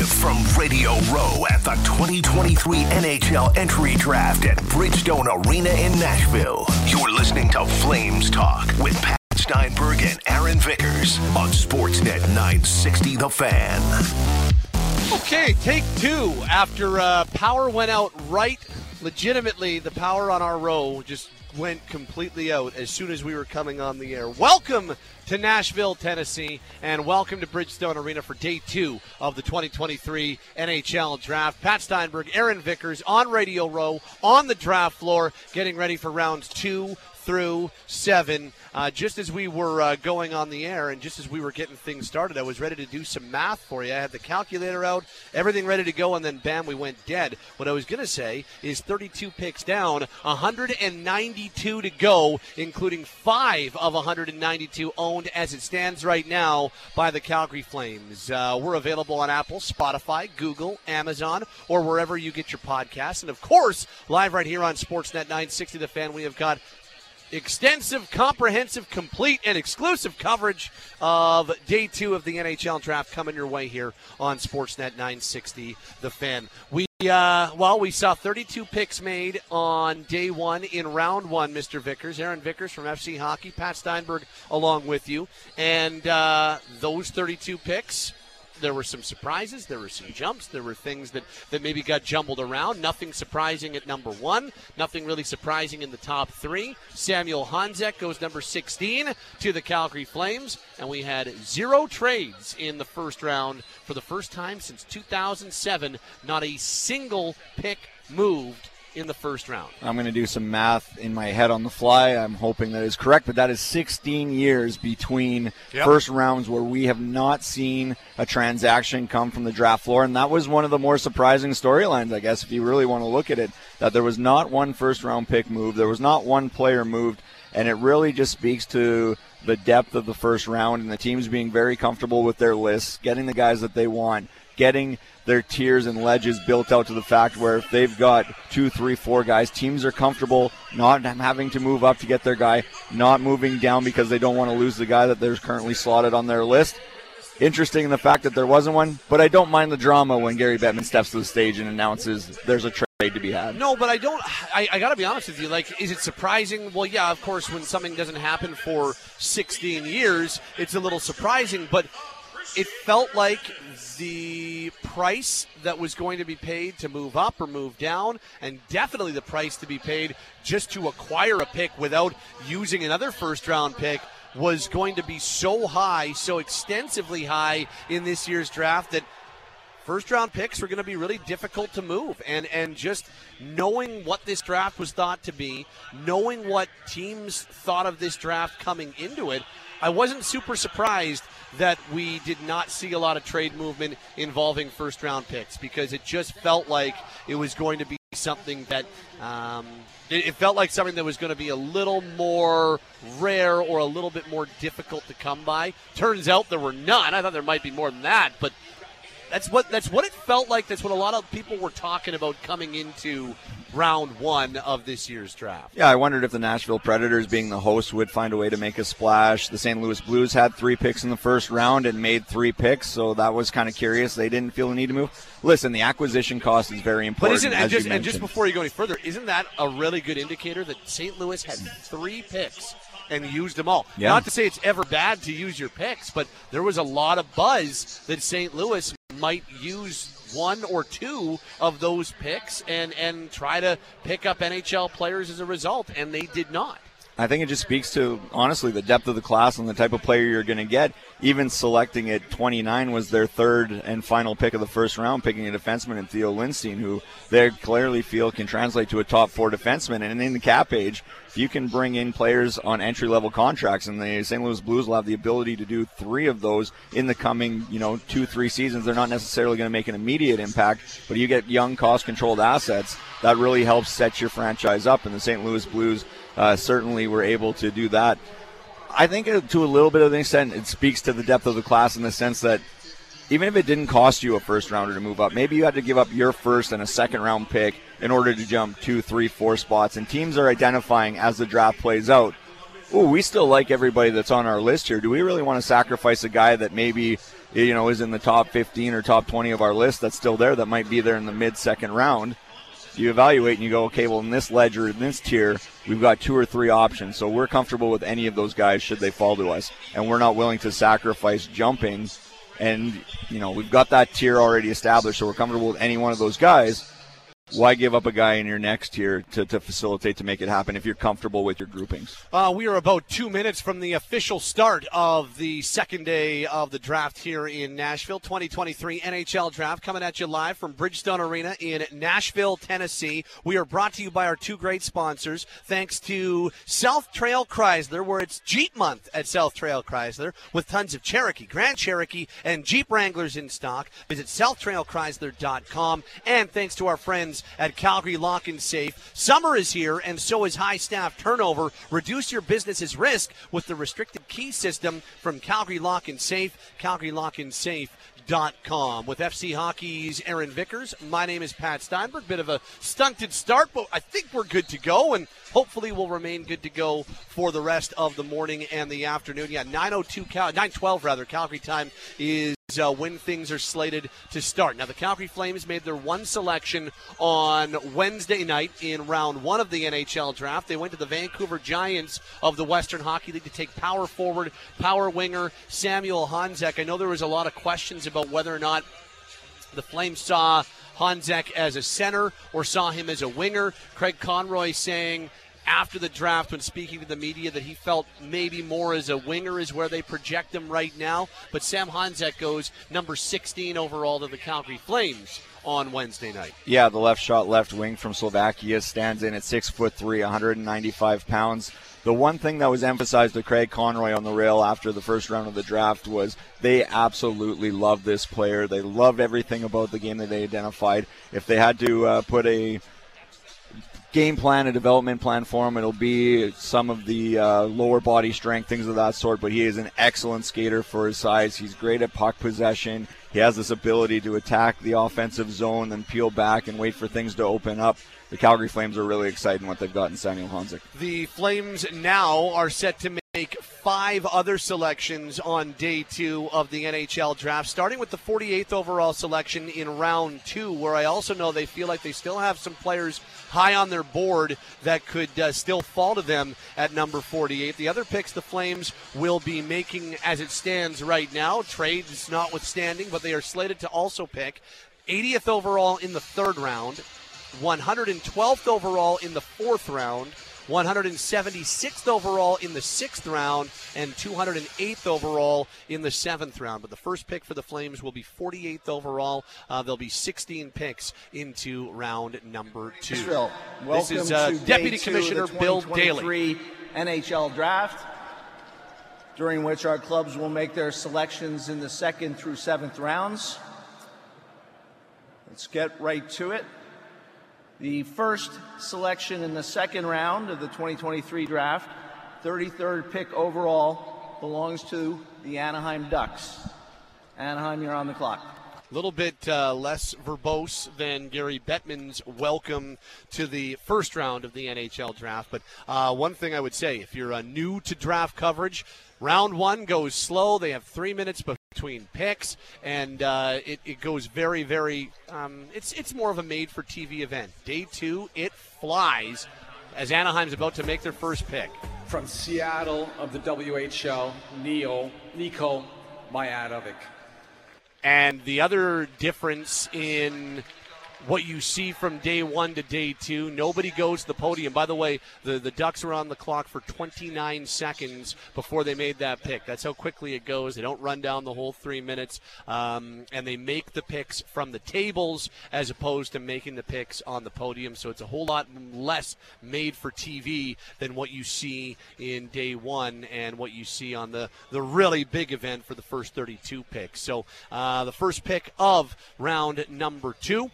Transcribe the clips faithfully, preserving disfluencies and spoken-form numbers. Live from Radio Row at the twenty twenty-three N H L Entry Draft at Bridgestone Arena in Nashville. You're listening to Flames Talk with Pat Steinberg and Aaron Vickers on Sportsnet nine sixty The Fan. Okay, take two after uh, power went out right. Legitimately, the power on our row just went completely out as soon as we were coming on the air. Welcome to Nashville, Tennessee, and welcome to Bridgestone Arena for day two of the twenty twenty-three N H L Draft. Pat Steinberg, Aaron Vickers on Radio Row, on the draft floor, getting ready for rounds two through seven. Uh, just as we were uh, going on the air and just as we were getting things started, I was ready to do some math for you. I had the calculator out, everything ready to go, and then bam, we went dead. What I was going to say is thirty-two picks down, one hundred ninety-two to go, including five of one hundred ninety-two owned as it stands right now by the Calgary Flames. Uh, we're available on Apple, Spotify, Google, Amazon, or wherever you get your podcasts. And, of course, live right here on Sportsnet nine sixty The Fan, we have got extensive, comprehensive, complete, and exclusive coverage of day two of the N H L Draft coming your way here on Sportsnet nine sixty The Fan. We uh, well, we saw thirty-two picks made on day one in round one, Mister Vickers. Aaron Vickers from F C Hockey, Pat Steinberg along with you. And uh, those thirty-two picks, there were some surprises, there were some jumps, there were things that, that maybe got jumbled around. Nothing surprising at number one, nothing really surprising in the top three. Samuel Honzek goes number sixteen to the Calgary Flames, and we had zero trades in the first round for the first time since two thousand seven. Not a single pick moved in the first round. I'm going to do some math in my head on the fly. I'm hoping that is correct, but that is sixteen years between yep. first rounds where we have not seen a transaction come from the draft floor, and that was one of the more surprising storylines, I guess, if you really want to look at it, that there was not one first-round pick moved, there was not one player moved, and it really just speaks to the depth of the first round and the teams being very comfortable with their lists, getting the guys that they want, getting their tiers and ledges built out to the fact where if they've got two, three, four guys, teams are comfortable not having to move up to get their guy, not moving down because they don't want to lose the guy that they're currently slotted on their list. Interesting in the fact that there wasn't one, but I don't mind the drama when Gary Bettman steps to the stage and announces there's a trade to be had. No, but I don't, I, I gotta be honest with you, like, is it surprising? Well, yeah, of course, when something doesn't happen for sixteen years, it's a little surprising, but it felt like the price that was going to be paid to move up or move down, and definitely the price to be paid just to acquire a pick without using another first-round pick, was going to be so high, so extensively high in this year's draft that first-round picks were going to be really difficult to move. And, and just knowing what this draft was thought to be, knowing what teams thought of this draft coming into it, I wasn't super surprised that we did not see a lot of trade movement involving first-round picks, because it just felt like it was going to be something that um, it, it felt like something that was going to be a little more rare or a little bit more difficult to come by. Turns out there were none. I thought there might be more than that, but that's what that's what it felt like. That's what a lot of people were talking about coming into round one of this year's draft. Yeah, I wondered if the Nashville Predators, being the host, would find a way to make a splash. The Saint Louis Blues had three picks in the first round and made three picks, so that was kind of curious. They didn't feel the need to move. Listen, the acquisition cost is very important, but isn't, as just, you mentioned. And just before you go any further, isn't that a really good indicator that Saint Louis had three picks and used them all? Yeah. Not to say it's ever bad to use your picks, but there was a lot of buzz that Saint Louis might use one or two of those picks and, and try to pick up N H L players as a result, and they did not. I think it just speaks to, honestly, the depth of the class and the type of player you're going to get. Even selecting at twenty-nine was their third and final pick of the first round, picking a defenseman in Theo Lindstein, who they clearly feel can translate to a top-four defenseman. And in the cap age, if you can bring in players on entry-level contracts, and the Saint Louis Blues will have the ability to do three of those in the coming, you know, two, three seasons. They're not necessarily going to make an immediate impact, but you get young, cost-controlled assets. That really helps set your franchise up, and the Saint Louis Blues Uh, certainly were able to do that. I think it, to a little bit of an extent, it speaks to the depth of the class in the sense that even if it didn't cost you a first-rounder to move up, maybe you had to give up your first and a second-round pick in order to jump two, three, four spots. And teams are identifying as the draft plays out ooh, we still like everybody that's on our list here. Do we really want to sacrifice a guy that maybe, you know, is in the top fifteen or top twenty of our list that's still there, that might be there in the mid-second round? You evaluate and you go, okay, well, in this ledger, in this tier, we've got two or three options, so we're comfortable with any of those guys should they fall to us, and we're not willing to sacrifice jumping. And, you know, we've got that tier already established, so we're comfortable with any one of those guys. Why give up a guy in your next tier to, to facilitate, to make it happen, if you're comfortable with your groupings? Uh, we are about two minutes from the official start of the second day of the draft here in Nashville. twenty twenty-three N H L Draft coming at you live from Bridgestone Arena in Nashville, Tennessee. We are brought to you by our two great sponsors. Thanks to South Trail Chrysler, where it's Jeep Month at South Trail Chrysler, with tons of Cherokee, Grand Cherokee, and Jeep Wranglers in stock. Visit south trail chrysler dot com. And thanks to our friends at Calgary Lock and Safe. Summer is here, and so is high staff turnover. Reduce your business's risk with the restricted key system from Calgary Lock and Safe, calgary lock and safe dot com. With F C Hockey's Aaron Vickers, my name is Pat Steinberg. Bit of a stunted start, but I think we're good to go, and hopefully we'll remain good to go for the rest of the morning and the afternoon. Yeah, nine oh two, Cal- nine twelve rather, Calgary time is Uh, when things are slated to start. Now, the Calgary Flames made their one selection on Wednesday night in round one of the N H L draft. They went to the Vancouver Giants of the Western Hockey League to take power forward, power winger Samuel Honzek. I know there was a lot of questions about whether or not the Flames saw Honzek as a center or saw him as a winger. Craig Conroy saying after the draft, when speaking to the media, that he felt maybe more as a winger is where they project him right now. But Sam Honzek goes number sixteen overall to the Calgary Flames on Wednesday night. Yeah, the left shot left wing from Slovakia stands in at six foot three, one hundred ninety-five pounds. The one thing that was emphasized to Craig Conroy on the rail after the first round of the draft was they absolutely loved this player. They loved everything about the game that they identified. If they had to uh, put a game plan, a development plan for him, it'll be some of the uh, lower body strength, things of that sort, but he is an excellent skater for his size. He's great at puck possession. He has this ability to attack the offensive zone, then peel back and wait for things to open up. The Calgary Flames are really excited in what they've got in Samuel Honzek. The Flames now are set to make five other selections on day two of the N H L draft, starting with the forty-eighth overall selection in round two, where I also know they feel like they still have some players high on their board that could uh, still fall to them at number forty-eight. The other picks the Flames will be making as it stands right now, trades notwithstanding, but they are slated to also pick eightieth overall in the third round, one hundred twelfth overall in the fourth round, one hundred seventy-sixth overall in the sixth round, and two hundred eighth overall in the seventh round. But the first pick for the Flames will be forty-eighth overall. Uh, there'll be sixteen picks into round number two. Israel, this is uh, Deputy Commissioner Bill Daly. N H L Draft, during which our clubs will make their selections in the second through seventh rounds. Let's get right to it. The first selection in the second round of the twenty twenty-three draft, thirty-third pick overall, belongs to the Anaheim Ducks. Anaheim, you're on the clock. A little bit uh, less verbose than Gary Bettman's welcome to the first round of the N H L draft. But uh, one thing I would say, if you're uh, new to draft coverage, round one goes slow. They have three minutes before between picks, and uh, it, it goes very, very, um, it's it's more of a made-for-T V event. Day two, it flies as Anaheim's about to make their first pick. From Seattle of the W H L, Neil, Niko Majadovic. And the other difference in what you see from day one to day two, nobody goes to the podium. By the way, the, the Ducks were on the clock for twenty-nine seconds before they made that pick. That's how quickly it goes. They don't run down the whole three minutes, um, and they make the picks from the tables as opposed to making the picks on the podium. So it's a whole lot less made for T V than what you see in day one and what you see on the, the really big event for the first thirty-two picks. So uh, the first pick of round number two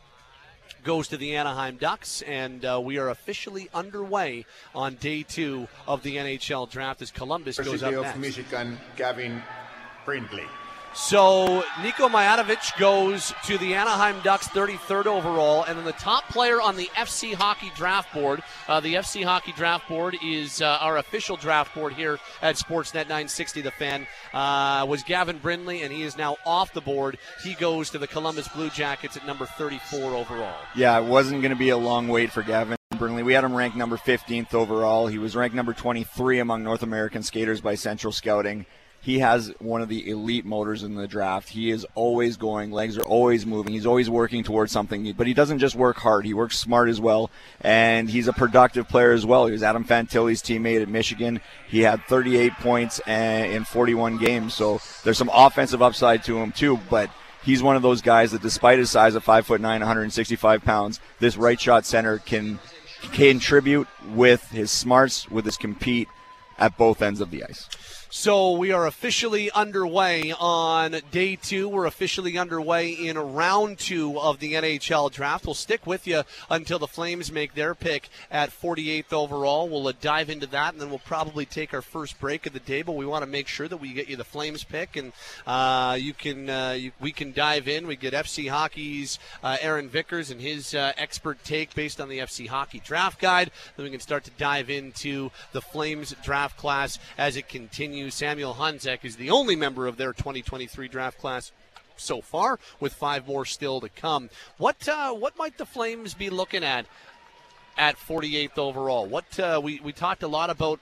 goes to the Anaheim Ducks, and uh, we are officially underway on day two of the N H L draft as Columbus goes up next. President of Michigan, Gavin Brindley. So Niko Mijatovic goes to the Anaheim Ducks, thirty-third overall, and then the top player on the F C Hockey Draft Board. Uh, the F C Hockey Draft Board is uh, our official draft board here at Sportsnet nine sixty. The Fan uh, was Gavin Brindley, and he is now off the board. He goes to the Columbus Blue Jackets at number thirty-four overall. Yeah, it wasn't going to be a long wait for Gavin Brindley. We had him ranked number fifteenth overall. He was ranked number twenty-three among North American skaters by Central Scouting. He has one of the elite motors in the draft. He is always going. Legs are always moving. He's always working towards something. But he doesn't just work hard. He works smart as well. And he's a productive player as well. He was Adam Fantilli's teammate at Michigan. He had thirty-eight points in forty-one games. So there's some offensive upside to him, too. But he's one of those guys that, despite his size of five foot nine, one hundred sixty-five pounds, this right shot center can contribute with his smarts, with his compete at both ends of the ice. So we are officially underway on day two. We're officially underway in round two of the N H L draft. We'll stick with you until the Flames make their pick at forty-eighth overall. We'll uh, dive into that, and then we'll probably take our first break of the day. But we want to make sure that we get you the Flames pick, and uh, you can uh, you, we can dive in. We get F C Hockey's uh, Aaron Vickers and his uh, expert take based on the F C Hockey draft guide. Then we can start to dive into the Flames draft class as it continues. Samuel Honzek is the only member of their twenty twenty-three draft class so far, with five more still to come. What uh, what might the Flames be looking at at forty-eighth overall? What uh, we we talked a lot about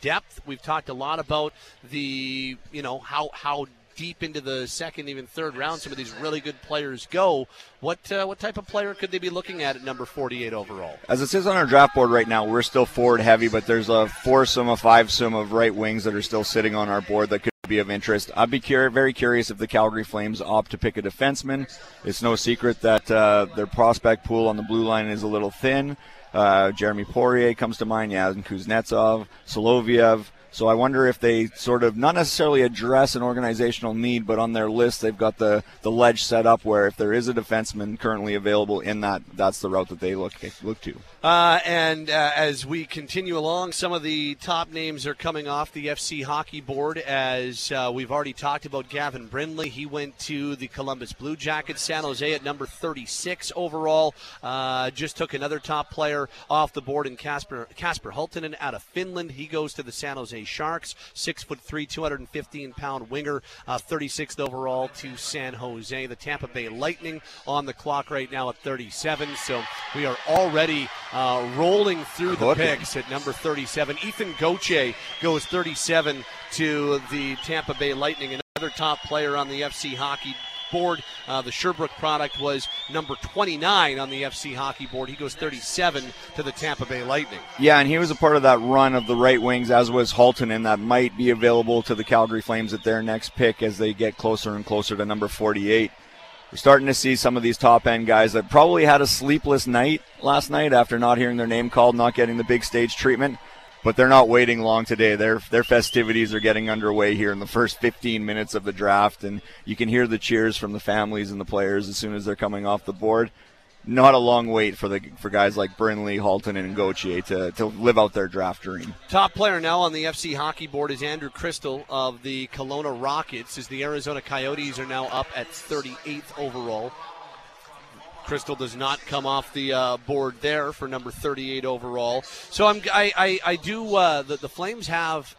depth. We've talked a lot about the you know how how deep into the second, even third round, some of these really good players go. What uh, what type of player could they be looking at at number forty-eight overall? As it says on our draft board right now, we're still forward heavy, but there's a foursome, a fivesome of right wings that are still sitting on our board that could be of interest. I'd be cur- very curious if the Calgary Flames opt to pick a defenseman. It's no secret that uh, their prospect pool on the blue line is a little thin. Uh, Jeremy Poirier comes to mind, Yazan Kuznetsov, Soloviev. So I wonder if they sort of not necessarily address an organizational need, but on their list they've got the, the ledge set up where if there is a defenseman currently available in that, that's the route that they look look to. Uh, and uh, as we continue along, some of the top names are coming off the F C Hockey board. As uh, we've already talked about Gavin Brindley, he went to the Columbus Blue Jackets. San Jose at number thirty-six overall. Uh, just took another top player off the board in Casper Casper Hultonen out of Finland. He goes to the San Jose Sharks, six foot three, two hundred fifteen pound winger, uh, thirty-sixth overall to San Jose. The Tampa Bay Lightning on the clock right now at thirty-seven. So we are already uh, rolling through the picks at number thirty-seven. Ethan Gauthier goes thirty-seven to the Tampa Bay Lightning, another top player on the F C Hockey board. Uh, the Sherbrooke product was number twenty-nine on the F C Hockey board. He goes thirty-seven to the Tampa Bay Lightning. Yeah, and he was a part of that run of the right wings, as was Hultonen, that might be available to the Calgary Flames at their next pick as they get closer and closer to number forty-eight. We're starting to see some of these top-end guys that probably had a sleepless night last night after not hearing their name called, not getting the big stage treatment. But they're not waiting long today. Their their festivities are getting underway here in the first fifteen minutes of the draft, and you can hear the cheers from the families and the players as soon as they're coming off the board. Not a long wait for the for guys like Brindley, Halton, and Gauthier to, to live out their draft dream. Top player now on the F C Hockey board is Andrew Crystal of the Kelowna Rockets, as the Arizona Coyotes are now up at thirty-eighth overall. Crystal does not come off the uh, board there for number thirty-eight overall. So I'm, I, I, I do uh, – the, the Flames have,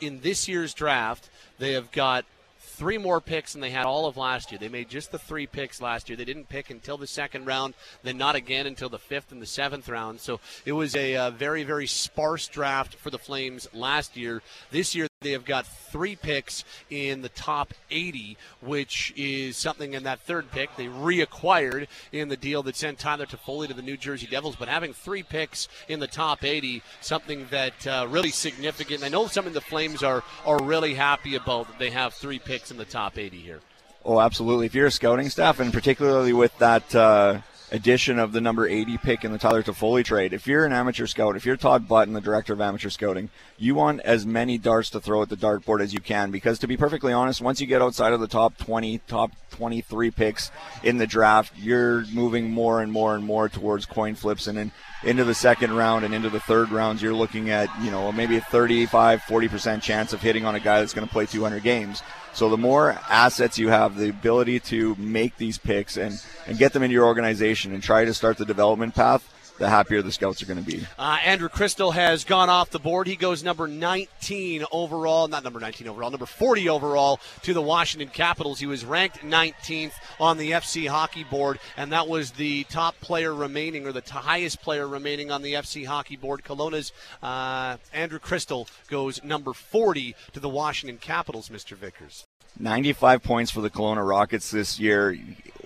in this year's draft, they have got three more picks than they had all of last year. They made just the three picks last year. They didn't pick until the second round, then not again until the fifth and the seventh round. So it was a uh, very, very sparse draft for the Flames last year. This year, they have got three picks in the top eighty, which is something. In that third pick they reacquired in the deal that sent Tyler Toffoli to the New Jersey Devils, but having three picks in the top eighty, something that uh, really significant. I know something the Flames are, are really happy about, that they have three picks in the top eighty here. Oh, absolutely. If you're a scouting staff, and particularly with that uh, addition of the number eighty pick in the Tyler Toffoli trade. If you're an amateur scout, if you're Todd Button, the director of amateur scouting, you want as many darts to throw at the dartboard as you can, because to be perfectly honest, once you get outside of the top twenty, top twenty-three picks in the draft, you're moving more and more and more towards coin flips, and then into the second round and into the third rounds, you're looking at, you know, maybe a thirty-five, forty percent chance of hitting on a guy that's going to play two hundred games. So the more assets you have, the ability to make these picks and, and get them into your organization and try to start the development path, the happier the scouts are going to be. Uh, Andrew Crystal has gone off the board. He goes number nineteen overall, not number nineteen overall, number forty overall to the Washington Capitals. He was ranked nineteenth on the F C Hockey board, and that was the top player remaining, or the t- highest player remaining on the F C Hockey board. Kelowna's uh, Andrew Crystal goes number forty to the Washington Capitals, Mister Vickers. ninety-five points for the Kelowna Rockets this year.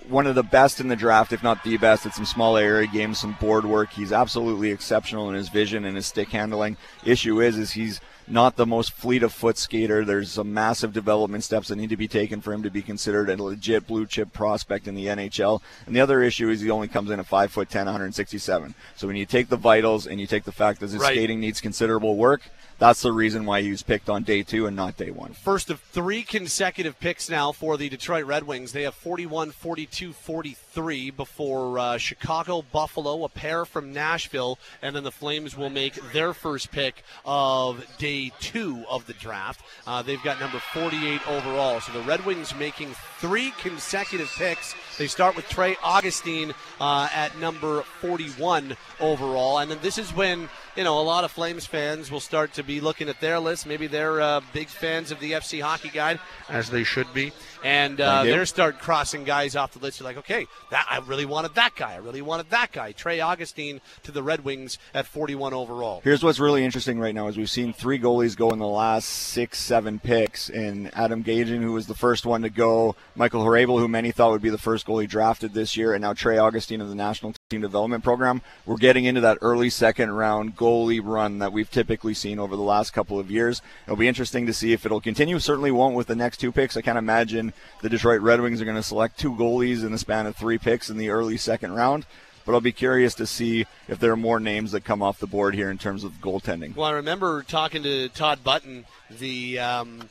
One of the best in the draft, if not the best, at some small area games, some board work. He's absolutely exceptional in his vision and his stick handling. Issue is, is he's not the most fleet of foot skater. There's some massive development steps that need to be taken for him to be considered a legit blue chip prospect in the N H L. And the other issue is he only comes in at five foot ten, one sixty-seven. So when you take the vitals and you take the fact that his right. skating needs considerable work, that's the reason why he was picked on day two and not day one. First of three consecutive picks now for the Detroit Red Wings. They have forty-one, forty-two, forty-three before uh, Chicago, Buffalo, a pair from Nashville, and then the Flames will make their first pick of day two of the draft. Uh, they've got number forty-eight overall. So the Red Wings making three consecutive picks. They start with Trey Augustine uh, at number forty-one overall, and then this is when, you know, a lot of Flames fans will start to be looking at their list. Maybe they're uh, big fans of the F C Hockey Guide, as they should be, and uh, they start crossing guys off the list. You're like, okay, that, I really wanted that guy. I really wanted that guy. Trey Augustine to the Red Wings at forty-one overall. Here's what's really interesting right now is we've seen three goalies go in the last six, seven picks, and Adam Gagin, who was the first one to go, Michael Hrabal, who many thought would be the first goalie drafted this year, and now Trey Augustine of the National Team Development Program. We're getting into that early second round goal goalie run that we've typically seen over the last couple of years. It'll be interesting to see if it'll continue. Certainly won't with the next two picks. I can't imagine the Detroit Red Wings are going to select two goalies in the span of three picks in the early second round. But I'll be curious to see if there are more names that come off the board here in terms of goaltending. Well, I remember talking to Todd Button, the um,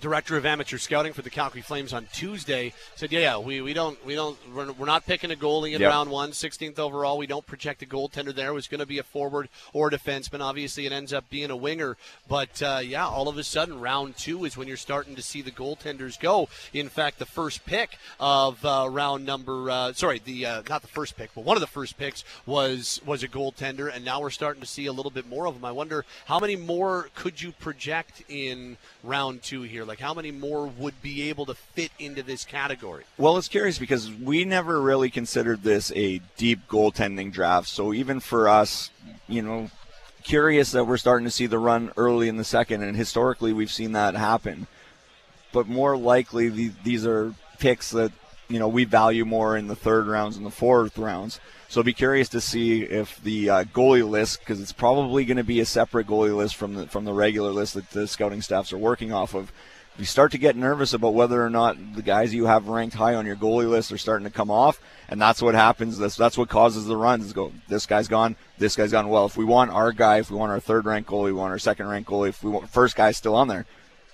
director of amateur scouting for the Calgary Flames, on Tuesday. Said, yeah, yeah, we, we don't, we don't, we're, we're not picking a goalie in yep. round one, sixteenth overall. We don't project a goaltender there. It was going to be a forward or a defenseman. Obviously, it ends up being a winger. But, uh, yeah, all of a sudden, round two is when you're starting to see the goaltenders go. In fact, the first pick of uh, round number, uh, sorry, the uh, not the first pick, but one of the first picks was, was a goaltender, and now we're starting to see a little bit more of them. I wonder how many more could you project in round two here? Like, how many more would be able to fit into this category? Well, it's curious because we never really considered this a deep goaltending draft. So even for us, you know, curious that we're starting to see the run early in the second, and historically we've seen that happen. But more likely the, these are picks that, you know, we value more in the third rounds and the fourth rounds. So I'll be curious to see if the uh, goalie list, because it's probably going to be a separate goalie list from the, from the regular list that the scouting staffs are working off of. You start to get nervous about whether or not the guys you have ranked high on your goalie list are starting to come off, and that's what happens. That's that's what causes the runs. Go, this guy's gone, this guy's gone. Well, if we want our guy, if we want our third-ranked goalie, we want our second-ranked goalie, if we want first guy still on there,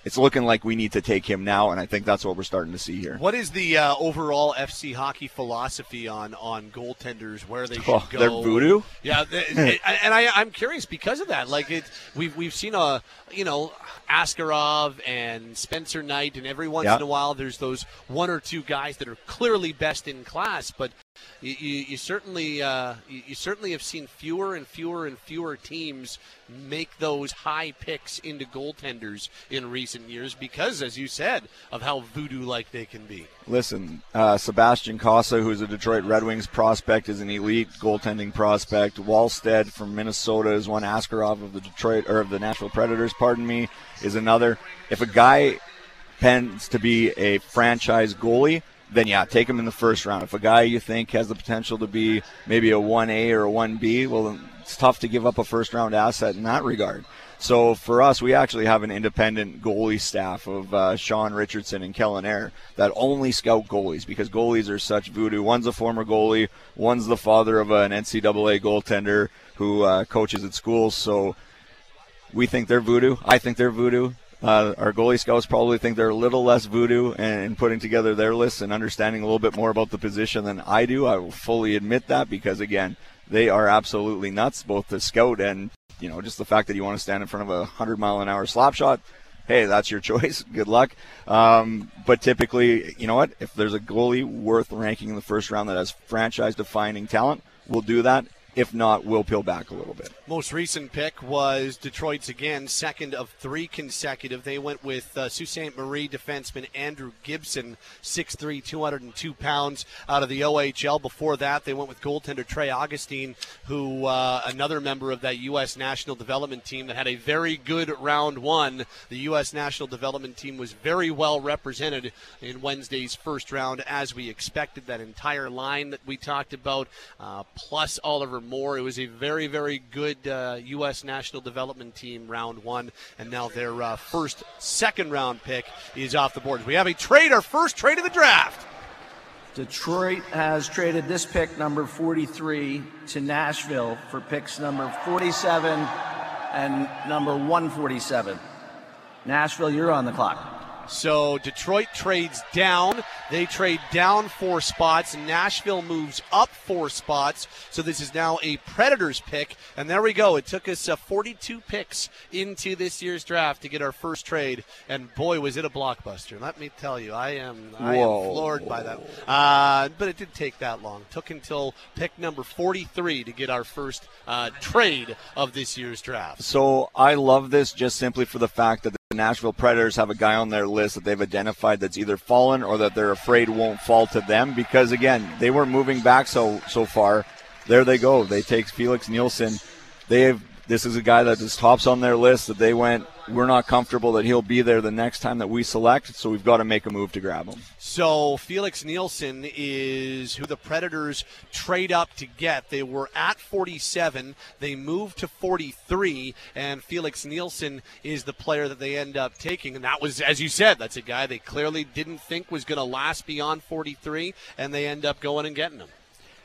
it's looking like we need to take him now, and I think that's what we're starting to see here. What is the uh, overall F C Hockey philosophy on, on goaltenders, where they should oh, go? They're voodoo? Yeah, they, it, and I, I'm curious because of that. Like, it, we've, we've seen, a, you know, Askarov and Spencer Knight, and every once yeah. in a while there's those one or two guys that are clearly best in class, but you, you, you certainly uh, you, you certainly have seen fewer and fewer and fewer teams make those high picks into goaltenders in recent years because, as you said, of how voodoo-like they can be. Listen, uh, Sebastian Casa, who's a Detroit Red Wings prospect, is an elite goaltending prospect. Wallstead from Minnesota is one. Askarov of the Detroit or of the Nashville Predators, pardon me, is another. If a guy pens to be a franchise goalie, then yeah, take him in the first round. If a guy you think has the potential to be maybe a one A or a one B, well, it's tough to give up a first-round asset in that regard. So for us, we actually have an independent goalie staff of uh, Sean Richardson and Kellen Eyre that only scout goalies because goalies are such voodoo. One's a former goalie, one's the father of an N C double A goaltender who uh, coaches at schools. So we think they're voodoo. I think they're voodoo. Uh, our goalie scouts probably think they're a little less voodoo and putting together their lists and understanding a little bit more about the position than I do. I will fully admit that because, again, they are absolutely nuts, both the scout and, you know, just the fact that you want to stand in front of a one hundred mile an hour slap shot. hey, that's your choice. Good luck. Um, but typically, you know what? If there's a goalie worth ranking in the first round that has franchise-defining talent, we'll do that. If not, we'll peel back a little bit. Most recent pick was Detroit's again, second of three consecutive. They went with uh, Sault Ste. Marie defenseman Andrew Gibson, six foot three, two hundred two pounds, out of the O H L. Before that, they went with goaltender Trey Augustine, who uh, another member of that U S national development team that had a very good round one. The U S national development team was very well represented in Wednesday's first round, as we expected. That entire line that we talked about, uh, plus Oliver Moore. It was a very, very good uh, U S national development team round one, and now their uh, first second round pick is off the board. We have a trade, our first trade of the draft. Detroit has traded this pick number forty-three to Nashville for picks number forty-seven and number one forty-seven. Nashville, you're on the clock. So Detroit trades down. They trade down four spots. Nashville moves up four spots. So this is now a Predators pick. And there we go. It took us uh, forty-two picks into this year's draft to get our first trade. And boy, was it a blockbuster. Let me tell you, I am, I am floored by that. Uh, but it did take that long. It took until pick number forty-three to get our first uh, trade of this year's draft. So I love this just simply for the fact that the Nashville Predators have a guy on their list that they've identified that's either fallen or that they're afraid won't fall to them, because again, they were moving back so so far. There they go. They take Felix Nielsen. They have, this is a guy that is tops on their list that they went, we're not comfortable that he'll be there the next time that we select, so we've got to make a move to grab him. So Felix Nielsen is who the Predators trade up to get. They were at forty-seven. They moved to forty-three, and Felix Nielsen is the player that they end up taking. And that was, as you said, that's a guy they clearly didn't think was going to last beyond forty-three, and they end up going and getting him.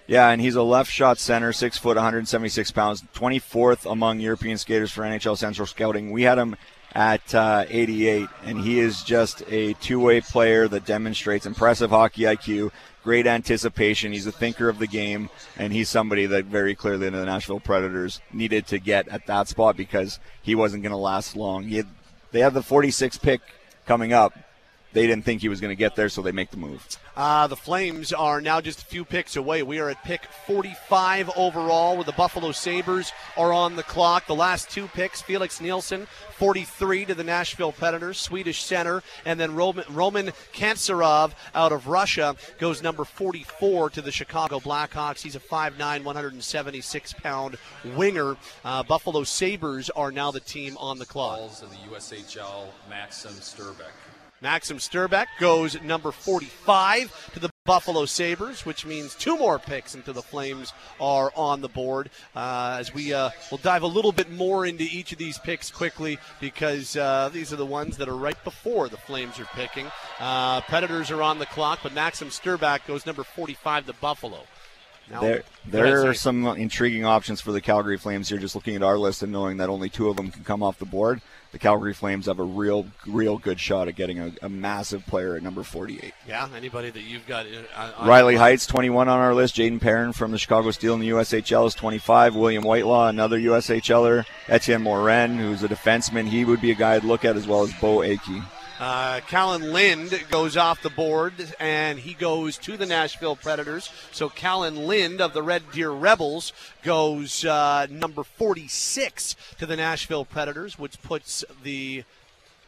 Yeah, and he's a left shot center, six foot, one hundred seventy-six pounds, twenty-fourth among European skaters for N H L Central Scouting. We had him at uh, eighty-eight, and he is just a two-way player that demonstrates impressive hockey I Q, great anticipation. He's a thinker of the game, and he's somebody that very clearly the Nashville Predators needed to get at that spot because he wasn't going to last long. He had, they had the forty-sixth pick coming up. They didn't think he was going to get there, so they make the move. Uh, the Flames are now just a few picks away. We are at pick forty-five overall, with the Buffalo Sabres are on the clock. The last two picks, Felix Nielsen, forty-three to the Nashville Predators, Swedish center, and then Roman, Roman Kantsarov out of Russia goes number forty-four to the Chicago Blackhawks. He's a five foot nine, one hundred seventy-six pound winger. Uh, Buffalo Sabres are now the team on the clock. Balls of the U S H L, Maxim Sturbeck. Maxim Sturbeck goes number forty-five to the Buffalo Sabres, which means two more picks until the Flames are on the board. Uh, as we uh, will dive a little bit more into each of these picks quickly, because uh, these are the ones that are right before the Flames are picking. Uh, Predators are on the clock, but Maxim Sturbeck goes number forty-five to Buffalo. Now, there there are some intriguing options for the Calgary Flames here, just looking at our list and knowing that only two of them can come off the board. The Calgary Flames have a real, real good shot at getting a, a massive player at number forty-eight. Yeah, anybody that you've got. On Riley Heidt, twenty-one on our list. Jaden Perrin from the Chicago Steel in the U S H L is twenty-five. William Whitelaw, another U S H L er. Etienne Morin, who's a defenseman, he would be a guy I'd look at, as well as Bo Akey. Uh, Callan Lind goes off the board, and he goes to the Nashville Predators. So Callan Lind of the Red Deer Rebels goes uh, number forty-six to the Nashville Predators, which puts the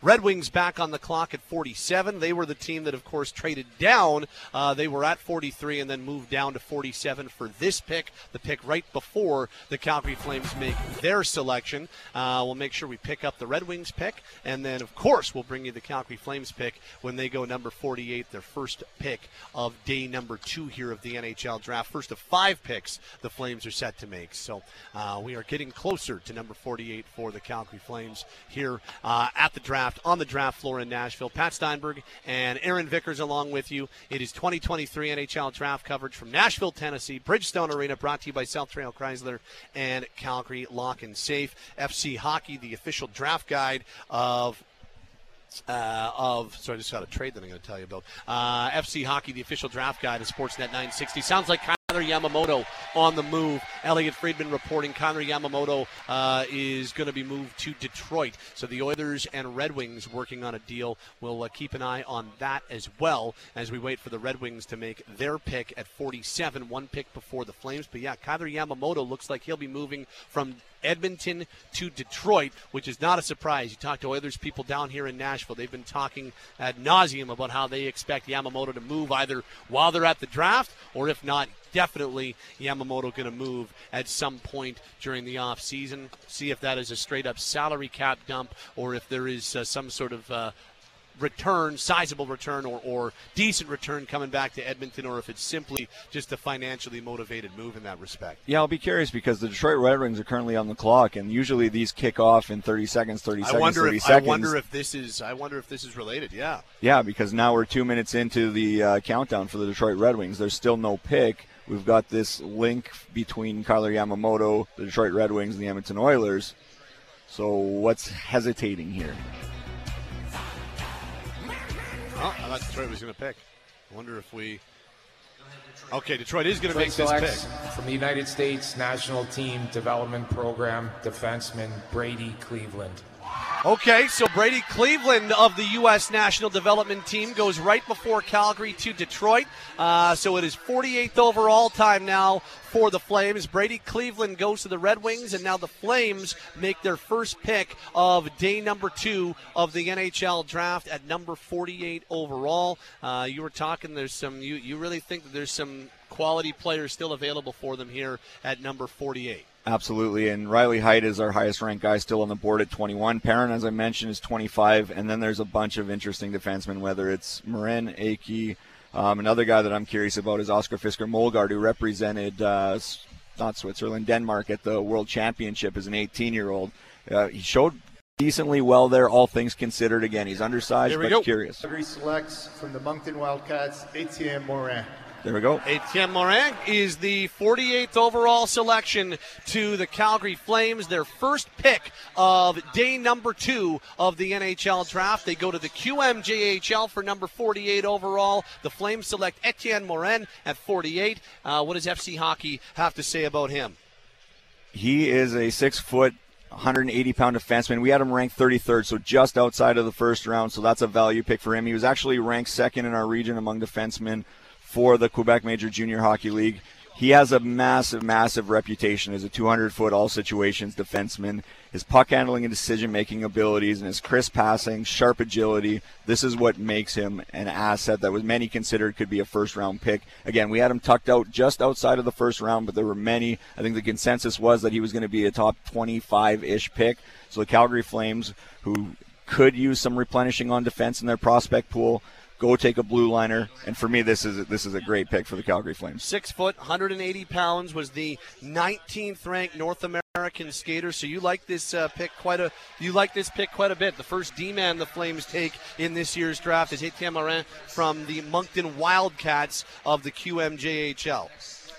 Red Wings back on the clock at forty-seven. They were the team that, of course, traded down. Uh, they were at forty-three and then moved down to forty-seven for this pick, the pick right before the Calgary Flames make their selection. Uh, we'll make sure we pick up the Red Wings pick, and then, of course, we'll bring you the Calgary Flames pick when they go number forty-eight, their first pick of day number two here of the N H L draft. First of five picks the Flames are set to make. So uh, we are getting closer to number forty-eight for the Calgary Flames here uh, at the draft. On the draft floor in Nashville, Pat Steinberg and Aaron Vickers along with you. It is twenty twenty-three N H L draft coverage from Nashville, Tennessee, Bridgestone Arena, brought to you by South Trail Chrysler and Calgary Lock and Safe. F C Hockey, the official draft guide of Uh, of so I just got a trade that I'm going to tell you about. Uh, F C Hockey, the official draft guide of Sportsnet nine sixty. Sounds like Kyler Yamamoto on the move. Elliot Friedman reporting Kyler Yamamoto uh, is going to be moved to Detroit. So the Oilers and Red Wings working on a deal. We'll uh, keep an eye on that as well as we wait for the Red Wings to make their pick at forty-seven, one pick before the Flames. But yeah, Kyler Yamamoto looks like he'll be moving from Edmonton to Detroit, which is not a surprise. You talk to Oilers people down here in Nashville, they've been talking ad nauseum about how they expect Yamamoto to move either while they're at the draft or if not, definitely Yamamoto going to move at some point during the offseason. See if that is a straight-up salary cap dump or if there is uh, some sort of uh, return, sizable return or, or decent return coming back to Edmonton, or if it's simply just a financially motivated move in that respect. Yeah, I'll be curious because the Detroit Red Wings are currently on the clock, and usually these kick off in thirty seconds, thirty I seconds, wonder thirty if, seconds. I wonder if this is I wonder if this is related, yeah. Yeah, because now we're two minutes into the uh, countdown for the Detroit Red Wings. There's still no pick. We've got this link between Kyler Yamamoto, the Detroit Red Wings, and the Edmonton Oilers. So what's hesitating here? Oh, I thought Detroit was going to pick. I wonder if we... Okay, Detroit is going to make this pick. From the United States National Team Development Program, defenseman Brady Cleveland. Okay, so Brady Cleveland of the U S National Development Team goes right before Calgary to Detroit. Uh, so it is forty-eighth overall time now for the Flames. Brady Cleveland goes to the Red Wings, and now the Flames make their first pick of day number two of the N H L draft at number forty-eight overall. Uh, you were talking, there's some, you, you really think that there's some quality players still available for them here at number forty-eight. Absolutely, and Riley Heidt is our highest-ranked guy still on the board at twenty-one. Perrin, as I mentioned, is twenty-five, and then there's a bunch of interesting defensemen, whether it's Morin, Aki. Um, another guy that I'm curious about is Oscar Fisker-Molgaard, who represented, uh, not Switzerland, Denmark at the World Championship as an eighteen-year-old. Uh, he showed decently well there, all things considered. Again, he's undersized, but go. Curious. Calgary selects from the Moncton Wildcats, Etienne Morin. There we go. Etienne Morin is the forty-eighth overall selection to the Calgary Flames, their first pick of day number two of the N H L draft. They go to the Q M J H L for number forty-eight overall. The Flames select Etienne Morin at forty-eight. Uh, what does F C Hockey have to say about him? He is a six-foot, one hundred eighty pound defenseman. We had him ranked thirty-third, so just outside of the first round, so that's a value pick for him. He was actually ranked second in our region among defensemen for the Quebec Major Junior Hockey League. He has a massive, massive reputation as a two hundred foot all-situations defenseman. His puck handling and decision-making abilities and his crisp passing, sharp agility, this is what makes him an asset that was many considered could be a first-round pick. Again, we had him tucked out just outside of the first round, but there were many. I think the consensus was that he was going to be a top twenty-five-ish pick. So the Calgary Flames, who could use some replenishing on defense in their prospect pool, go take a blue liner, and for me, this is this is a great pick for the Calgary Flames. Six foot, one hundred eighty pounds, was the nineteenth ranked North American skater. So you like this uh, pick quite a you like this pick quite a bit. The first D-man the Flames take in this year's draft is Etienne Morin from the Moncton Wildcats of the Q M J H L.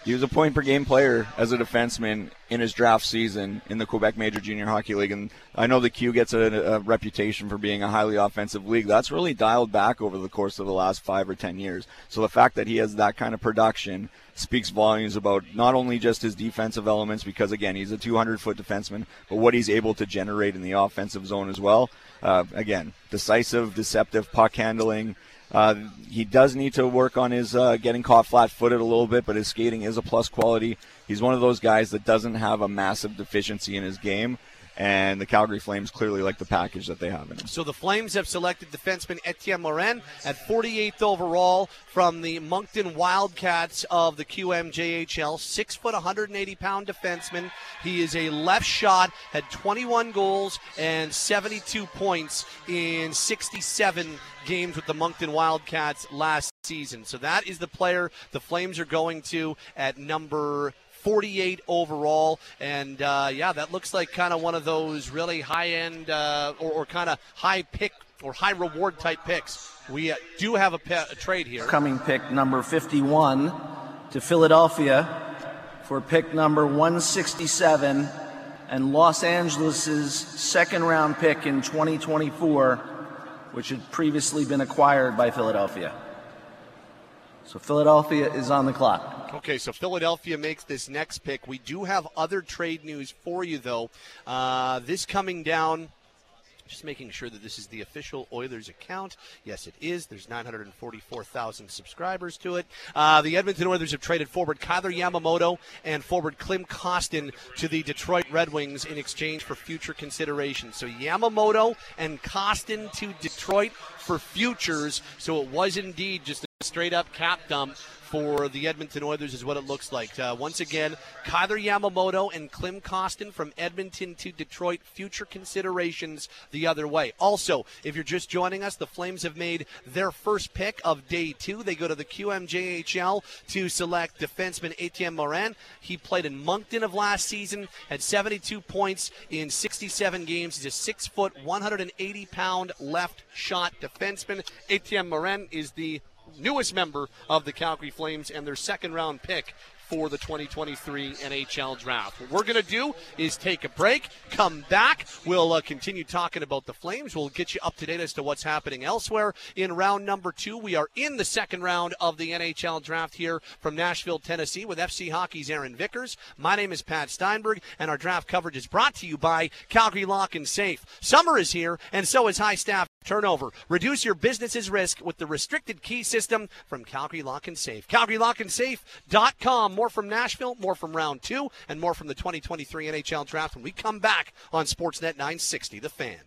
He was a point per game player as a defenseman in his draft season in the Quebec Major Junior Hockey League, and I know the Q gets a, a reputation for being a highly offensive league. That's really dialed back over the course of the last five or ten years. So the fact that he has that kind of production speaks volumes about not only just his defensive elements, because again he's a two hundred foot defenseman, but what he's able to generate in the offensive zone as well. Uh, again, decisive, deceptive puck handling. Uh, he does need to work on his uh, getting caught flat-footed a little bit, but his skating is a plus quality. He's one of those guys that doesn't have a massive deficiency in his game, and the Calgary Flames clearly like the package that they have in him. So the Flames have selected defenseman Etienne Morin at forty-eighth overall from the Moncton Wildcats of the Q M J H L. Six foot, one hundred eighty pound defenseman. He is a left shot, had twenty-one goals and seventy-two points in sixty-seven games with the Moncton Wildcats last season. So that is the player the Flames are going to at number forty-eight overall, and uh, yeah, that looks like kind of one of those really high-end uh, or, or kind of high-pick or high-reward type picks. We uh, do have a, pe- a trade here. Coming pick number fifty-one to Philadelphia for pick number one sixty-seven and Los Angeles' second-round pick in twenty twenty-four, which had previously been acquired by Philadelphia. So Philadelphia is on the clock. Okay, so Philadelphia makes this next pick. We do have other trade news for you, though. Uh, this coming down, just making sure that this is the official Oilers account. Yes, it is. There's nine hundred forty-four thousand subscribers to it. Uh, the Edmonton Oilers have traded forward Kyler Yamamoto and forward Klim Kostin to the Detroit Red Wings in exchange for future consideration. So Yamamoto and Kostin to Detroit for futures. So it was indeed just a straight-up cap dump for the Edmonton Oilers is what it looks like. Uh, once again, Kyler Yamamoto and Klim Kostin from Edmonton to Detroit. Future considerations the other way. Also, if you're just joining us, the Flames have made their first pick of day two. They go to the Q M J H L to select defenseman Etienne Morin. He played in Moncton of last season, had seventy-two points in sixty-seven games. He's a six-foot, one hundred eighty pound left shot defenseman. Etienne Morin is the newest member of the Calgary Flames and their second round pick for the twenty twenty-three N H L draft. What we're going to do is take a break, come back. We'll uh, continue talking about the Flames. We'll get you up to date as to what's happening elsewhere. In round number two, we are in the second round of the N H L draft here from Nashville, Tennessee, with F C Hockey's Aaron Vickers. My name is Pat Steinberg, and our draft coverage is brought to you by Calgary Lock and Safe. Summer is here, and so is high staff turnover. Reduce your business's risk with the restricted key system from Calgary Lock and Safe. Calgary Lock and Safe dot com. More from Nashville, more from round two, and more from the twenty twenty-three N H L draft when we come back on Sportsnet nine sixty, The Fan.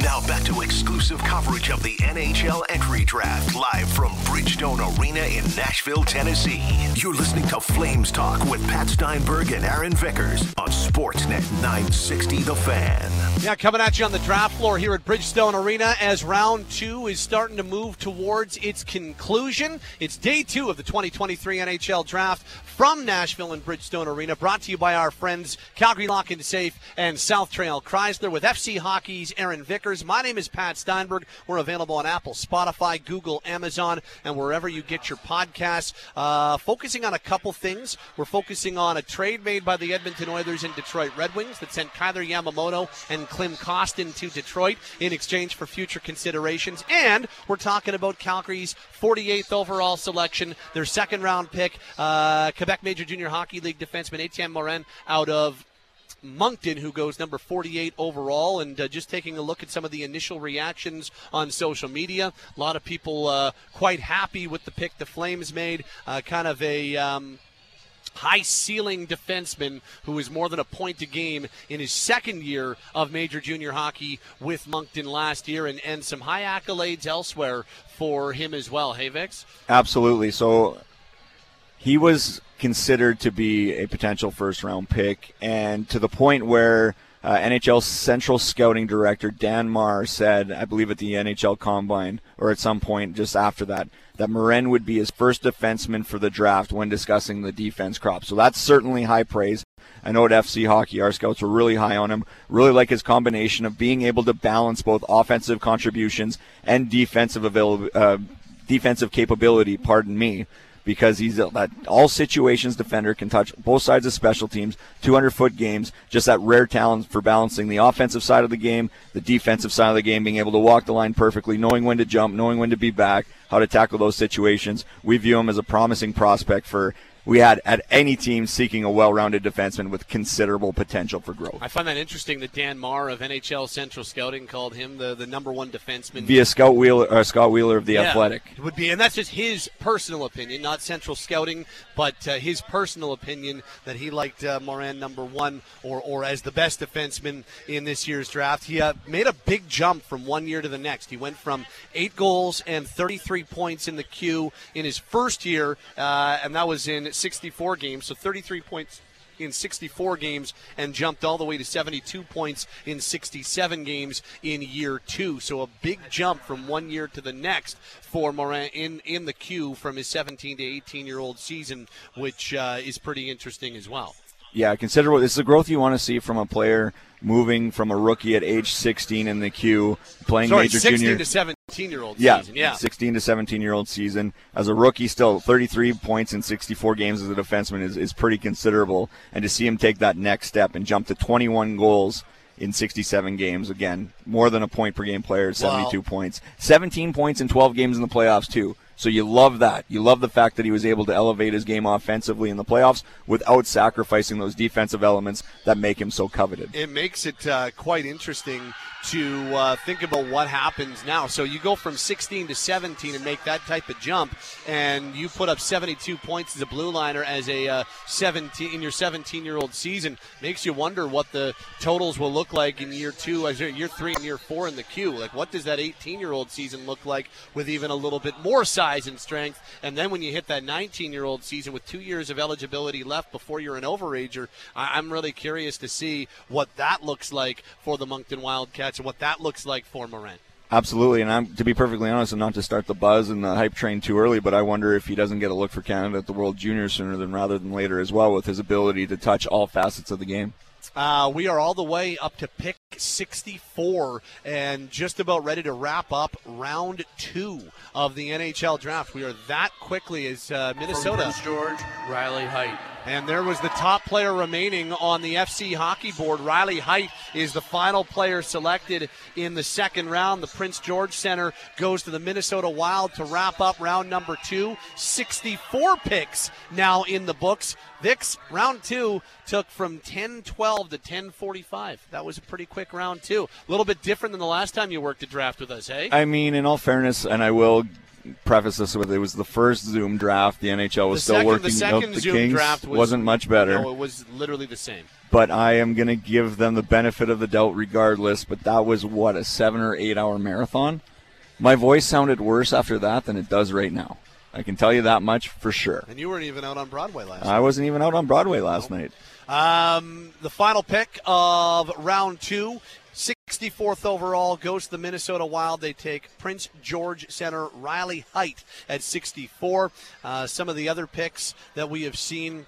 Now back to exclusive coverage of the N H L entry draft live from Bridgestone Arena in Nashville, Tennessee. You're listening to Flames Talk with Pat Steinberg and Aaron Vickers on Sportsnet nine sixty The Fan. Yeah, coming at you on the draft floor here at Bridgestone Arena as round two is starting to move towards its conclusion. It's day two of the twenty twenty-three N H L draft from Nashville and Bridgestone Arena, brought to you by our friends Calgary Lock and Safe and South Trail Chrysler with F C Hockey's Aaron Vickers. My name is Pat Steinberg. We're available on Apple, Spotify, Google, Amazon, and wherever you get your podcasts. Uh, focusing on a couple things. We're focusing on a trade made by the Edmonton Oilers and Detroit Red Wings that sent Kyler Yamamoto and Klim Kostin to Detroit in exchange for future considerations. And we're talking about Calgary's forty-eighth overall selection, their second-round pick, uh, Quebec Major Junior Hockey League defenseman Etienne Morin out of Moncton, who goes number forty-eight overall. And uh, just taking a look at some of the initial reactions on social media, a lot of people uh, quite happy with the pick the Flames made. Uh, kind of a um, high-ceiling defenseman who is more than a point a game in his second year of major junior hockey with Moncton last year, and, and some high accolades elsewhere for him as well. Hey, Vix? Absolutely. So he was considered to be a potential first-round pick, and to the point where uh, N H L Central Scouting Director Dan Maher said, I believe at the N H L Combine, or at some point just after that, that Morin would be his first defenseman for the draft when discussing the defense crop. So that's certainly high praise. I know at F C Hockey, our scouts were really high on him, really like his combination of being able to balance both offensive contributions and defensive avail- uh, defensive capability, pardon me, because he's that all-situations defender, can touch both sides of special teams, two hundred foot games, just that rare talent for balancing the offensive side of the game, the defensive side of the game, being able to walk the line perfectly, knowing when to jump, knowing when to be back, how to tackle those situations. We view him as a promising prospect for we had at any team seeking a well-rounded defenseman with considerable potential for growth. I find that interesting that Dan Maher of N H L Central Scouting called him the, the number one defenseman. Via Scott Wheeler, or Scott Wheeler of the yeah, Athletic. It would be, and that's just his personal opinion, not Central Scouting, but uh, his personal opinion that he liked uh, Morin number one or or as the best defenseman in this year's draft. He uh, made a big jump from one year to the next. He went from eight goals and thirty-three points in the queue in his first year, uh, and that was in sixty-four games, so thirty-three points in sixty-four games, and jumped all the way to seventy-two points in sixty-seven games in year two. So a big jump from one year to the next for Morin in, in the queue from his seventeen to eighteen-year-old season, which uh, is pretty interesting as well. Yeah, consider what this is the growth you want to see from a player moving from a rookie at age sixteen in the queue, playing Sorry, major junior. sixteen to seventeen-year-old yeah, season. Yeah, sixteen to seventeen-year-old season. As a rookie, still thirty-three points in sixty-four games as a defenseman is, is pretty considerable. And to see him take that next step and jump to twenty-one goals in sixty-seven games, again, more than a point per game player, seventy-two wow. points. seventeen points in twelve games in the playoffs, too. So you love that. You love the fact that he was able to elevate his game offensively in the playoffs without sacrificing those defensive elements that make him so coveted. It makes it uh, quite interesting to uh, think about what happens now. So you go from sixteen to seventeen and make that type of jump, and you put up seventy-two points as a blue liner as a uh, seventeen in your seventeen-year-old season. Makes you wonder what the totals will look like in year two, year three, and year four in the queue. Like, what does that eighteen-year-old season look like with even a little bit more size and strength? And then when you hit that nineteen-year-old season with two years of eligibility left before you're an overager, I- I'm really curious to see what that looks like for the Moncton Wildcats and what that looks like for Morin. Absolutely, and I'm, to be perfectly honest, and not to start the buzz and the hype train too early, but I wonder if he doesn't get a look for Canada at the World Juniors sooner than rather than later as well, with his ability to touch all facets of the game. Uh, we are all the way up to pick sixty-four and just about ready to wrap up round two of the N H L draft. We are that quickly as uh, Minnesota. From Prince George, Riley Heidt. And there was the top player remaining on the F C hockey board. Riley Heidt is the final player selected in the second round. The Prince George Center goes to the Minnesota Wild to wrap up round number two. sixty-four picks now in the books. Vicks, round two took from ten twelve to ten forty-five. That was a pretty quick round two. A little bit different than the last time you worked a draft with us, hey? I mean, in all fairness, and I will preface this with, it was the first Zoom draft. The N H L was the still second, working. The second the Zoom Kings draft was, wasn't much better. No, it was literally the same. But I am going to give them the benefit of the doubt regardless. But that was, what, a seven- or eight-hour marathon? My voice sounded worse after that than it does right now. I can tell you that much for sure. And you weren't even out on Broadway last night. I wasn't even out on Broadway last no. night. Um, the final pick of round two, sixty-fourth overall, goes to the Minnesota Wild. They take Prince George Center Riley Heidt at sixty-four. Uh, some of the other picks that we have seen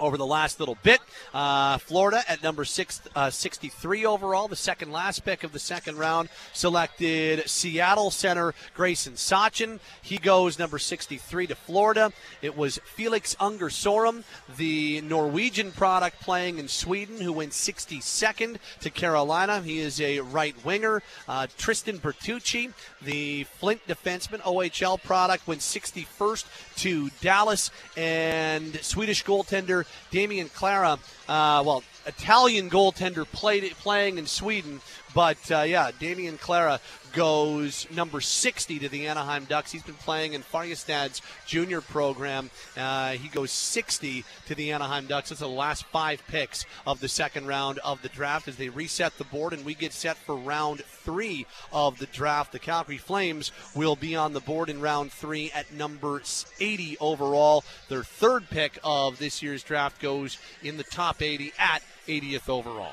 over the last little bit, uh, Florida at number six, uh, sixty-three overall, the second last pick of the second round, selected Seattle center Grayson Sachin. He goes number sixty-three to Florida. It was Felix Unger Sørum, the Norwegian product playing in Sweden, who went sixty-second to Carolina. He is a right winger. Uh, Tristan Bertucci, the Flint defenseman, O H L product, went sixty-first to Dallas, and Swedish goaltender Damian Clara, uh, well, Italian goaltender played playing in Sweden, but uh, yeah, Damian Clara goes number sixty to the Anaheim Ducks. He's been playing in Färjestad's junior program. Uh, he goes sixty to the Anaheim Ducks. That's the last five picks of the second round of the draft as they reset the board and we get set for round three of the draft. The Calgary Flames will be on the board in round three at number eighty overall. Their third pick of this year's draft goes in the top eighty at eightieth overall.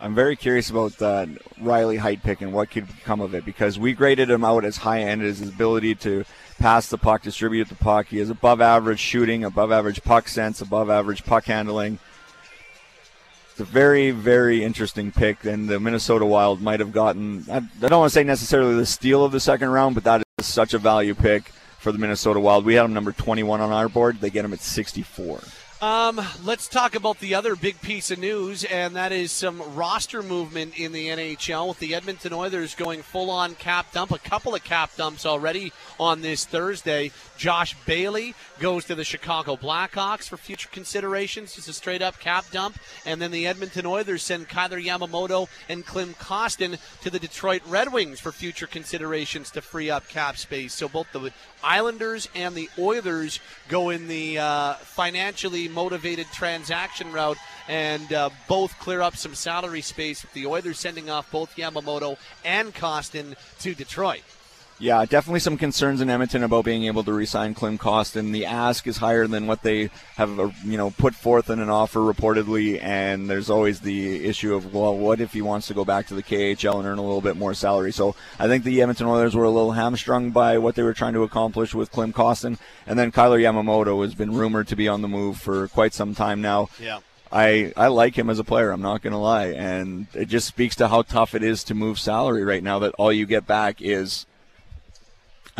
I'm very curious about that Riley Heidt pick and what could become of it, because we graded him out as high-end as his ability to pass the puck, distribute the puck. He has above-average shooting, above-average puck sense, above-average puck handling. It's a very, very interesting pick, and the Minnesota Wild might have gotten, I don't want to say necessarily the steal of the second round, but that is such a value pick for the Minnesota Wild. We had him number twenty-one on our board. They get him at sixty-four. Um, let's talk about the other big piece of news, and that is some roster movement in the N H L with the Edmonton Oilers going full-on cap dump. A couple of cap dumps already on this Thursday. Josh Bailey goes to the Chicago Blackhawks for future considerations. Just a straight-up cap dump. And then the Edmonton Oilers send Kyler Yamamoto and Klim Kostin to the Detroit Red Wings for future considerations to free up cap space. So both the Islanders and the Oilers go in the uh, financially motivated transaction route and uh, both clear up some salary space with the Oilers sending off both Yamamoto and Kostin to Detroit. Yeah, definitely some concerns in Edmonton about being able to re-sign Klim Kostin. The ask is higher than what they have, you know, put forth in an offer reportedly, and there's always the issue of, well, what if he wants to go back to the K H L and earn a little bit more salary? So I think the Edmonton Oilers were a little hamstrung by what they were trying to accomplish with Klim Kostin, and then Kyler Yamamoto has been rumored to be on the move for quite some time now. Yeah. I, I like him as a player, I'm not going to lie, and it just speaks to how tough it is to move salary right now that all you get back is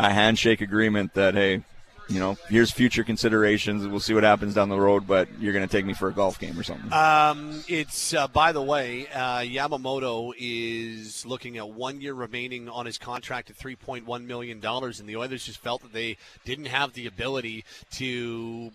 a handshake agreement that, hey, you know, here's future considerations. We'll see what happens down the road, but you're going to take me for a golf game or something. Um, it's, uh, by the way, uh, Yamamoto is looking at one year remaining on his contract at three point one million dollars, and the Oilers just felt that they didn't have the ability to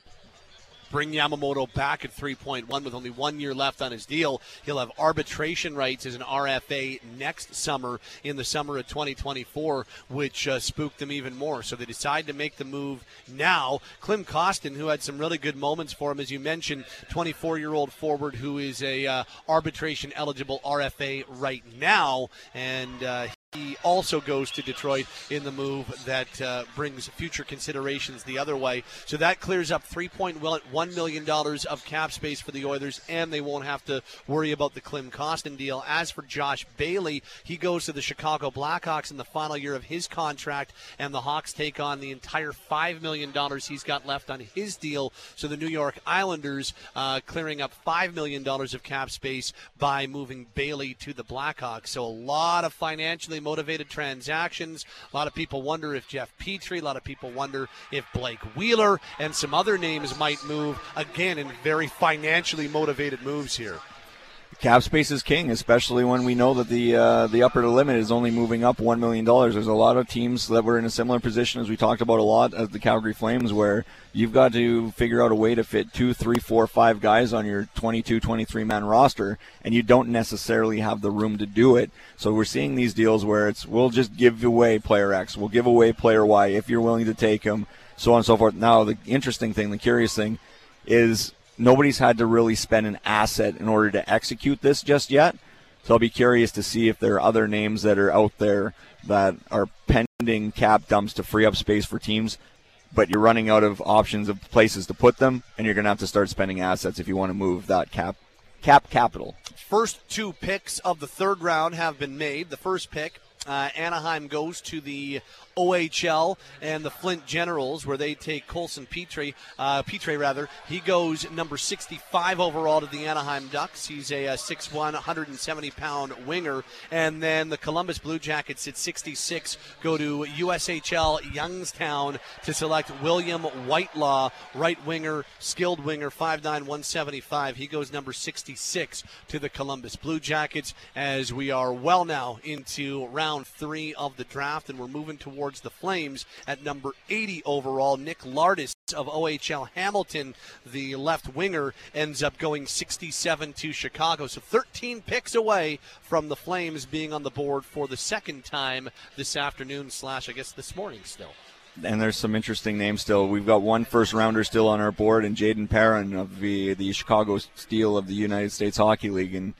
bring Yamamoto back at three point one with only one year left on his deal. He'll have arbitration rights as an R F A next summer in the summer of twenty twenty-four, which uh, spooked them even more. So they decide to make the move now. Klim Kostin, who had some really good moments for him, as you mentioned, twenty-four-year-old forward who is a uh, arbitration-eligible R F A right now, and uh, he also goes to Detroit in the move that uh, brings future considerations the other way. So that clears up three point one million dollars of cap space for the Oilers, and they won't have to worry about the Klim Kostin deal. As for Josh Bailey, he goes to the Chicago Blackhawks in the final year of his contract, and the Hawks take on the entire five million dollars he's got left on his deal. So the New York Islanders uh, clearing up five million dollars of cap space by moving Bailey to the Blackhawks. So a lot of financially motivated transactions. A lot of people wonder if Jeff Petrie, a lot of people wonder if Blake Wheeler, and some other names might move, again, in very financially motivated moves here. Cap space is king, especially when we know that the uh, the upper limit is only moving up one million dollars. There's a lot of teams that were in a similar position, as we talked about a lot, as the Calgary Flames, where you've got to figure out a way to fit two, three, four, five guys on your twenty-two, twenty-three man roster, and you don't necessarily have the room to do it. So we're seeing these deals where it's, we'll just give away player X, we'll give away player Y if you're willing to take him, so on and so forth. Now, the interesting thing, the curious thing is, nobody's had to really spend an asset in order to execute this just yet. So I'll be curious to see if there are other names that are out there that are pending cap dumps to free up space for teams, but you're running out of options of places to put them, and you're going to have to start spending assets if you want to move that cap cap capital. First two picks of the third round have been made. The first pick, Uh, Anaheim goes to the O H L and the Flint Generals, where they take Colson Petrie. Uh, Petrie, rather, he goes number sixty-five overall to the Anaheim Ducks. He's a, a six one, one seventy pound winger. And then the Columbus Blue Jackets at sixty-six go to U S H L Youngstown to select William Whitelaw, right winger, skilled winger, five nine, one seventy-five. He goes number sixty-six to the Columbus Blue Jackets, as we are well now into round three of the draft, and we're moving towards the Flames at number eighty overall. Nick Lardis of O H L Hamilton, the left winger, ends up going sixty-seven to Chicago. So thirteen picks away from the Flames being on the board for the second time this afternoon slash, I guess, this morning still. And there's some interesting names still. We've got one first rounder still on our board, and Jaden Perrin of the, the Chicago Steel of the United States Hockey League. And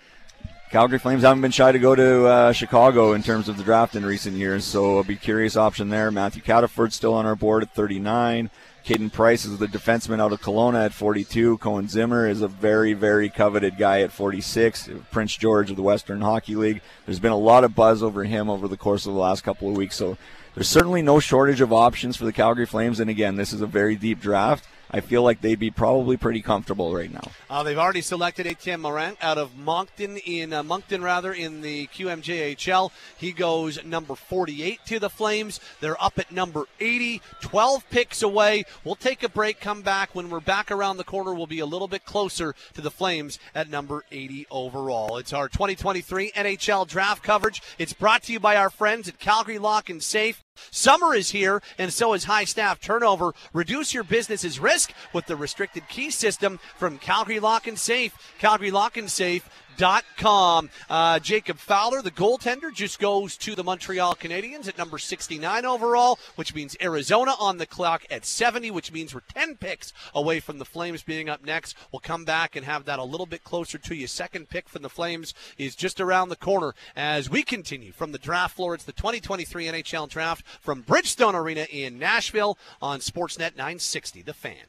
Calgary Flames haven't been shy to go to uh, Chicago in terms of the draft in recent years, so it'll be a curious option there. Matthew Cataford's still on our board at thirty-nine. Caden Price is the defenseman out of Kelowna at forty-two. Cohen Zimmer is a very, very coveted guy at forty-six. Prince George of the Western Hockey League. There's been a lot of buzz over him over the course of the last couple of weeks, so there's certainly no shortage of options for the Calgary Flames, and again, this is a very deep draft. I feel like they'd be probably pretty comfortable right now. Uh, they've already selected Etienne Morin out of Moncton in uh, Moncton rather in the Q M J H L. He goes number forty-eight to the Flames. They're up at number eighty, twelve picks away. We'll take a break, come back. When we're back around the corner, we'll be a little bit closer to the Flames at number eighty overall. It's our twenty twenty-three N H L draft coverage. It's brought to you by our friends at Calgary Lock and Safe. Summer is here, and so is high staff turnover. Reduce your business's risk with the restricted key system from Calgary Lock and Safe. Calgary Lock and Safe. Dot com. Uh, Jacob Fowler, the goaltender, just goes to the Montreal Canadiens at number sixty-nine overall, which means Arizona on the clock at seventy, which means we're ten picks away from the Flames being up next. We'll come back and have that a little bit closer to you. Second pick from the Flames is just around the corner as we continue from the draft floor. It's the twenty twenty-three N H L draft from Bridgestone Arena in Nashville on Sportsnet nine sixty, The Fan.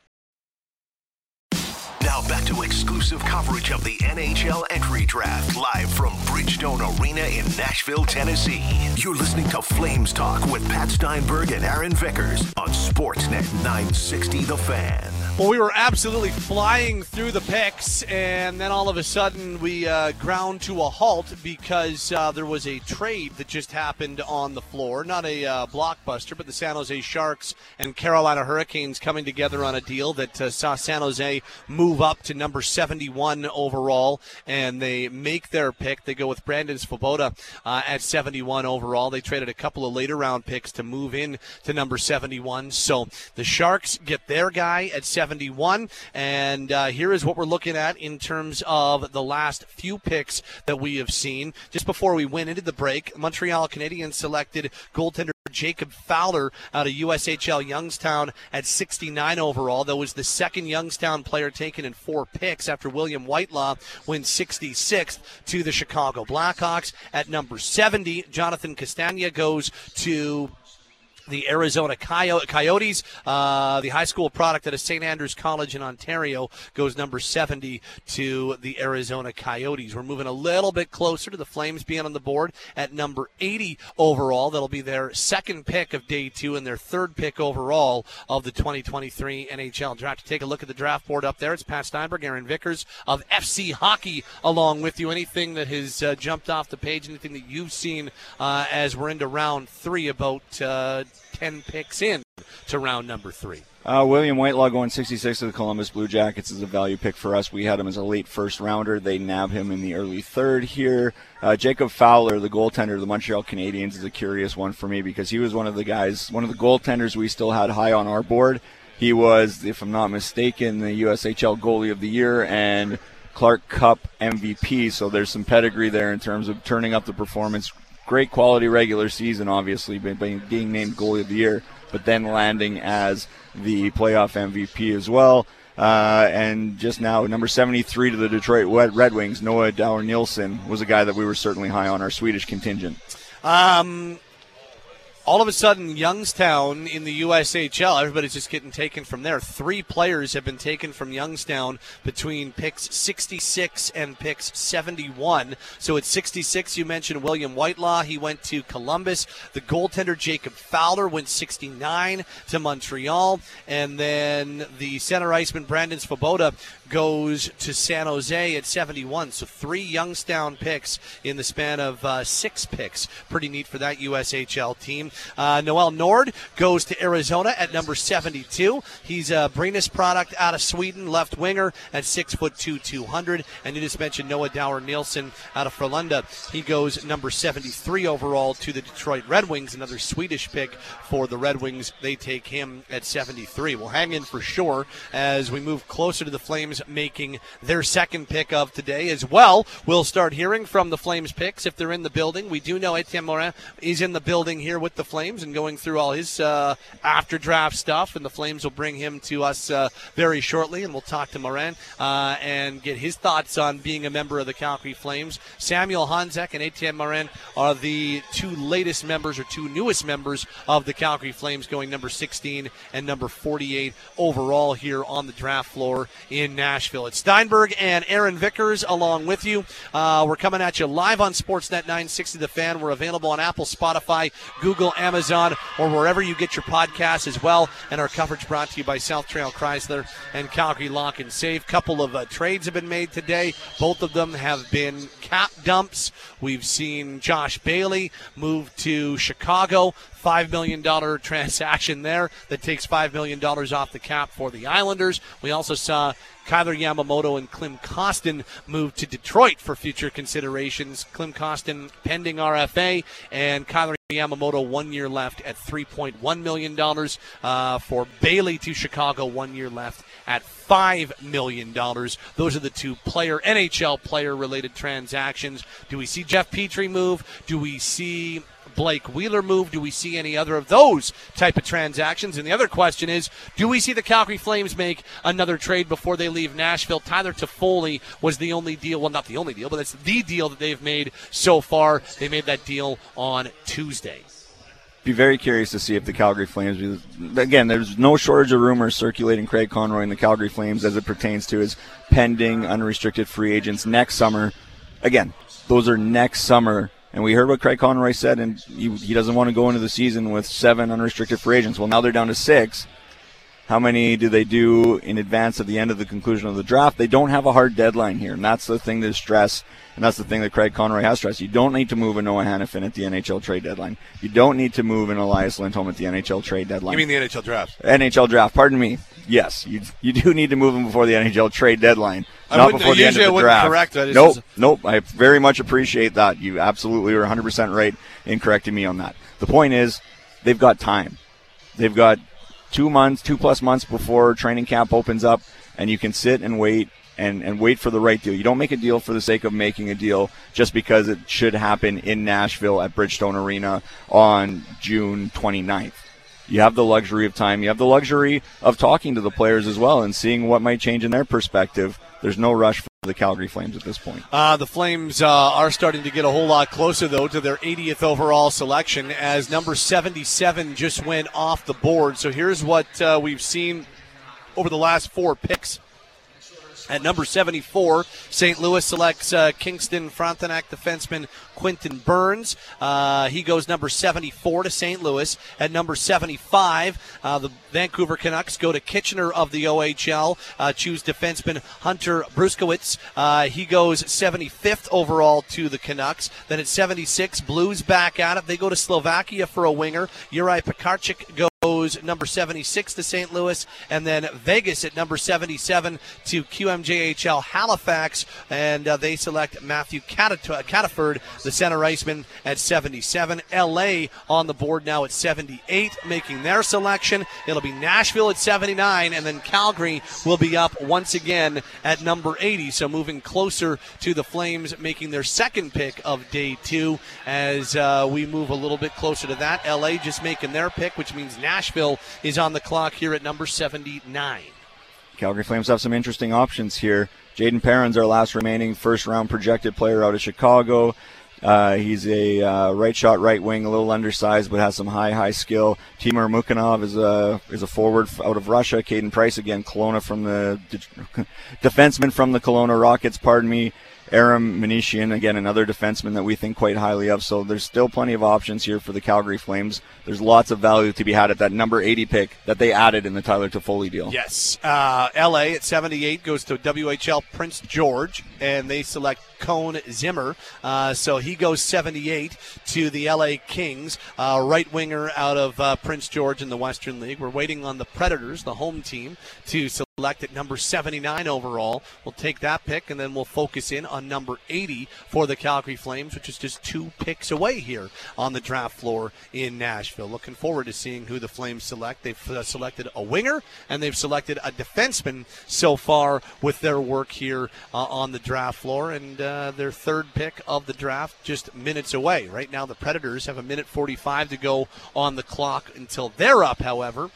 Now back to exclusive coverage of the N H L entry draft, live from Bridgestone Arena in Nashville, Tennessee. You're listening to Flames Talk with Pat Steinberg and Aaron Vickers on Sportsnet nine sixty The Fan. Well, we were absolutely flying through the picks, and then all of a sudden we uh, ground to a halt because uh, there was a trade that just happened on the floor. Not a uh, blockbuster, but the San Jose Sharks and Carolina Hurricanes coming together on a deal that uh, saw San Jose move up to number seventy-one overall, and they make their pick. They go with Brandon Svoboda uh, at seventy-one overall. They traded a couple of later round picks to move in to number seventy-one. So the Sharks get their guy at seventy-one, and uh, here is what we're looking at in terms of the last few picks that we have seen. Just before we went into the break, Montreal Canadiens selected goaltender Jacob Fowler out of U S H L Youngstown at sixty-nine overall. That was the second Youngstown player taken in four picks after William Whitelaw went sixty-sixth to the Chicago Blackhawks. At number seventy, Jonathan Castagna goes to the Arizona Coy- Coyotes, uh, the high school product out of Saint Andrews College in Ontario, goes number seventy to the Arizona Coyotes. We're moving a little bit closer to the Flames being on the board at number eighty overall. That'll be their second pick of day two and their third pick overall of the twenty twenty-three N H L draft. Take a look at the draft board up there. It's Pat Steinberg, Aaron Vickers of F C Hockey along with you. Anything that has uh, jumped off the page, anything that you've seen uh, as we're into round three about uh, ten picks in to round number three. Uh, William Whitelaw going sixty-six to the Columbus Blue Jackets is a value pick for us. We had him as a late first rounder. They nab him in the early third here. Uh, Jacob Fowler, the goaltender of the Montreal Canadiens, is a curious one for me because he was one of the guys, one of the goaltenders we still had high on our board. He was, if I'm not mistaken, the U S H L Goalie of the Year and Clark Cup M V P. So there's some pedigree there in terms of turning up the performance. Great quality regular season, obviously, being named Goalie of the Year, but then landing as the playoff M V P as well. Uh, and just now, number seventy-three to the Detroit Red Wings, Noah Dauer-Nielsen, was a guy that we were certainly high on, our Swedish contingent. Um... All of a sudden, Youngstown in the U S H L, everybody's just getting taken from there. Three players have been taken from Youngstown between picks sixty-six and picks seventy-one. So at sixty-six, you mentioned William Whitelaw. He went to Columbus. The goaltender Jacob Fowler went sixty-nine to Montreal. And then the center iceman Brandon Svoboda goes to San Jose at seventy-one. So three Youngstown picks in the span of uh, six picks. Pretty neat for that U S H L team. Uh, Noel Nord goes to Arizona at number seventy-two. He's a Brynäs product out of Sweden, left winger at six foot two, two hundred. And you just mentioned Noah Dauer-Nielsen out of Frölunda. He goes number seventy-three overall to the Detroit Red Wings, another Swedish pick for the Red Wings. They take him at seventy-three. We'll hang in for sure as we move closer to the Flames making their second pick of today as well. We'll start hearing from the Flames picks if they're in the building. We do know Etienne Morin is in the building here with the Flames and going through all his uh, after draft stuff, and the Flames will bring him to us uh, very shortly, and we'll talk to Morin uh, and get his thoughts on being a member of the Calgary Flames. Samuel Honzek and Etienne Morin are the two latest members or two newest members of the Calgary Flames, going number sixteen and number forty-eight overall here on the draft floor in Nashville. It's Steinberg and Aaron Vickers along with you. Uh, we're coming at you live on Sportsnet nine sixty The Fan. We're available on Apple, Spotify, Google, Amazon, or wherever you get your podcasts as well. And our coverage brought to you by South Trail Chrysler and Calgary Lock and Save. Couple of uh, trades have been made today. Both of them have been cap dumps. We've seen Josh Bailey move to Chicago. five million dollars transaction there that takes five million dollars off the cap for the Islanders. We also saw Kyler Yamamoto and Klim Kostin move to Detroit for future considerations. Klim Kostin pending R F A, and Kyler Yamamoto one year left at three point one million dollars. Uh, for Bailey to Chicago, one year left at five million dollars. Those are the two player N H L player-related transactions. Do we see Jeff Petrie move? Do we see Blake Wheeler move? Do we see any other of those type of transactions? And the other question is, do we see the Calgary Flames make another trade before they leave Nashville? Tyler Toffoli was the only deal, well, not the only deal, but that's the deal that they've made so far. They made that deal on Tuesday. Be very curious to see if the Calgary Flames, again, there's no shortage of rumors circulating Craig Conroy and the Calgary Flames as it pertains to his pending unrestricted free agents next summer. Again, those are next summer. And we heard what Craig Conroy said, and he, he doesn't want to go into the season with seven unrestricted free agents. Well, now they're down to six. How many do they do in advance of the end of the conclusion of the draft? They don't have a hard deadline here, and that's the thing to stress, and that's the thing that Craig Conroy has stressed. You don't need to move a Noah Hanifin at the N H L trade deadline. You don't need to move an Elias Lindholm at the N H L trade deadline. You mean the N H L draft? N H L draft, pardon me. Yes, you you do need to move him before the N H L trade deadline, I not before the end of the draft. Correct, I nope, just... nope, I very much appreciate that. You absolutely were one hundred percent right in correcting me on that. The point is, they've got time. They've got two months, two plus months before training camp opens up, and you can sit and wait and, and wait for the right deal. You don't make a deal for the sake of making a deal just because it should happen in Nashville at Bridgestone Arena on June twenty-ninth. You have the luxury of time. You have the luxury of talking to the players as well and seeing what might change in their perspective. There's no rush for the Calgary Flames at this point. Uh, the Flames uh, are starting to get a whole lot closer, though, to their eightieth overall selection as number seventy-seven just went off the board. So here's what uh, we've seen over the last four picks. At number seventy-four, Saint Louis selects uh, Kingston Frontenac defenseman Quentin Burns. Uh, he goes number seventy-four to Saint Louis. At number seventy-five, uh, the Vancouver Canucks go to Kitchener of the O H L, uh, choose defenseman Hunter Bruskowitz. Uh, he goes seventy-fifth overall to the Canucks. Then at seventy-six, Blues back at it. They go to Slovakia for a winger. Juraj Pekarczyk goes number seventy-six to Saint Louis, and then Vegas at number seventy-seven to Q M J H L Halifax, and uh, they select Matthew Cataford, the center iceman, at seventy-seven. L A on the board now at seventy-eight, making their selection. It'll be Nashville at seventy-nine, and then Calgary will be up once again at number eighty, so moving closer to the Flames, making their second pick of day two as uh, we move a little bit closer to that. L A just making their pick, which means Nashville Nashville is on the clock here at number seventy-nine. Calgary Flames have some interesting options here. Jaden Perrin's our last remaining first-round projected player out of Chicago. Uh, he's a uh, right shot, right wing, a little undersized, but has some high, high skill. Timur Mukhanov is a is a forward out of Russia. Caden Price again, Kelowna from the de- defenseman from the Kelowna Rockets. Pardon me. Aram Manishian, again, another defenseman that we think quite highly of. So there's still plenty of options here for the Calgary Flames. There's lots of value to be had at that number eighty pick that they added in the Tyler Toffoli deal. Yes. Uh, L A at seventy-eight goes to W H L Prince George, and they select Cone Zimmer. Uh, so he goes seventy-eight to the L A Kings, uh, right winger out of uh, Prince George in the Western League. We're waiting on the Predators, the home team, to select. Select at number seventy-nine overall. We'll take that pick, and then we'll focus in on number eighty for the Calgary Flames, which is just two picks away here on the draft floor in Nashville. Looking forward to seeing who the Flames select. They've uh, selected a winger, and they've selected a defenseman so far with their work here uh, on the draft floor, and uh, their third pick of the draft just minutes away. Right now the Predators have a minute forty-five to go on the clock until they're up, however,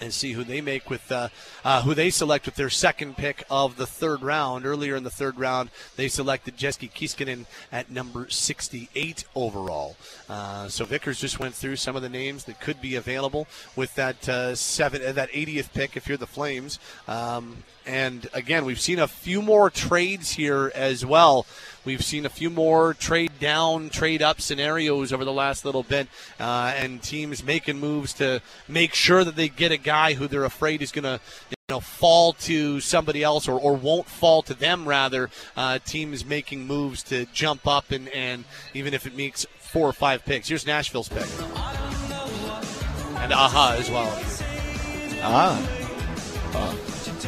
and see who they make with uh, uh, who they select with their second pick of the third round. Earlier in the third round, they selected Jeski Kiskinen at number sixty-eight overall. Uh, so Vickers just went through some of the names that could be available with that uh, seven, uh, that eightieth pick if you're the Flames. Um, and again, we've seen a few more trades here as well. We've seen a few more trade-down, trade-up scenarios over the last little bit, uh, and teams making moves to make sure that they get a guy who they're afraid is going to, you know, fall to somebody else or, or won't fall to them, rather. Uh, teams making moves to jump up, and, and even if it makes four or five picks. Here's Nashville's pick. And Aha as well. Ah. Oh.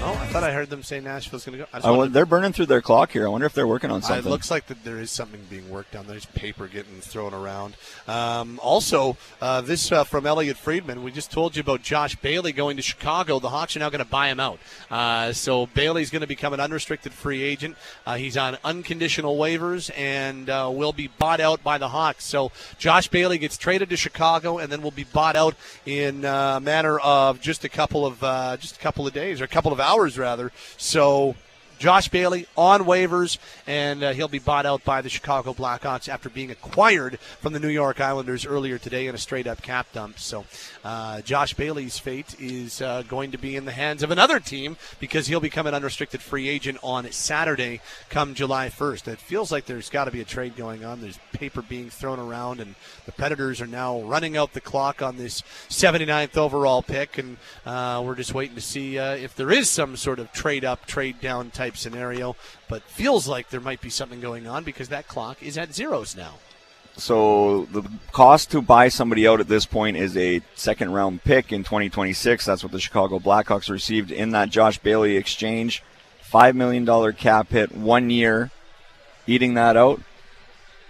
Oh, I thought I heard them say Nashville's going to go. I I, wondered, they're burning through their clock here. I wonder if they're working on something. It looks like that there is something being worked on. There's paper getting thrown around. Um, also, uh, this uh, from Elliot Friedman. We just told you about Josh Bailey going to Chicago. The Hawks are now going to buy him out. Uh, so Bailey's going to become an unrestricted free agent. Uh, he's on unconditional waivers and uh, will be bought out by the Hawks. So Josh Bailey gets traded to Chicago and then will be bought out in a uh, matter of just a couple of uh, just a couple of days or a couple of hours. hours rather so Josh Bailey on waivers, and uh, he'll be bought out by the Chicago Blackhawks after being acquired from the New York Islanders earlier today in a straight-up cap dump. So uh, Josh Bailey's fate is uh, going to be in the hands of another team because he'll become an unrestricted free agent on Saturday come July first. It feels like there's got to be a trade going on. There's paper being thrown around, and the Predators are now running out the clock on this seventy-ninth overall pick, and uh, we're just waiting to see uh, if there is some sort of trade-up, trade-down type scenario, but feels like there might be something going on because that clock is at zeros now. So the cost to buy somebody out at this point is a second-round pick in twenty twenty-six. That's what the Chicago Blackhawks received in that Josh Bailey exchange. five million dollars cap hit, one year, eating that out.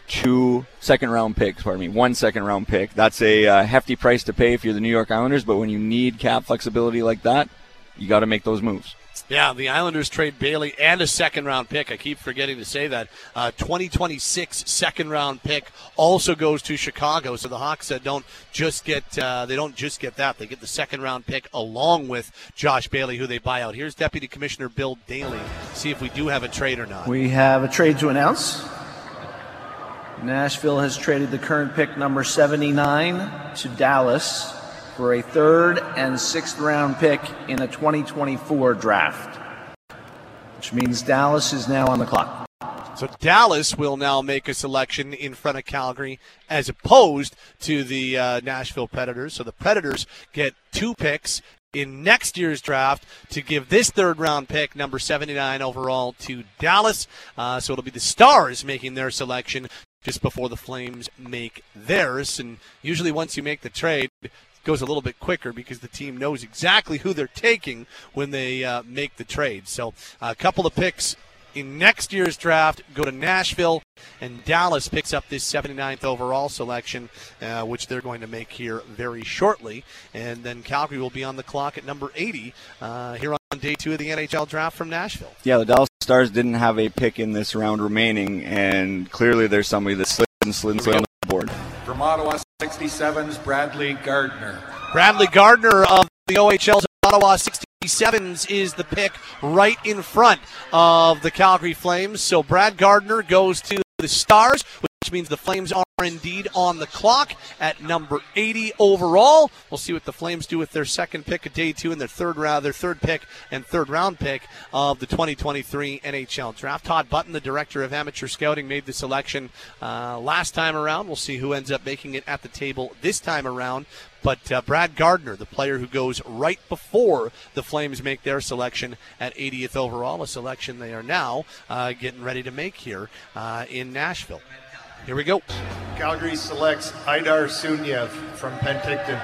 Two second-round picks, pardon me, one second-round pick. That's a uh, hefty price to pay if you're the New York Islanders, but when you need cap flexibility like that, you got to make those moves. Yeah, the Islanders trade Bailey and a second-round pick. I keep forgetting to say that. Uh, twenty twenty-six second-round pick also goes to Chicago. So the Hawks uh, don't just get uh, they don't just get that; they get the second-round pick along with Josh Bailey, who they buy out. Here's Deputy Commissioner Bill Daly. See if we do have a trade or not. We have a trade to announce. Nashville has traded the current pick number seventy-nine to Dallas for a third and sixth round pick in the twenty twenty-four draft, which means Dallas is now on the clock. So Dallas will now make a selection in front of Calgary as opposed to the uh, Nashville Predators. So the Predators get two picks in next year's draft to give this third round pick, number seventy-nine overall, to Dallas. Uh, so it'll be the Stars making their selection just before the Flames make theirs. And usually once you make the trade, goes a little bit quicker because the team knows exactly who they're taking when they uh, make the trade. So a couple of picks in next year's draft go to Nashville, and Dallas picks up this seventy-ninth overall selection, uh, which they're going to make here very shortly. And then Calgary will be on the clock at number eighty uh, here on day two of the N H L draft from Nashville. Yeah, the Dallas Stars didn't have a pick in this round remaining, and clearly there's somebody that slid and slid and slid on the board. From Ottawa, sixty-sevens, Bradley Gardner. Bradley Gardner of the O H L's Ottawa sixty-sevens is the pick right in front of the Calgary Flames. So Brad Gardner goes to the Stars, which means the Flames are indeed on the clock at number eighty overall. We'll see what the Flames do with their second pick of day two and their third round, their third pick and third round pick of the twenty twenty-three N H L draft. Todd Button, the director of amateur scouting, made the selection uh, last time around. We'll see who ends up making it at the table this time around. But uh, Brad Gardner, the player who goes right before the Flames make their selection at eightieth overall, a selection they are now uh, getting ready to make here uh, in Nashville. Here we go. Calgary selects Adar Sunyev from Penticton.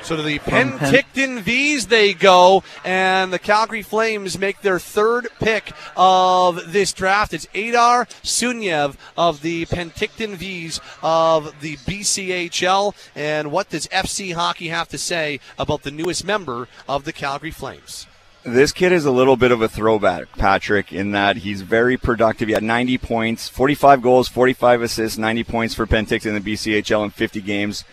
So to the Penticton Vs they go, and the Calgary Flames make their third pick of this draft. It's Adar Sunyev of the Penticton Vs of the B C H L. And what does F C Hockey have to say about the newest member of the Calgary Flames? This kid is a little bit of a throwback, Patrick, in that he's very productive. He had ninety points, forty-five goals, forty-five assists, ninety points for Penticton in the B C H L in fifty games.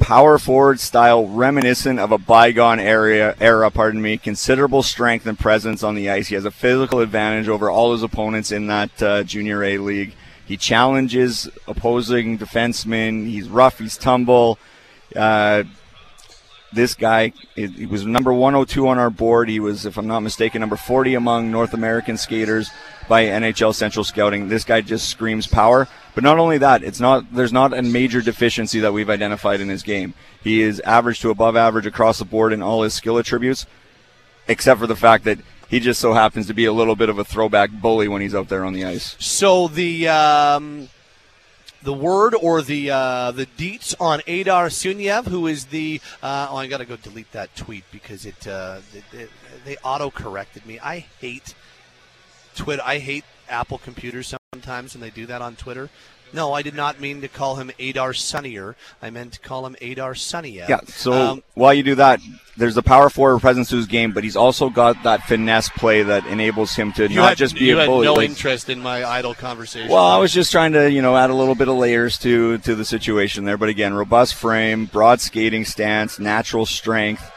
Power forward style, reminiscent of a bygone era, era, pardon me, considerable strength and presence on the ice. He has a physical advantage over all his opponents in that uh, Junior A League. He challenges opposing defensemen. He's rough, he's tumble. Uh, this guy, it, he was number one oh two on our board. He was, if I'm not mistaken, number forty among North American skaters by N H L Central Scouting. This guy just screams power. But not only that, it's not there's not a major deficiency that we've identified in his game. He is average to above average across the board in all his skill attributes, except for the fact that he just so happens to be a little bit of a throwback bully when he's out there on the ice. So the um, the word or the uh, the deets on Adar Sunyev, who is the uh, – oh, I got to go delete that tweet because it, uh, it, it they auto-corrected me. I hate Twitter. I hate Apple computers sometimes when they do that on Twitter. No, I did not mean to call him Adar Sunnier. I meant to call him Adar Sunyev. Yeah, so um, while you do that, there's the power forward presence to his game, but he's also got that finesse play that enables him to not had, just be a bully. You had no like, interest in my idle conversation. Well, I was just trying to, you know, add a little bit of layers to, to the situation there. But again, robust frame, broad skating stance, natural strength.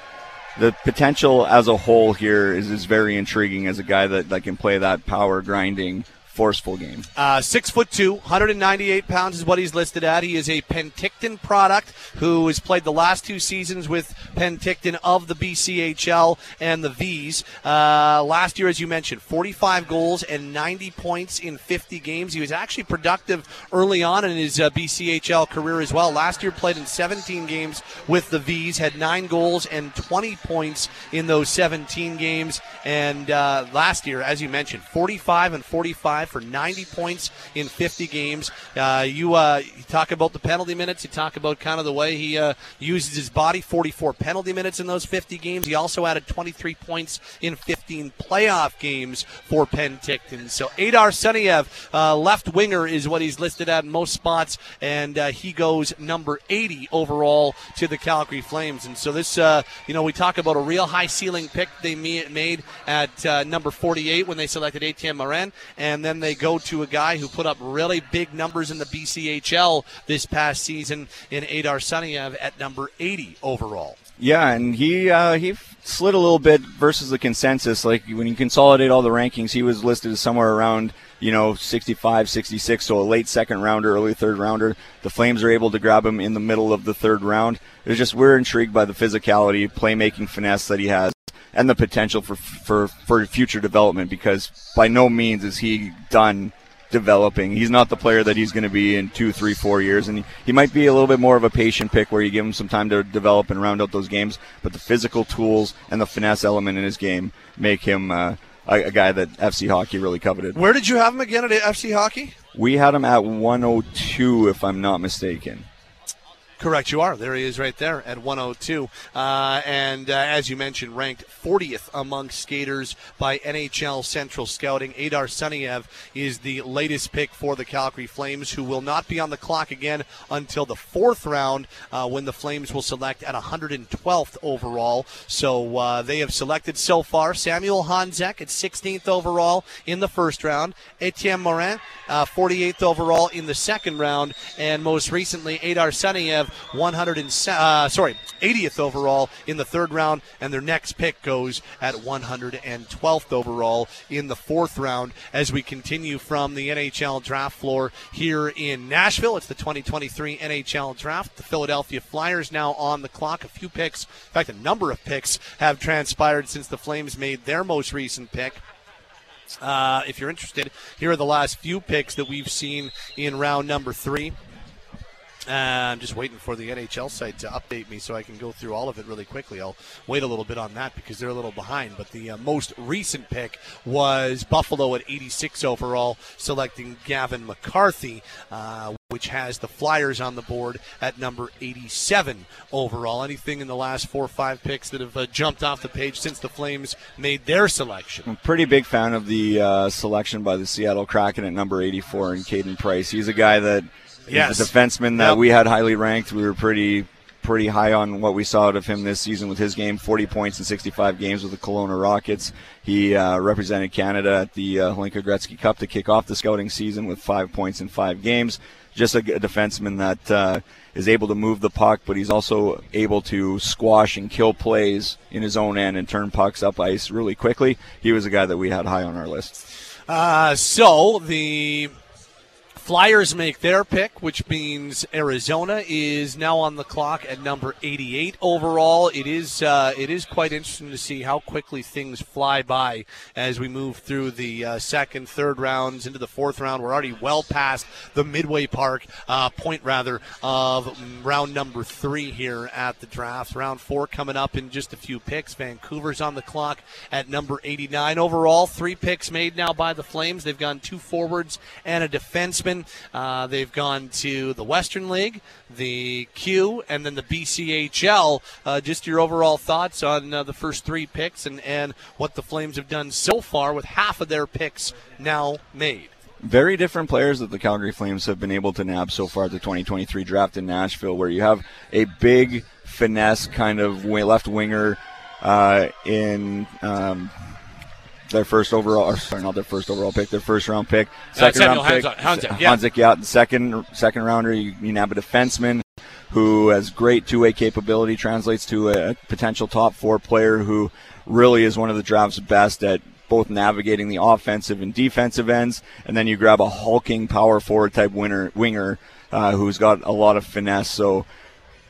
the potential as a whole here is, is very intriguing as a guy that, that can play that power grinding forceful game. Uh, six foot two, one hundred ninety-eight pounds is what he's listed at. He is a Penticton product who has played the last two seasons with Penticton of the B C H L and the V's. Uh, last year, as you mentioned, forty-five goals and ninety points in fifty games. He was actually productive early on in his uh, B C H L career as well. Last year, played in seventeen games with the V's, had nine goals and twenty points in those seventeen games. And uh, last year, as you mentioned, forty-five and forty-five. For ninety points in fifty games. Uh, you, uh, you talk about the penalty minutes. You talk about kind of the way he uh, uses his body, forty-four penalty minutes in those fifty games. He also added twenty-three points in fifteen playoff games for Penticton. So Adar Sunyev, uh, left winger, is what he's listed at in most spots, and uh, he goes number eighty overall to the Calgary Flames. And so this, uh, you know, we talk about a real high-ceiling pick they made at uh, number forty-eight when they selected Etienne Morin, and then they go to a guy who put up really big numbers in the B C H L this past season in Adar Sunyev at number eighty overall. Yeah, and he uh, he slid a little bit versus the consensus. Like, when you consolidate all the rankings, he was listed as somewhere around, you know, sixty-five, sixty-six, so a late second rounder, early third rounder. The Flames are able to grab him in the middle of the third round. It's just, we're intrigued by the physicality, playmaking finesse that he has, and the potential for, for for future development, because by no means is he done developing. He's not the player that he's going to be in two, three, four years, and he, he might be a little bit more of a patient pick where you give him some time to develop and round out those games, but the physical tools and the finesse element in his game make him uh, a, a guy that F C Hockey really coveted. Where did you have him again at F C Hockey? We had him at one oh two, if I'm not mistaken. Correct, you are. There he is right there at one oh two. Uh, and uh, as you mentioned, ranked fortieth among skaters by N H L Central Scouting. Adar Sunyev is the latest pick for the Calgary Flames, who will not be on the clock again until the fourth round, uh, when the Flames will select at one hundred twelfth overall. So uh, they have selected so far Samuel Honzek at sixteenth overall in the first round, Etienne Morin uh, forty-eighth overall in the second round, and most recently Adar Sunyev one hundred and, uh, sorry, eightieth overall in the third round, and their next pick goes at one hundred twelfth overall in the fourth round. As we continue from the N H L draft floor here in Nashville, it's the twenty twenty-three N H L draft. The Philadelphia Flyers now on the clock. A few picks, in fact, a number of picks have transpired since the Flames made their most recent pick. Uh, if you're interested, here are the last few picks that we've seen in round number three. Uh, I'm just waiting for the N H L site to update me so I can go through all of it really quickly. I'll wait a little bit on that because they're a little behind. But the uh, most recent pick was Buffalo at eighty-six overall, selecting Gavin McCarthy, uh, which has the Flyers on the board at number eighty-seven overall. Anything in the last four or five picks that have uh, jumped off the page since the Flames made their selection? I'm a pretty big fan of the uh, selection by the Seattle Kraken at number eighty-four and Caden Price. He's a guy that... Yes. He's a defenseman that yep. we had highly ranked. We were pretty pretty high on what we saw out of him this season with his game, forty points in sixty-five games with the Kelowna Rockets. He uh, represented Canada at the uh, Hlinka Gretzky Cup to kick off the scouting season with five points in five games. Just a, a defenseman that uh, is able to move the puck, but he's also able to squash and kill plays in his own end and turn pucks up ice really quickly. He was a guy that we had high on our list. Uh, so the... Flyers make their pick, which means Arizona is now on the clock at number eighty-eight overall. It is uh, it is quite interesting to see how quickly things fly by as we move through the uh, second, third rounds into the fourth round. We're already well past the midway park uh, point, rather, of round number three here at the draft. Round four coming up in just a few picks. Vancouver's on the clock at number eighty-nine overall. Three picks made now by the Flames. They've gone two forwards and a defenseman. Uh, they've gone to the Western League, the Q, and then the B C H L. Uh, just your overall thoughts on uh, the first three picks and, and what the Flames have done so far with half of their picks now made. Very different players that the Calgary Flames have been able to nab so far at the twenty twenty-three draft in Nashville, where you have a big finesse kind of left winger uh, in... Um, Their first overall, or sorry, not their first overall pick, their first round pick, second uh, round pick, Hanzik, yeah. Hanzik, yeah, second second rounder. You, you nab a defenseman, who has great two-way capability, translates to a potential top four player who really is one of the draft's best at both navigating the offensive and defensive ends. And then you grab a hulking power forward type winner, winger uh, who's got a lot of finesse. So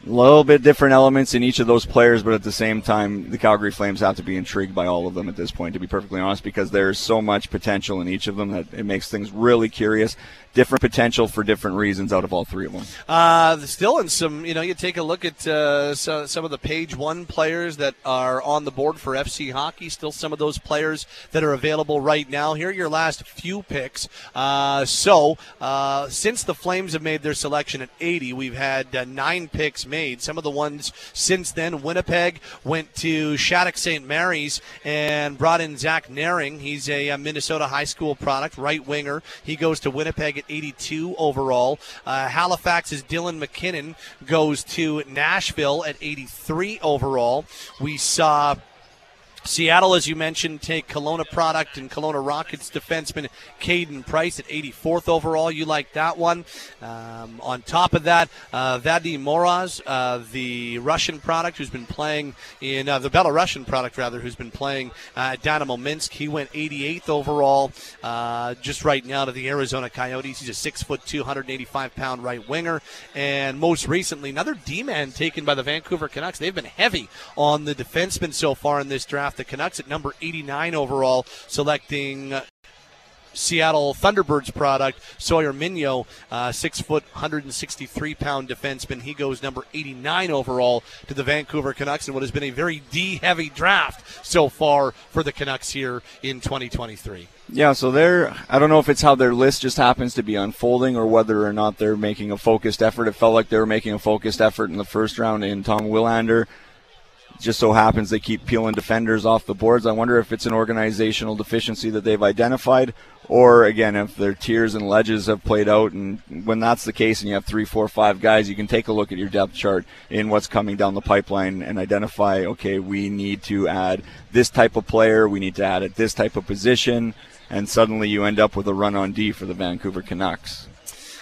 a little bit different elements in each of those players, but at the same time, the Calgary Flames have to be intrigued by all of them at this point, to be perfectly honest, because there's so much potential in each of them that it makes things really curious. Different potential for different reasons out of all three of them. Uh, still in some, you know, you take a look at uh, so, some of the page one players that are on the board for F C Hockey, still some of those players that are available right now. Here are your last few picks. Uh, so uh, since the Flames have made their selection at eighty, we've had uh, nine picks made. Some of the ones since then, Winnipeg went to Shattuck Saint Mary's and brought in Zach Naring. He's a, a Minnesota high school product, right winger. He goes to Winnipeg at eighty-two overall. Uh, Halifax's Dylan McKinnon goes to Nashville at eighty-three overall. We saw Seattle, as you mentioned, take Kelowna product and Kelowna Rockets defenseman Caden Price at eighty-fourth overall. You like that one. Um, on top of that, uh, Vadi Moroz, uh, the Russian product who's been playing in uh, the Belarusian product, rather, who's been playing uh, at Dynamo Minsk. He went eighty-eighth overall uh, just right now to the Arizona Coyotes. He's a six foot two, one hundred eighty-five pound right winger. And most recently, another D-man taken by the Vancouver Canucks. They've been heavy on the defenseman so far in this draft. The Canucks at number eighty-nine overall, selecting uh, Seattle Thunderbirds product Sawyer Minyo, uh, six foot, one hundred sixty-three pound defenseman. He goes number eighty-nine overall to the Vancouver Canucks in what has been a very D-heavy draft so far for the Canucks here in twenty twenty-three. Yeah, so they're, I don't know if it's how their list just happens to be unfolding or whether or not they're making a focused effort. It felt like they were making a focused effort in the first round in Tom Willander. Just so happens they keep peeling defenders off the boards. I wonder if it's an organizational deficiency that they've identified, or again, if their tiers and ledges have played out. And when that's the case and you have three, four, five guys, you can take a look at your depth chart in what's coming down the pipeline and identify, okay, we need to add this type of player, we need to add at this type of position, and suddenly you end up with a run on D for the Vancouver Canucks.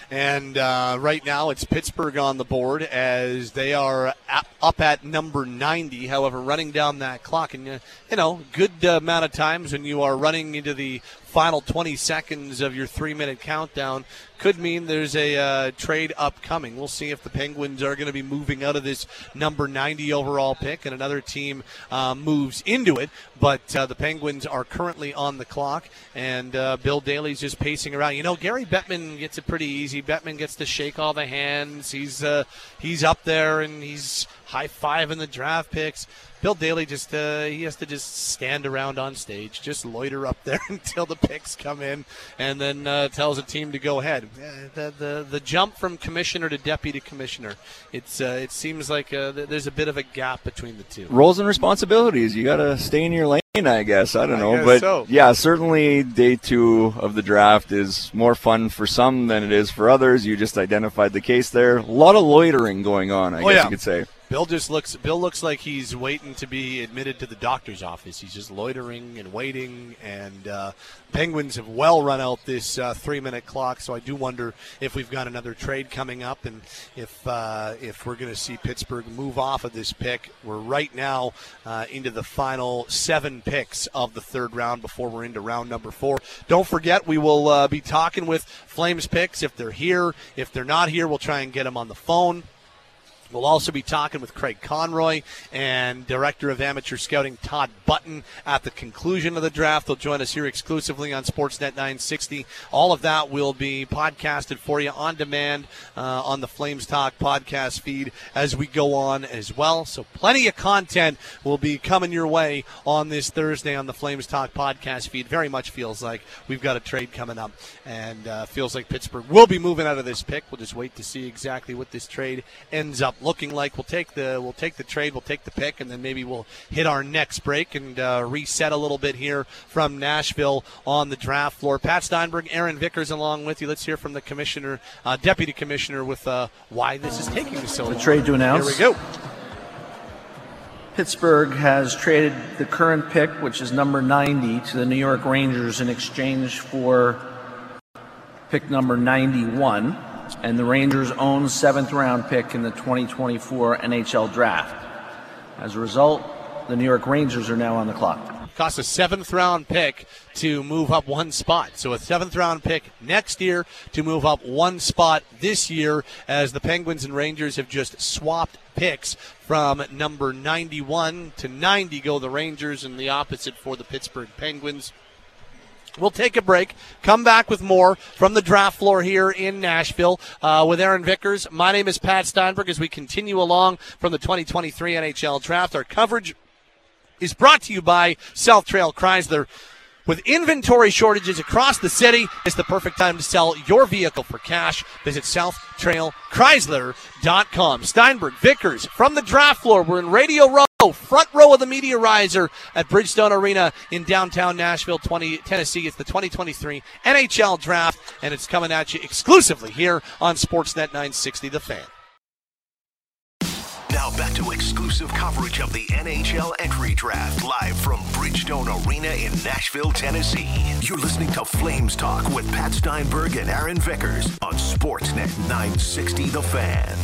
And uh, right now it's Pittsburgh on the board as they are up at number ninety. However, running down that clock, and, uh, you know, good uh, amount of times when you are running into the final twenty seconds of your three-minute countdown could mean there's a uh, trade upcoming. We'll see if the Penguins are going to be moving out of this number ninety overall pick and another team uh, moves into it. But uh, the Penguins are currently on the clock, and uh, Bill Daly's just pacing around. You know, Gary Bettman gets it pretty easy. Bettman gets to shake all the hands. He's uh, he's up there, and he's high-fiving the draft picks. Bill Daly just uh, he has to just stand around on stage, just loiter up there until the picks come in, and then uh, tells a team to go ahead. The, the the jump from commissioner to deputy commissioner, it's uh, it seems like uh, there's a bit of a gap between the two. Roles and responsibilities, you got to stay in your lane, I guess. I don't know, I guess, but so. Yeah, certainly day two of the draft is more fun for some than it is for others. You just identified the case there. A lot of loitering going on, I oh, guess yeah. you could say. Bill just looks. Bill looks like he's waiting to be admitted to the doctor's office. He's just loitering and waiting. And uh, Penguins have well run out this uh, three-minute clock. So I do wonder if we've got another trade coming up, and if uh, if we're going to see Pittsburgh move off of this pick. We're right now uh, into the final seven picks of the third round before we're into round number four. Don't forget, we will uh, be talking with Flames picks if they're here. If they're not here, we'll try and get them on the phone. We'll also be talking with Craig Conroy and Director of Amateur Scouting Todd Button at the conclusion of the draft. They'll join us here exclusively on Sportsnet nine sixty. All of that will be podcasted for you on demand uh, on the Flames Talk podcast feed as we go on as well. So plenty of content will be coming your way on this Thursday on the Flames Talk podcast feed. Very much feels like we've got a trade coming up, and uh, feels like Pittsburgh will be moving out of this pick. We'll just wait to see exactly what this trade ends up looking like. We'll take the we'll take the trade, we'll take the pick, and then maybe we'll hit our next break and uh, reset a little bit here from Nashville on the draft floor. Pat Steinberg, Aaron Vickers along with you. Let's hear from the commissioner, uh, deputy commissioner, with uh, why this is taking so long. The trade to announce. Here we go. Pittsburgh has traded the current pick, which is number ninety, to the New York Rangers in exchange for pick number ninety-one. and the Rangers' own seventh-round pick in the twenty twenty-four N H L Draft. As a result, the New York Rangers are now on the clock. Costs a seventh-round pick to move up one spot. So a seventh-round pick next year to move up one spot this year, as the Penguins and Rangers have just swapped picks. From number ninety-one to ninety go the Rangers, and the opposite for the Pittsburgh Penguins. We'll take a break, come back with more from the draft floor here in Nashville uh, with Aaron Vickers. My name is Pat Steinberg as we continue along from the twenty twenty-three N H L Draft. Our coverage is brought to you by South Trail Chrysler. With inventory shortages across the city, it's the perfect time to sell your vehicle for cash. Visit south trail chrysler dot com. Steinberg, Vickers, from the draft floor. We're in Radio Row, front row of the media riser at Bridgestone Arena in downtown Nashville, Tennessee. It's the twenty twenty-three N H L Draft, and it's coming at you exclusively here on Sportsnet nine sixty The Fan. Now back to exclusive coverage of the N H L Entry Draft, live from Bridgestone Arena in Nashville, Tennessee. You're listening to Flames Talk with Pat Steinberg and Aaron Vickers on Sportsnet nine sixty The Fan.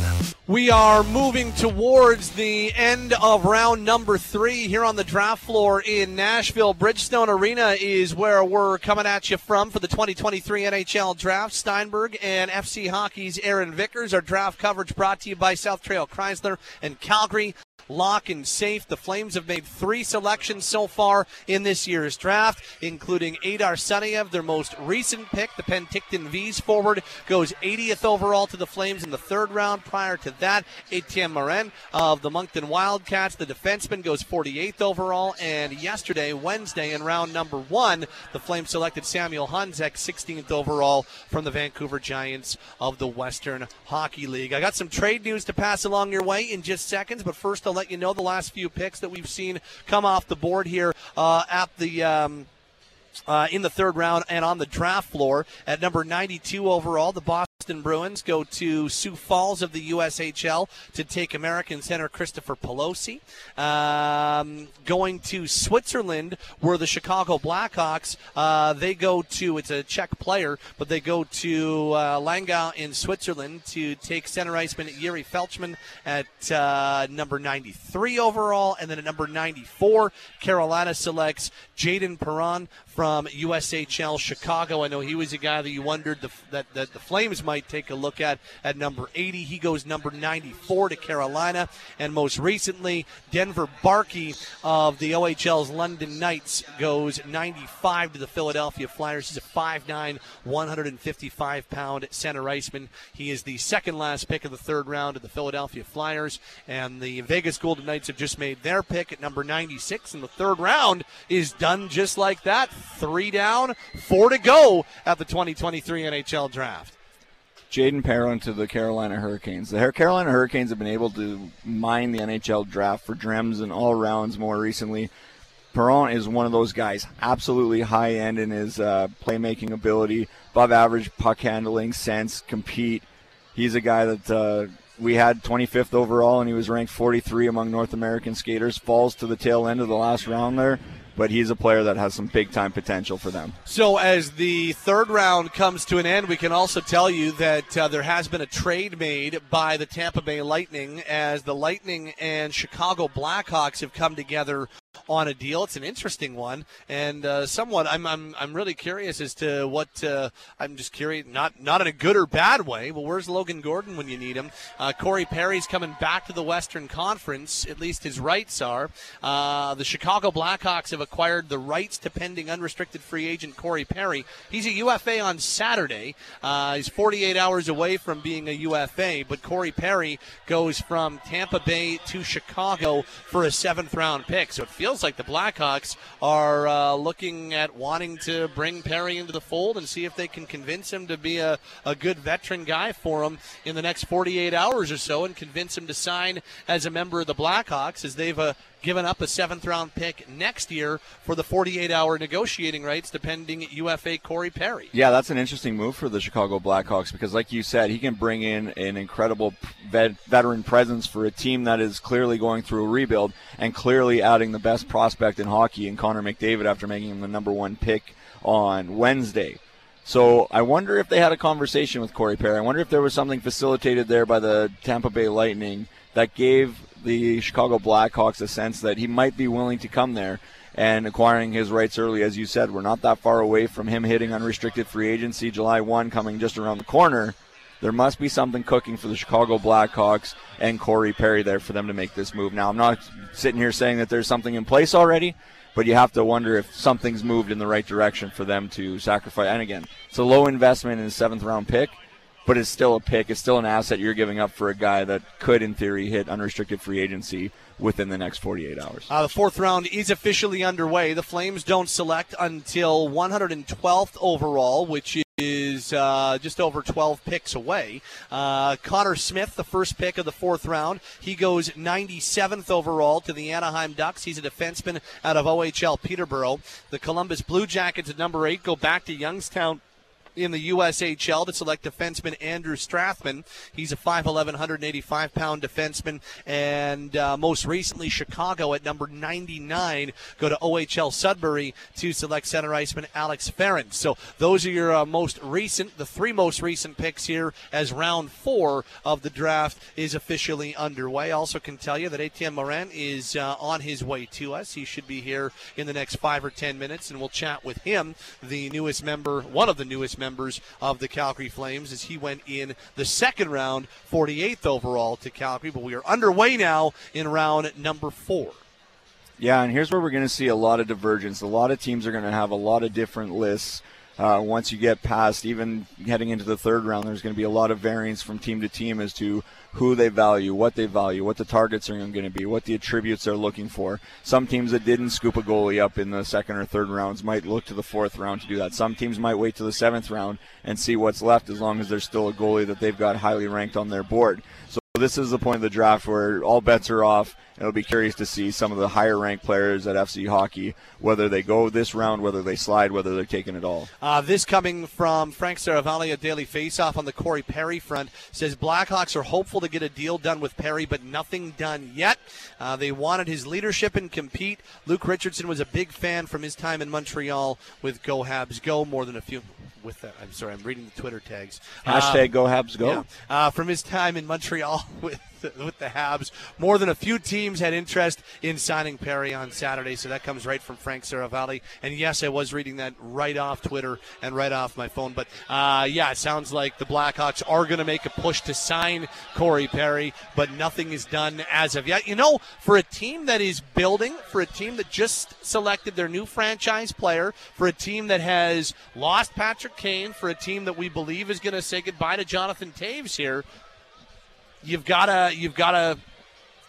We are moving towards the end of round number three here on the draft floor in Nashville. Bridgestone Arena is where we're coming at you from for the twenty twenty-three N H L Draft. Steinberg and F C Hockey's Aaron Vickers. Our draft coverage brought to you by South Trail Chrysler and Calgary. Lock and safe. The Flames have made three selections so far in this year's draft, including Adar Sunyev, their most recent pick. The Penticton V's forward goes eightieth overall to the Flames in the third round. Prior to that, Etienne Morin of the Moncton Wildcats, the defenseman, goes forty-eighth overall. And yesterday, Wednesday, in round number one, the Flames selected Samuel Honzek, sixteenth overall, from the Vancouver Giants of the Western Hockey League. I got some trade news to pass along your way in just seconds, but first I'll let you know the last few picks that we've seen come off the board here uh, at the um, uh, in the third round and on the draft floor. At number ninety-two overall, the Boston Bruins go to Sioux Falls of the U S H L to take American center Christopher Pelosi. Um, going to Switzerland were the Chicago Blackhawks. Uh, they go to, it's a Czech player, but they go to uh, Langau in Switzerland to take center iceman Yuri Felchman at uh, number ninety-three overall. And then at number ninety-four, Carolina selects Jaden Perrin from U S H L Chicago. I know he was a guy that you wondered the, that, that the Flames might take a look at at number eighty. He goes number ninety-four to Carolina. And most recently, Denver Barkey of the O H L's London Knights goes ninety-five to the Philadelphia Flyers. He's a five nine, one hundred fifty-five pound center iceman. He is the second last pick of the third round of the Philadelphia Flyers. And the Vegas Golden Knights have just made their pick at number ninety-six. And the third round is done just like that. Three down, four to go at the twenty twenty-three N H L Draft. Jaden Perrin to the Carolina Hurricanes. The Carolina Hurricanes have been able to mine the N H L Draft for gems in all rounds more recently. Perrin is one of those guys, absolutely high end in his uh, playmaking ability, above average puck handling, sense, compete. He's a guy that uh, we had twenty-fifth overall, and he was ranked forty-three among North American skaters. Falls to the tail end of the last round there. But he's a player that has some big-time potential for them. So as the third round comes to an end, we can also tell you that uh, there has been a trade made by the Tampa Bay Lightning, as the Lightning and Chicago Blackhawks have come together on a deal. It's an interesting one, and uh, somewhat I'm, I'm I'm really curious as to what uh, I'm just curious, not not in a good or bad way. Well, where's Logan Gordon when you need him? Uh, Corey Perry's coming back to the Western Conference, at least his rights are. Uh, the Chicago Blackhawks have acquired the rights to pending unrestricted free agent Corey Perry. He's a U F A on Saturday. Uh, he's forty-eight hours away from being a U F A, but Corey Perry goes from Tampa Bay to Chicago for a seventh round pick. So it feels Feels like the Blackhawks are uh, looking at wanting to bring Perry into the fold and see if they can convince him to be a, a good veteran guy for them in the next forty-eight hours or so, and convince him to sign as a member of the Blackhawks, as they've uh, given up a seventh-round pick next year for the forty-eight hour negotiating rights to pending U F A Corey Perry. Yeah, that's an interesting move for the Chicago Blackhawks because, like you said, he can bring in an incredible vet- veteran presence for a team that is clearly going through a rebuild and clearly adding the best prospect in hockey in Connor McDavid after making him the number one pick on Wednesday. So I wonder if they had a conversation with Corey Perry. I wonder if there was something facilitated there by the Tampa Bay Lightning that gave the Chicago Blackhawks a sense that he might be willing to come there and acquiring his rights early. As you said, we're not that far away from him hitting unrestricted free agency, July first, coming just around the corner. There must be something cooking for the Chicago Blackhawks and Corey Perry there for them to make this move. Now, I'm not sitting here saying that there's something in place already, but you have to wonder if something's moved in the right direction for them to sacrifice. And again, it's a low investment in a seventh-round pick, but it's still a pick. It's still an asset you're giving up for a guy that could, in theory, hit unrestricted free agency within the next forty-eight hours. Uh, the fourth round is officially underway. The Flames don't select until one hundred twelfth overall, which is... is uh, just over twelve picks away. Uh, Connor Smith, the first pick of the fourth round, he goes ninety-seventh overall to the Anaheim Ducks. He's a defenseman out of O H L Peterborough. The Columbus Blue Jackets at number eight go back to Youngstown in the U S H L to select defenseman Andrew Strathman. He's a five eleven, one hundred eighty-five pound defenseman. And uh, most recently, Chicago at number ninety-nine go to O H L Sudbury to select center iceman Alex Ferrand. So those are your uh, most recent, the three most recent picks here as round four of the draft is officially underway. Also can tell you that Etienne Morin is uh, on his way to us. He should be here in the next five or ten minutes, and we'll chat with him, the newest member, one of the newest members, members of the Calgary Flames, as he went in the second round, forty-eighth overall to Calgary. But we are underway now in round number four. Yeah, and here's where we're going to see a lot of divergence. A lot of teams are going to have a lot of different lists. Uh, once you get past, even heading into the third round, there's going to be a lot of variance from team to team as to who they value, what they value, what the targets are going to be, what the attributes they're looking for. Some teams that didn't scoop a goalie up in the second or third rounds might look to the fourth round to do that. Some teams might wait to the seventh round and see what's left as long as there's still a goalie that they've got highly ranked on their board. So this is the point of the draft where all bets are off. It'll be curious to see some of the higher-ranked players at F C Hockey, whether they go this round, whether they slide, whether they're taking it all. Uh, this coming from Frank Saravalli at Daily Faceoff on the Corey Perry front. Says Blackhawks are hopeful to get a deal done with Perry, but nothing done yet. Uh, they wanted his leadership and compete. Luke Richardson was a big fan from his time in Montreal with Go Habs Go. More than a few with that. I'm sorry, I'm reading the Twitter tags. Hashtag um, Go Habs Go. Yeah, uh, from his time in Montreal with with the Habs. More than a few teams had interest in signing Perry on Saturday, so that comes right from Frank Saravalli. And, yes, I was reading that right off Twitter and right off my phone. But, uh, yeah, it sounds like the Blackhawks are going to make a push to sign Corey Perry, but nothing is done as of yet. You know, for a team that is building, for a team that just selected their new franchise player, for a team that has lost Patrick Kane, for a team that we believe is going to say goodbye to Jonathan Toews here, You've gotta, you've gotta,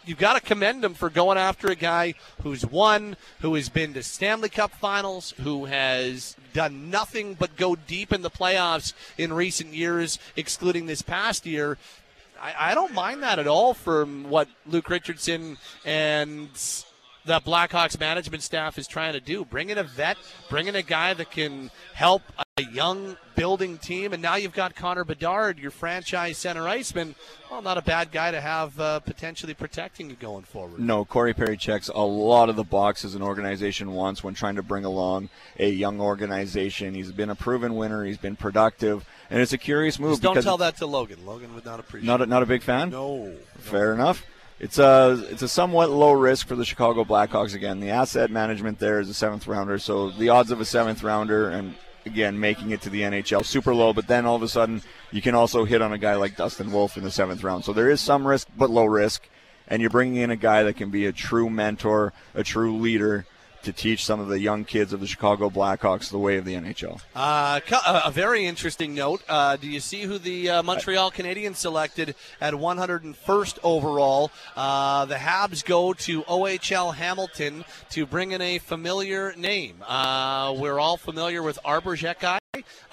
you've gotta commend him for going after a guy who's won, who has been to Stanley Cup Finals, who has done nothing but go deep in the playoffs in recent years, excluding this past year. I, I don't mind that at all from what Luke Richardson and the Blackhawks management staff is trying to do. Bring in a vet, bring in a guy that can help a young building team, and now you've got Connor Bedard, your franchise center iceman. Well, not a bad guy to have uh, potentially protecting you going forward. No, Corey Perry checks a lot of the boxes an organization wants when trying to bring along a young organization. He's been a proven winner. He's been productive, and it's a curious move. Just don't tell that to Logan. Logan would not appreciate not a, it. Not a big fan? No. Fair no. enough. It's a, it's a somewhat low risk for the Chicago Blackhawks. Again, the asset management there is a seventh-rounder, so the odds of a seventh-rounder and, again, making it to the N H L, super low, but then all of a sudden you can also hit on a guy like Dustin Wolf in the seventh round. So there is some risk, but low risk, and you're bringing in a guy that can be a true mentor, a true leader, to teach some of the young kids of the Chicago Blackhawks the way of the N H L. Uh, a very interesting note. Uh, do you see who the uh, Montreal Canadiens selected at one hundred first overall? Uh, the Habs go to O H L Hamilton to bring in a familiar name. Uh, we're all familiar with Arber Xhekaj.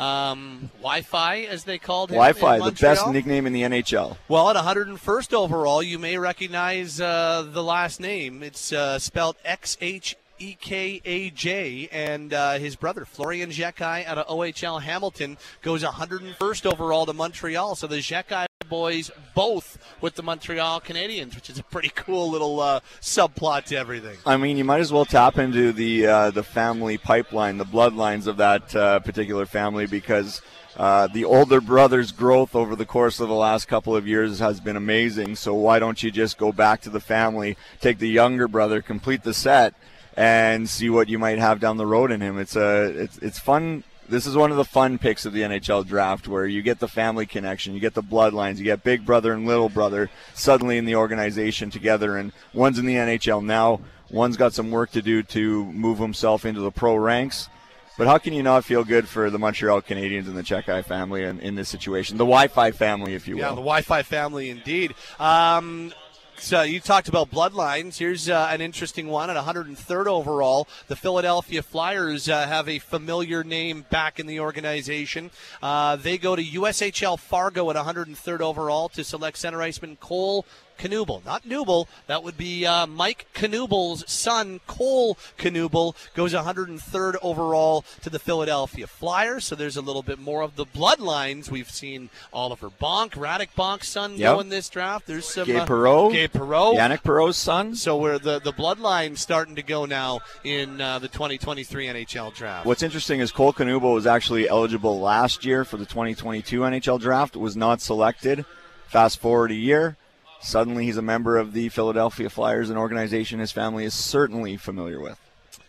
Um, Wi-Fi, as they called him. Wi-Fi, the best nickname in the N H L. Well, at one hundred first overall, you may recognize uh, the last name. It's uh, spelled X H E. E K A J, and uh, his brother, Florian Xhekaj, out of O H L Hamilton, goes one hundred first overall to Montreal. So the Xhekaj boys, both with the Montreal Canadiens, which is a pretty cool little uh, subplot to everything. I mean, you might as well tap into the uh, the family pipeline, the bloodlines of that uh, particular family, because uh, the older brother's growth over the course of the last couple of years has been amazing. So why don't you just go back to the family, take the younger brother, complete the set, and see what you might have down the road in him. It's a it's it's fun. This is one of the fun picks of the N H L draft, where you get the family connection, you get the bloodlines, you get big brother and little brother suddenly in the organization together, and one's in the N H L now, one's got some work to do to move himself into the pro ranks. But how can you not feel good for the Montreal Canadiens and the Xhekaj family in, in this situation? The Wi-Fi family, if you will. Yeah, the Wi-Fi family indeed. Um... So you talked about bloodlines. Here's uh, an interesting one. At one hundred third overall, the Philadelphia Flyers uh, have a familiar name back in the organization. Uh, they go to U S H L Fargo at one hundred third overall to select center iceman Cole Knuble. Not Knuble. That would be uh, Mike Knuble's son, Cole Knuble, goes one hundred third overall to the Philadelphia Flyers. So there's a little bit more of the bloodlines. We've seen Oliver Bonk, Radek Bonk's son, yep, go in this draft. There's some Gay uh, Perreault. Gay Perreault. Yannick Perreault's son. So we're the, the bloodline's starting to go now in uh, the twenty twenty-three N H L draft. What's interesting is Cole Knuble was actually eligible last year for the twenty twenty-two N H L draft, was not selected. Fast forward a year. Suddenly he's a member of the Philadelphia Flyers, an organization his family is certainly familiar with.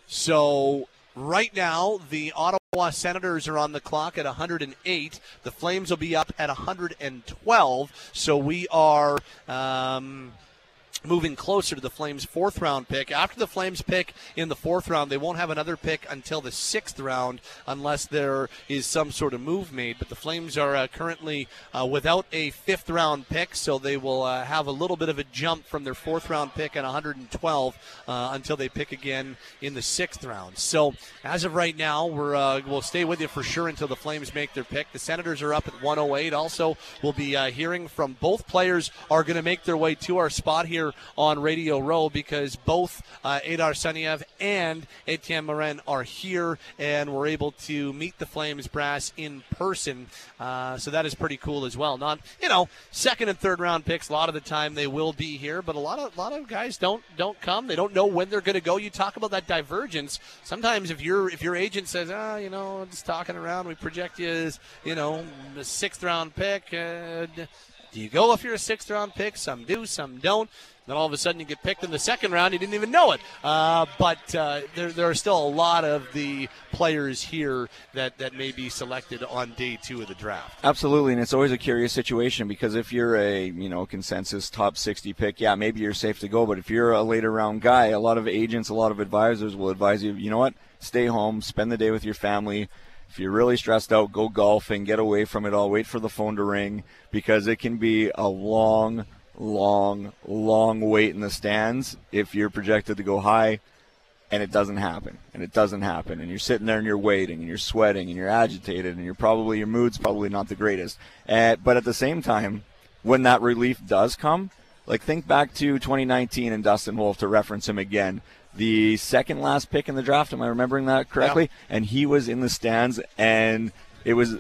So right now the Ottawa Senators are on the clock at one hundred eight. The Flames will be up at one hundred twelve. So we are um, moving closer to the Flames' fourth round pick. After the Flames pick in the fourth round, they won't have another pick until the sixth round unless there is some sort of move made. But the Flames are uh, currently uh, without a fifth round pick, so they will uh, have a little bit of a jump from their fourth round pick at one hundred twelve uh, until they pick again in the sixth round. So as of right now, we're, uh, we'll stay with you for sure until the Flames make their pick. The Senators are up at one oh eight. Also, we'll be uh, hearing from both players are going to make their way to our spot here on Radio Row, because both uh, Adar Sunyev and Etienne Morin are here, and we're able to meet the Flames brass in person. Uh, so that is pretty cool as well. Not, you know, second and third round picks, a lot of the time they will be here, but a lot of a lot of guys don't don't come. They don't know when they're going to go. You talk about that divergence. Sometimes if your if your agent says, ah, oh, you know, just talking around, we project you as, you know, the sixth round pick. Uh, do you go if you're a sixth round pick? Some do, some don't. Then all of a sudden you get picked in the second round. You didn't even know it. Uh, but uh, there, there are still a lot of the players here that, that may be selected on day two of the draft. Absolutely, and it's always a curious situation, because if you're a you know consensus top sixty pick, yeah, maybe you're safe to go. But if you're a later round guy, a lot of agents, a lot of advisors will advise you, you know what, stay home, spend the day with your family. If you're really stressed out, go golfing, get away from it all, wait for the phone to ring, because it can be a long long, long wait in the stands if you're projected to go high and it doesn't happen, and it doesn't happen, and you're sitting there and you're waiting and you're sweating and you're agitated and you're probably, your mood's probably not the greatest. Uh, but at the same time, when that relief does come, like think back to twenty nineteen and Dustin Wolf, to reference him again, the second last pick in the draft, am I remembering that correctly? Yeah. And he was in the stands, and it was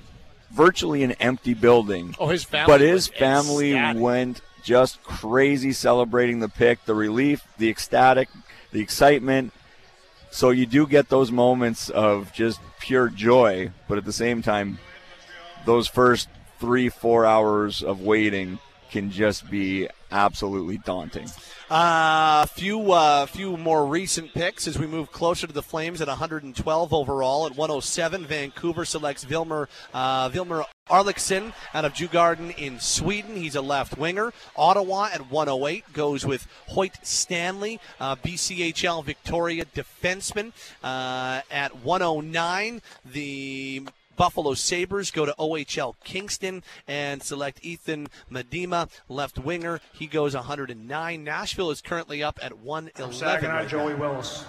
virtually an empty building. Oh, his family But his family ecstatic. went just crazy celebrating the pick, the relief, the ecstatic, the excitement. So you do get those moments of just pure joy, but at the same time, those first three, four hours of waiting can just be absolutely daunting. A uh, few, uh, few more recent picks as we move closer to the Flames at one hundred twelve overall. At one oh seven, Vancouver selects Vilmer, uh, Vilmer Arliksson out of Djurgården in Sweden. He's a left winger. Ottawa at one oh eight goes with Hoyt Stanley, uh, B C H L Victoria defenseman. Uh, at one oh nine, the Buffalo Sabres go to O H L Kingston and select Ethan Medema, left winger. He goes one hundred nine. Nashville is currently up at one eleven. Right Joey Willis.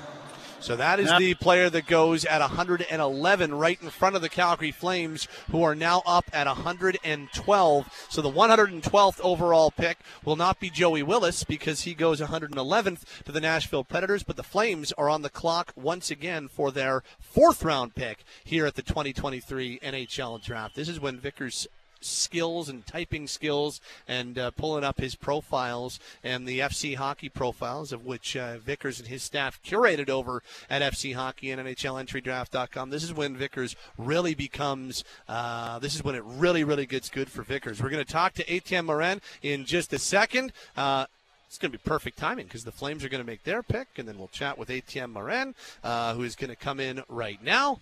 So that is the player that goes at one hundred eleven, right in front of the Calgary Flames, who are now up at one hundred twelve. So the one hundred twelfth overall pick will not be Joey Willis, because he goes one hundred eleventh to the Nashville Predators. But the Flames are on the clock once again for their fourth round pick here at the twenty twenty-three N H L draft. This is when Vickers skills and typing skills and uh, pulling up his profiles and the F C Hockey profiles, of which uh, Vickers and his staff curated over at F C Hockey and N H L entry draft dot com. This is when Vickers really becomes, uh, this is when it really, really gets good for Vickers. We're going to talk to Etienne Morin in just a second. Uh, It's going to be perfect timing because the Flames are going to make their pick, and then we'll chat with Etienne Morin, uh, who is going to come in right now.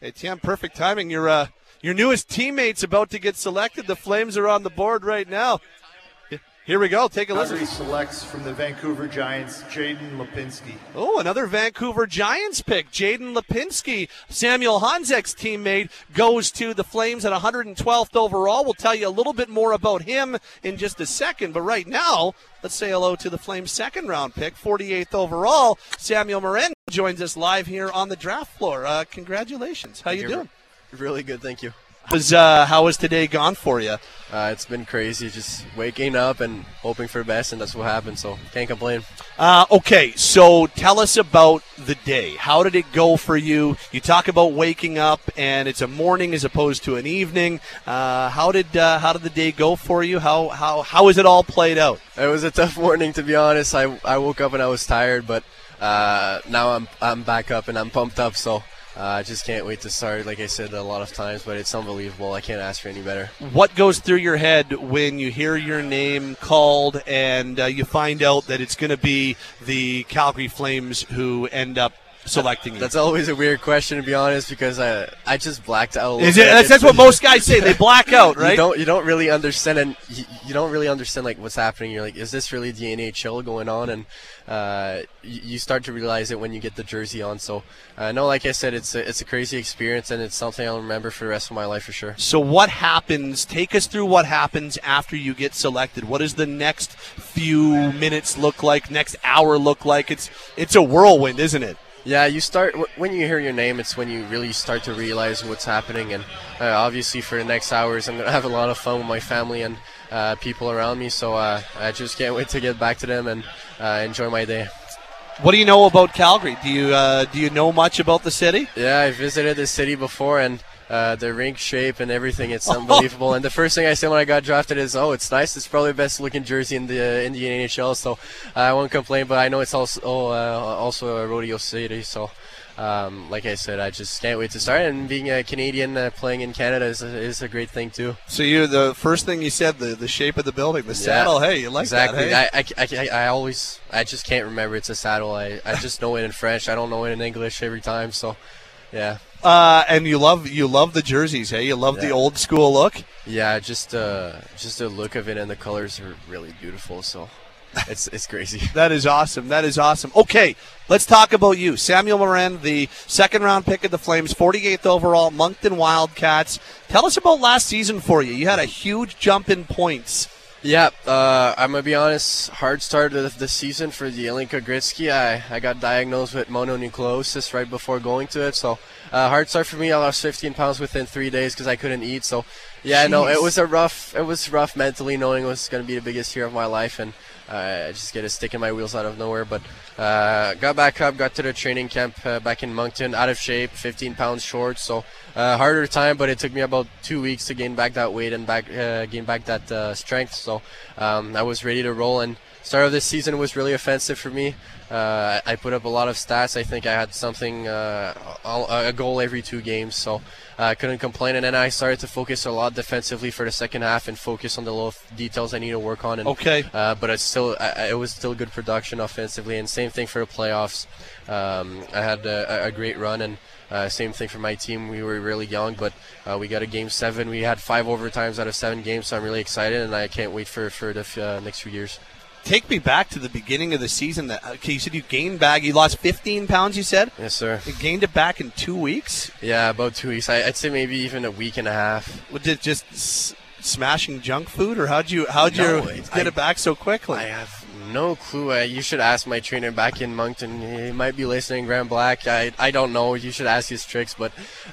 Etienne, perfect timing. Your uh, your newest teammate's about to get selected. The Flames are on the board right now. Here we go. Take a listen. Calgary selects from the Vancouver Giants, Jaden Lipinski. Oh, another Vancouver Giants pick. Jaden Lipinski, Samuel Honzek's teammate, goes to the Flames at one hundred twelfth overall. We'll tell you a little bit more about him in just a second. But right now, let's say hello to the Flames' second-round pick, forty-eighth overall. Samuel Morin joins us live here on the draft floor. Uh, congratulations. How you doing? Really good, thank you. Was, uh, how has today gone for you? Uh, it's been crazy, just waking up and hoping for the best, and that's what happened, so can't complain. Uh, okay, so tell us about the day. How did it go for you? You talk about waking up, and it's a morning as opposed to an evening. Uh, how did uh, how did the day go for you? How how how is it all played out? It was a tough morning, to be honest. I, I woke up and I was tired, but uh, now I'm I'm back up and I'm pumped up, so. I uh, just can't wait to start, like I said a lot of times, but it's unbelievable. I can't ask for any better. What goes through your head when you hear your name called and uh, you find out that it's going to be the Calgary Flames who end up selecting you? That's always a weird question, to be honest, because I I just blacked out a little Is it, bit. That's, that's what most guys say. They black out, right? You don't, you don't really understand, and you, you don't really understand like what's happening. You're like, is this really the N H L going on? And Uh, you start to realize it when you get the jersey on. So, uh, no, like I said, it's a, it's a crazy experience, and it's something I'll remember for the rest of my life for sure. So what happens? Take us through what happens after you get selected. What does the next few minutes look like, next hour look like? It's it's a whirlwind, isn't it? Yeah, you start when you hear your name, it's when you really start to realize what's happening. And uh, obviously for the next hours, I'm going to have a lot of fun with my family and Uh, people around me, so uh, I just can't wait to get back to them and uh, enjoy my day. What do you know about Calgary? Do you uh, do you know much about the city? Yeah, I visited the city before, and uh, the rink shape and everything, it's unbelievable. And the first thing I said when I got drafted is, "Oh, it's nice. It's probably the best looking jersey in the uh, in the N H L." So I won't complain, but I know it's also oh, uh, also a rodeo city, so. Um, like I said, I just can't wait to start. And being a Canadian uh, playing in Canada is a, is a great thing too. So you, the first thing you said, the, the shape of the building, the saddle. Yeah, hey, you like exactly. that? Exactly. Hey? I, I, I always, I just can't remember it's a saddle. I, I just know it in French. I don't know it in English every time. So, yeah. Uh, and you love you love the jerseys, hey? You love yeah. the old school look. Yeah, just uh, just the look of it and the colors are really beautiful. So. It's it's crazy. That is awesome. That is awesome. Okay, let's talk about you. Samuel Morin, the second-round pick of the Flames, forty-eighth overall, Moncton Wildcats. Tell us about last season for you. You had a huge jump in points. Yeah, uh, I'm going to be honest, hard start of the season for the Jelinka Gritsky. I, I got diagnosed with mononucleosis right before going to it, so uh, hard start for me. I lost fifteen pounds within three days because I couldn't eat, so yeah, Jeez. no, it was a rough, it was rough mentally knowing it was going to be the biggest year of my life, and Uh, I just get a stick in my wheels out of nowhere, but uh, got back up, got to the training camp uh, back in Moncton, out of shape, fifteen pounds short, so uh, harder time, but it took me about two weeks to gain back that weight and back uh, gain back that uh, strength, so um, I was ready to roll, and start of this season was really offensive for me. Uh, I put up a lot of stats. I think I had something, uh, a goal every two games, so I couldn't complain. And then I started to focus a lot defensively for the second half and focus on the little details I need to work on. And, okay. Uh, but it's still, I, it was still good production offensively, and same thing for the playoffs. Um, I had a, a great run, and uh, same thing for my team. We were really young, but uh, we got a game seven. We had five overtimes out of seven games, so I'm really excited, and I can't wait for, for the uh, next few years. Take me back to the beginning of the season. That okay, you said you gained back. You lost fifteen pounds, you said? Yes, sir. You gained it back in two weeks? Yeah, about two weeks. I, I'd say maybe even a week and a half. Was it just s smashing junk food, or how'd you, how'd no, you get I, it back so quickly? I have no clue. Uh, you should ask my trainer back in Moncton. He might be listening, Graham Black. I, I don't know. You should ask his tricks. But,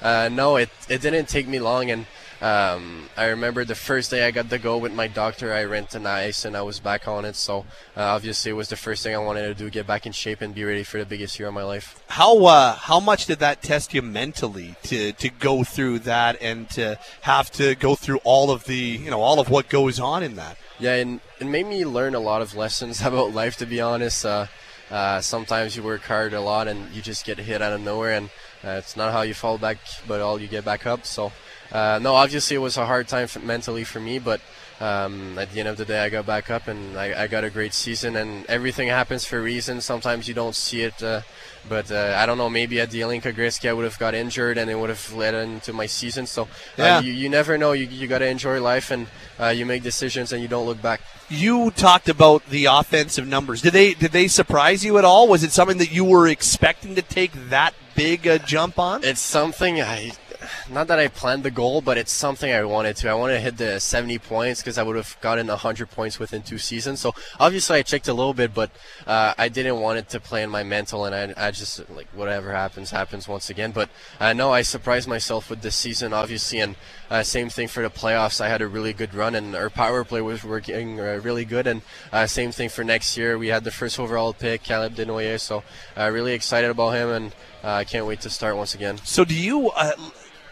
uh, no, it, it didn't take me long, and Um, I remember the first day I got the goal with my doctor, I ran to ice and I was back on it. So uh, obviously it was the first thing I wanted to do, get back in shape and be ready for the biggest year of my life. How uh, how much did that test you mentally to to go through that and to have to go through all of the, you know, all of what goes on in that? Yeah, and it made me learn a lot of lessons about life, to be honest. Uh, uh, sometimes you work hard a lot and you just get hit out of nowhere, and uh, it's not how you fall back, but all you get back up. So. Uh, no, obviously it was a hard time for, mentally for me, but um, at the end of the day I got back up and I, I got a great season, and everything happens for a reason. Sometimes you don't see it, uh, but uh, I don't know, maybe at the Alinka Gretzky I would have got injured and it would have led into my season. So yeah. uh, you, you never know. You, you got to enjoy life, and uh, you make decisions and you don't look back. You talked about the offensive numbers. Did they did they surprise you at all? Was it something that you were expecting to take that big a jump on? It's something I... Not that I planned the goal, but it's something I wanted to. I wanted to hit the seventy points because I would have gotten one hundred points within two seasons. So obviously I checked a little bit, but uh, I didn't want it to play in my mental, and I, I just, like, whatever happens, happens once again. But uh, no, I surprised myself with this season, obviously, and uh, same thing for the playoffs. I had a really good run, and our power play was working uh, really good, and uh, same thing for next year. We had the first overall pick, Caleb Desnoyers, so uh, really excited about him, and uh, I can't wait to start once again. So do you... Uh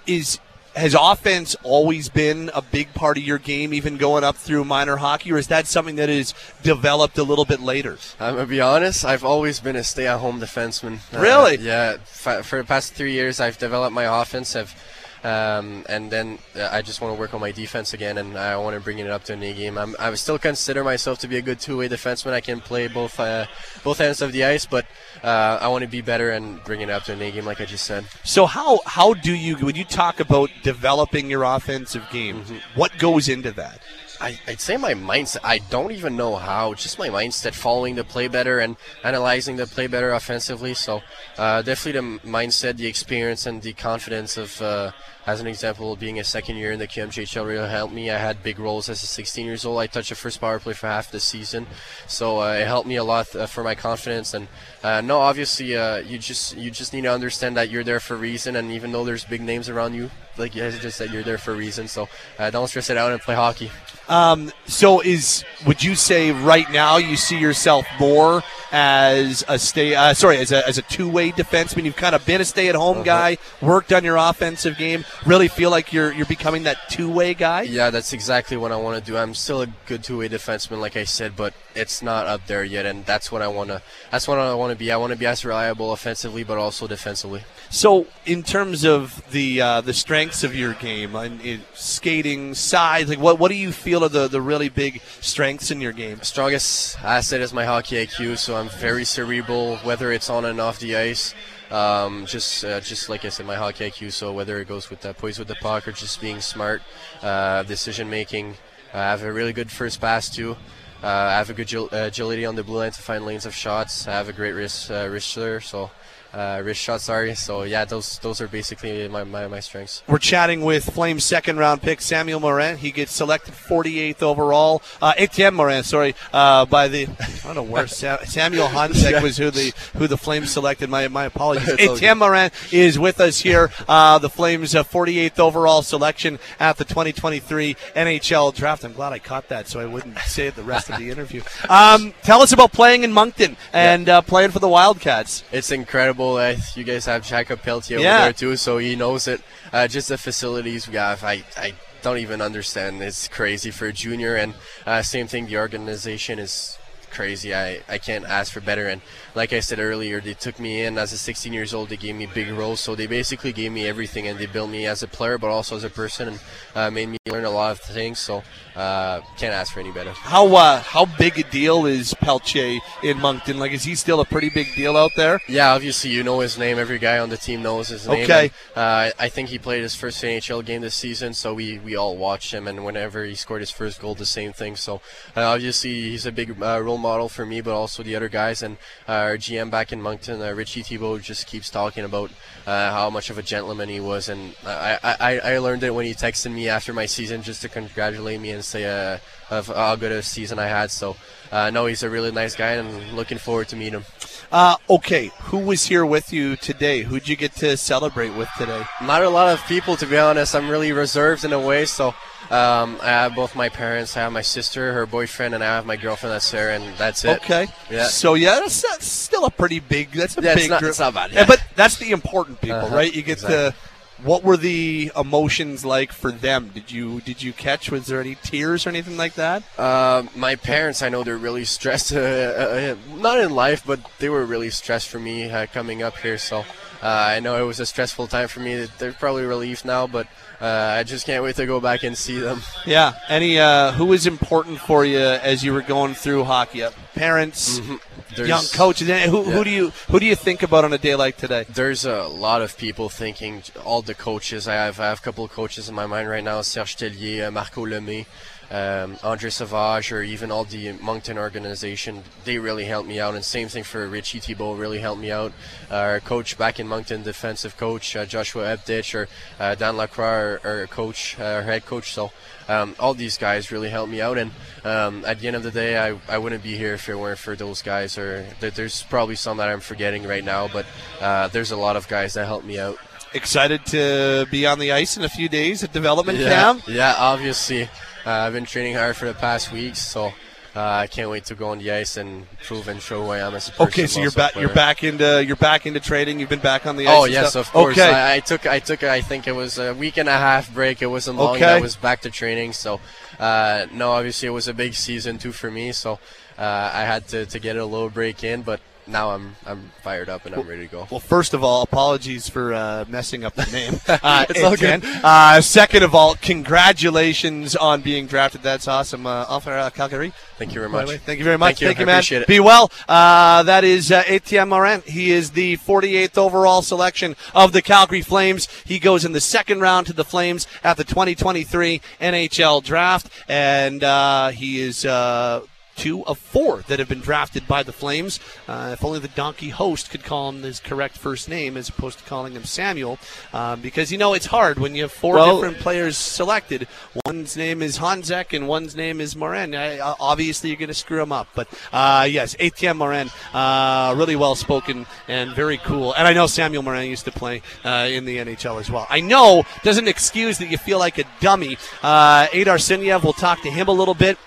Is has offense always been a big part of your game, even going up through minor hockey, or is that something that is developed a little bit later? I'm going to be honest, I've always been a stay-at-home defenseman. Really? Uh, yeah. For the past three years, I've developed my offense, I've, um, and then I just want to work on my defense again, and I want to bring it up to a new game. I'm, I still consider myself to be a good two-way defenseman. I can play both uh, both ends of the ice, but... Uh, I want to be better and bring it up to an A game, like I just said. So how how do you, when you talk about developing your offensive game, mm-hmm. what goes into that? I, I'd say my mindset. I don't even know how. Just my mindset, following the play better and analyzing the play better offensively. So uh, definitely the mindset, the experience, and the confidence of, uh, as an example, being a second year in the Q M J H L really helped me. I had big roles as a sixteen years old. I touched the first power play for half the season, so uh, it helped me a lot uh, for my confidence. And uh, no, obviously, uh, you just you just need to understand that you're there for a reason. And even though there's big names around you, like you just said, you're there for a reason. So uh, don't stress it out and play hockey. Um, so is would you say right now you see yourself more as a stay? Uh, sorry, as a as a two-way defenseman. You've kind of been a stay-at-home uh-huh. guy, worked on your offensive game. Really feel like you're you're becoming that two-way guy? Yeah, that's exactly what I want to do. I'm still a good two-way defenseman, like I said, but it's not up there yet, and that's what I want to. That's what I want to be. I want to be as reliable offensively, but also defensively. So, in terms of the uh, the strengths of your game, and it, skating, size, like what what do you feel are the the really big strengths in your game? Strongest asset is my hockey I Q. So I'm very cerebral, whether it's on and off the ice. Um, just uh, just like I said, my hockey I Q, so whether it goes with the poise with the puck or just being smart, uh, decision-making. I have a really good first pass, too. Uh, I have a good gil- agility on the blue line to find lanes of shots. I have a great wrist, uh, wrist there, so... Uh, wrist shot, sorry. So, yeah, those those are basically my, my, my strengths. We're chatting with Flames second-round pick Samuel Morin. He gets selected forty-eighth overall. Uh, Etienne Morin, sorry, uh, by the – I don't know where Sam, Samuel Honzek yeah. was who the who the Flames selected. My my apologies. Etienne Morin is with us here. Uh, the Flames' uh, forty-eighth overall selection at the twenty twenty-three N H L Draft. I'm glad I caught that so I wouldn't say it the rest of the interview. Um, tell us about playing in Moncton and yeah. uh, playing for the Wildcats. It's incredible. Uh, you guys have Jacob Pelletier yeah. over there too, so he knows it. Uh, just the facilities we have, I, I don't even understand. It's crazy for a junior, and uh, same thing, the organization is crazy. I, I can't ask for better, and like I said earlier, they took me in as a sixteen years old. They gave me big roles, so they basically gave me everything, and they built me as a player but also as a person, and uh, made me learn a lot of things, so uh, can't ask for any better. How uh, how big a deal is Pelletier in Moncton? Like, is he still a pretty big deal out there? Yeah, obviously you know his name. Every guy on the team knows his name. Okay. And, uh, I think he played his first N H L game this season, so we, we all watched him, and whenever he scored his first goal, the same thing. So uh, obviously he's a big uh, role model for me, but also the other guys, and uh, our G M back in Moncton, uh, Richie Thibault, just keeps talking about uh, how much of a gentleman he was, and I, I, I learned it when he texted me after my season just to congratulate me and say uh, of how good a season I had. So uh, no, he's a really nice guy, and I'm looking forward to meet him. Uh, okay, who was here with you today? Who'd you get to celebrate with today? Not a lot of people, to be honest. I'm really reserved in a way, so um, I have both my parents. I have my sister, her boyfriend, and I have my girlfriend, that's her, and that's it. Okay. Yeah. So, yeah, that's, that's still a pretty big – that's a yeah, big – that's not bad. Yeah. Yeah, but that's the important people, uh-huh, right? You get exactly. the – What were the emotions like for them? Did you did you catch? Was there any tears or anything like that? Uh, my parents, I know they're really stressed. Uh, uh, not in life, but they were really stressed for me uh, coming up here. So uh, I know it was a stressful time for me. They're probably relieved now, but uh, I just can't wait to go back and see them. Yeah. Any uh, who was important for you as you were going through hockey? Uh, parents. Mm-hmm. There's, young coaches. Who, yeah. who do you who do you think about on a day like today? There's a lot of people thinking. All the coaches. I have I have a couple of coaches in my mind right now: Serge Tellier, Marco Lemay, um, Andre Savage, or even all the Moncton organization. They really helped me out, and same thing for Richie Thibault. Really helped me out. Our coach back in Moncton, defensive coach uh, Joshua Epditch, or uh, Dan Lacroix, our, our coach, our head coach. So. Um, all these guys really helped me out, and um, at the end of the day, I, I wouldn't be here if it weren't for those guys. Or th there's probably some that I'm forgetting right now, but uh, there's a lot of guys that helped me out. Excited to be on the ice in a few days at development yeah, camp? Yeah, obviously. Uh, I've been training hard for the past weeks, so uh, I can't wait to go on the ice and prove and show who I am as a person. Okay, so you're back. You're back into you're back into training. You've been back on the ice. Oh yes, stuff. Of course. Okay. I, I took I took I think it was a week and a half break. It wasn't long. Okay. I was back to training. So uh, no, obviously it was a big season too for me. So uh, I had to to get a little break in, but. Now I'm I'm fired up and I'm ready to go. Well, first of all, apologies for uh, messing up the name. Uh, it's Etienne. All good. Uh, second of all, congratulations on being drafted. That's awesome. Uh, Alpha Calgary. Thank you very much. Anyway, thank you very much. Thank you, thank you man. Appreciate it. Be well. Uh, that is uh, Etienne Morin. He is the forty-eighth overall selection of the Calgary Flames. He goes in the second round to the Flames at the twenty twenty-three N H L Draft, and uh, he is. Uh, two of four that have been drafted by the Flames. Uh, if only the donkey host could call him his correct first name as opposed to calling him Samuel, uh, because, you know, it's hard when you have four well, different players selected. One's name is Honzek and one's name is Morin. I, uh, obviously, you're going to screw him up. But, uh, yes, Etienne Morin, uh, really well-spoken and very cool. And I know Samuel Morin used to play uh, in the N H L as well. I know doesn't excuse that you feel like a dummy. Uh, Adar Sunyev, we'll talk to him a little bit.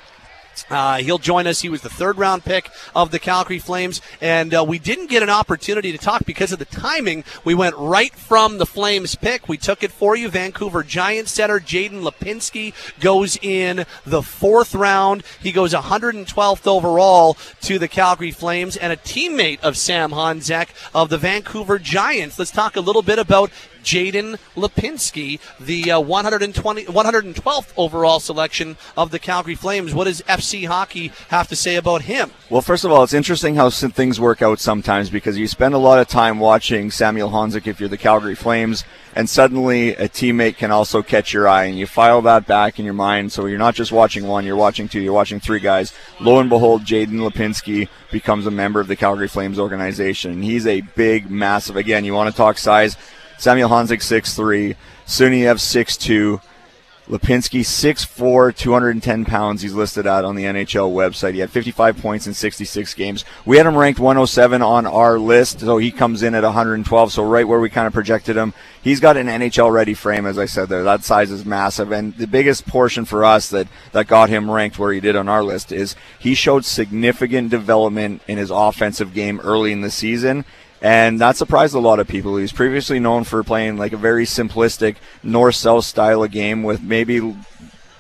Uh, he'll join us. He was the third round pick of the Calgary Flames, and uh, we didn't get an opportunity to talk because of the timing. We went right from the Flames pick. We took it for you. Vancouver Giants center Jaden Lipinski goes in the fourth round. He goes one hundred twelfth overall to the Calgary Flames, and a teammate of Sam Honzek of the Vancouver Giants. Let's talk a little bit about Jaden Lipinski, the uh, one hundred twelfth overall selection of the Calgary Flames. What does F C Hockey have to say about him? Well, first of all, it's interesting how things work out sometimes, because you spend a lot of time watching Samuel Honzek if you're the Calgary Flames, and suddenly a teammate can also catch your eye, and you file that back in your mind, so you're not just watching one, you're watching two, you're watching three guys. Lo and behold, Jaden Lipinski becomes a member of the Calgary Flames organization. He's a big, massive, again, you want to talk size, Samuel Honzek six three, Suniev six two, Lipinski six four, two hundred ten pounds he's listed out on the N H L website. He had fifty-five points in sixty-six games. We had him ranked one oh seven on our list, so he comes in at one hundred twelve, so right where we kind of projected him. He's got an N H L-ready frame, as I said there. That size is massive, and the biggest portion for us that, that got him ranked where he did on our list is he showed significant development in his offensive game early in the season. And that surprised a lot of people. He was previously known for playing like a very simplistic north-south style of game with maybe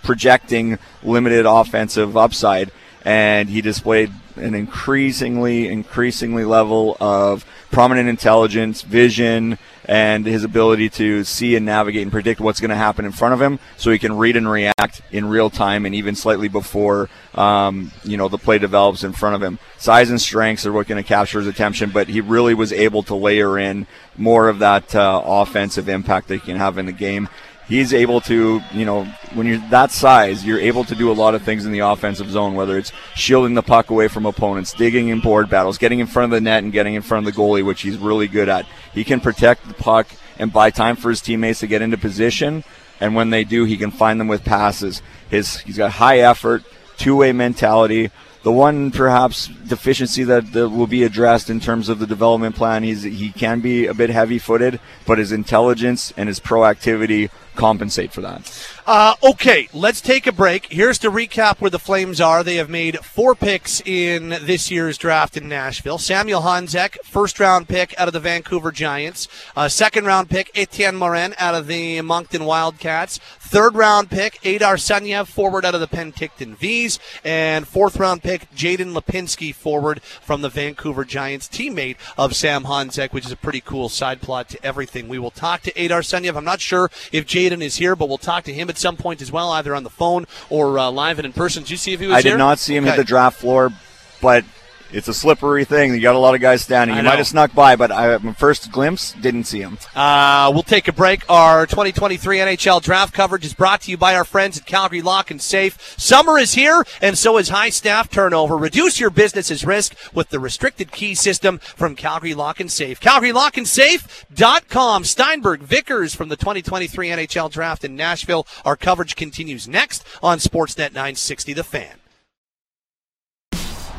projecting limited offensive upside. And he displayed an increasingly, increasingly level of prominent intelligence, vision, and his ability to see and navigate and predict what's going to happen in front of him, so he can read and react in real time and even slightly before um, you know the play develops in front of him. Size and strengths are what's going to capture his attention, but he really was able to layer in more of that uh, offensive impact that he can have in the game. He's able to, you know, when you're that size, you're able to do a lot of things in the offensive zone, whether it's shielding the puck away from opponents, digging in board battles, getting in front of the net and getting in front of the goalie, which he's really good at. He can protect the puck and buy time for his teammates to get into position, and when they do, he can find them with passes. His, he's got high effort, two-way mentality, The one perhaps deficiency that, that will be addressed in terms of the development plan, he's, he can be a bit heavy-footed, but his intelligence and his proactivity compensate for that. Uh, okay, let's take a break. Here's to recap where the Flames are. They have made four picks in this year's draft in Nashville. Samuel Honzek, first-round pick out of the Vancouver Giants. Uh, second-round pick, Etienne Morin out of the Moncton Wildcats. Third-round pick, Adar Sunyev, forward out of the Penticton V's. And fourth-round pick, Jaden Lipinski, forward from the Vancouver Giants, teammate of Sam Honzek, which is a pretty cool side plot to everything. We will talk to Adar Sunyev. I'm not sure if Jaden is here, but we'll talk to him at some point as well, either on the phone or uh, live and in person. Did you see if he was I here? I did not see him okay. hit the draft floor, but it's a slippery thing. You got a lot of guys standing. You might have snuck by, but I, my first glimpse, didn't see him. Uh, we'll take a break. Our twenty twenty-three N H L draft coverage is brought to you by our friends at Calgary Lock and Safe. Summer is here, and so is high staff turnover. Reduce your business's risk with the restricted key system from Calgary Lock and Safe. Calgary Lock and Safe dot com. Steinberg Vickers from the twenty twenty-three N H L draft in Nashville. Our coverage continues next on Sportsnet nine sixty The Fan.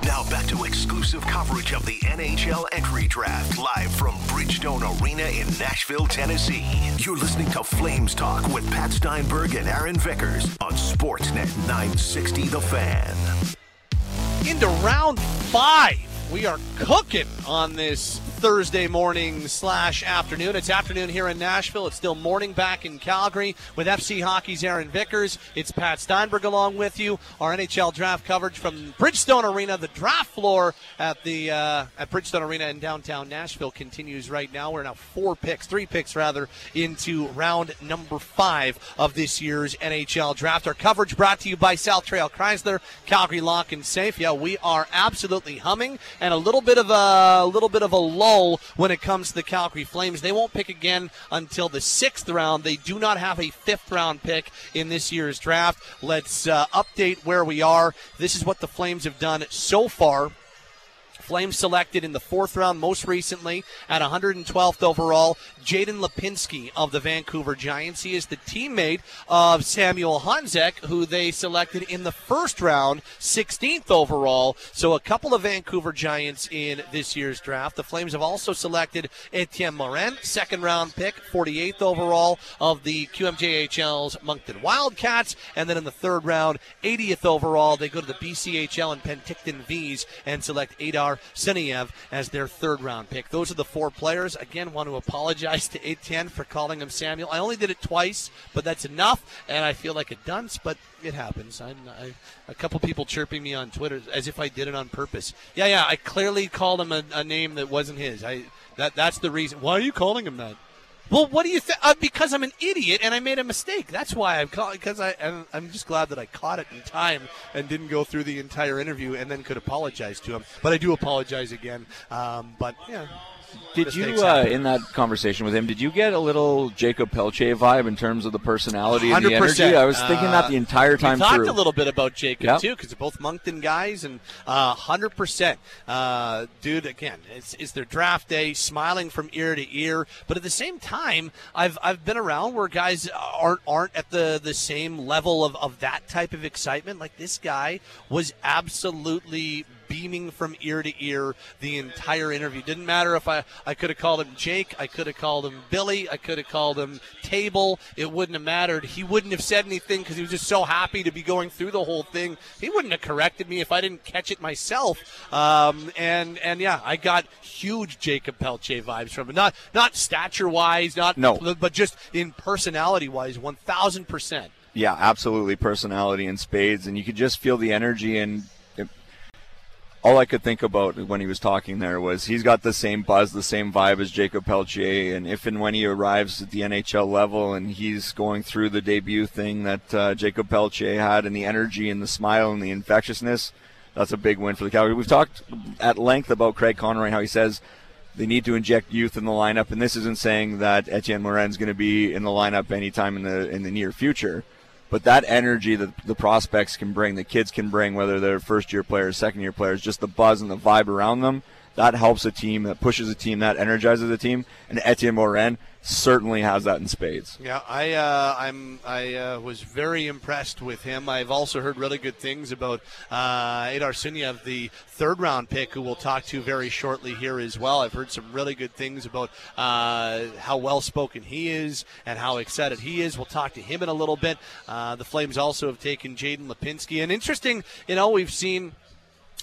Now back to exclusive coverage of the N H L entry draft live from Bridgestone Arena in Nashville, Tennessee. You're listening to Flames Talk with Pat Steinberg and Aaron Vickers on Sportsnet nine sixty The Fan. Into round five. We are cooking on this Thursday morning slash afternoon. It's afternoon here in Nashville. It's still morning back in Calgary with F C Hockey's Aaron Vickers. It's Pat Steinberg along with you. Our N H L draft coverage from Bridgestone Arena. The draft floor at the uh, at Bridgestone Arena in downtown Nashville continues right now. We're now four picks, three picks rather, into round number five of this year's N H L draft. Our coverage brought to you by South Trail Chrysler, Calgary Lock and Safe. Yeah, we are absolutely humming, and a little bit of a, a little bit of a lull when it comes to the Calgary Flames. They won't pick again until the sixth round. They do not have a fifth round pick in this year's draft. Let's uh, update where we are. This is what the Flames have done so far. Flames selected in the fourth round, most recently at one hundred twelfth overall, Jaden Lipinski of the Vancouver Giants. He is the teammate of Samuel Honzek, who they selected in the first round, sixteenth overall. So a couple of Vancouver Giants in this year's draft. The Flames have also selected Etienne Morin, second round pick, forty-eighth overall of the Q M J H L's Moncton Wildcats. And then in the third round, eightieth overall, they go to the B C H L and Penticton V's and select Adar Sunyev as their third round pick. Those are the four players. Again, want to apologize to Etienne for calling him Samuel. I only did it twice, but that's enough, and I feel like a dunce, but it happens. I'm, I, a couple people chirping me on Twitter as if I did it on purpose. Yeah, yeah, I clearly called him a, a name that wasn't his. I that That's the reason. Why are you calling him that? Well, what do you think? Uh, because I'm an idiot and I made a mistake. That's why I'm calling. Because I, I'm, I'm just glad that I caught it in time and didn't go through the entire interview and then could apologize to him. But I do apologize again. Um, but yeah. Did you, uh, in that conversation with him, did you get a little Jacob Pelletier vibe in terms of the personality and the energy? I was thinking uh, that the entire time we talked through. talked a little bit about Jacob, yep. too, because they're both Moncton guys, and uh, one hundred percent. Uh, dude, again, it's, it's their draft day, smiling from ear to ear. But at the same time, I've I've been around where guys aren't aren't at the, the same level of, of that type of excitement. Like, this guy was absolutely beaming from ear to ear the entire interview. Didn't matter if I, I could have called him Jake, I could have called him Billy, I could have called him Table. It wouldn't have mattered. He wouldn't have said anything because he was just so happy to be going through the whole thing. He wouldn't have corrected me if I didn't catch it myself. Um, and, and yeah, I got huge Jacob Pelletier vibes from him. Not, not stature-wise, not, no. but just in personality-wise, one thousand percent. Yeah, absolutely. Personality in spades, and you could just feel the energy. And all I could think about when he was talking there was he's got the same buzz, the same vibe as Jacob Pelletier, and if and when he arrives at the N H L level and he's going through the debut thing that uh, Jacob Pelletier had, and the energy and the smile and the infectiousness, that's a big win for the Calgary. We've talked at length about Craig Conroy and how he says they need to inject youth in the lineup, and this isn't saying that Etienne Morin's going to be in the lineup anytime in the in the near future. But that energy that the prospects can bring, the kids can bring, whether they're first-year players, second-year players, just the buzz and the vibe around them, That helps a team, that pushes a team, that energizes a team, and Etienne Morin certainly has that in spades. Yeah, I uh, I'm I uh, was very impressed with him. I've also heard really good things about uh, Adar Sunyev, the third round pick, who we'll talk to very shortly here as well. I've heard some really good things about uh, how well spoken he is and how excited he is. We'll talk to him in a little bit. Uh, the Flames also have taken Jaden Lipinski, and interesting, you know, we've seen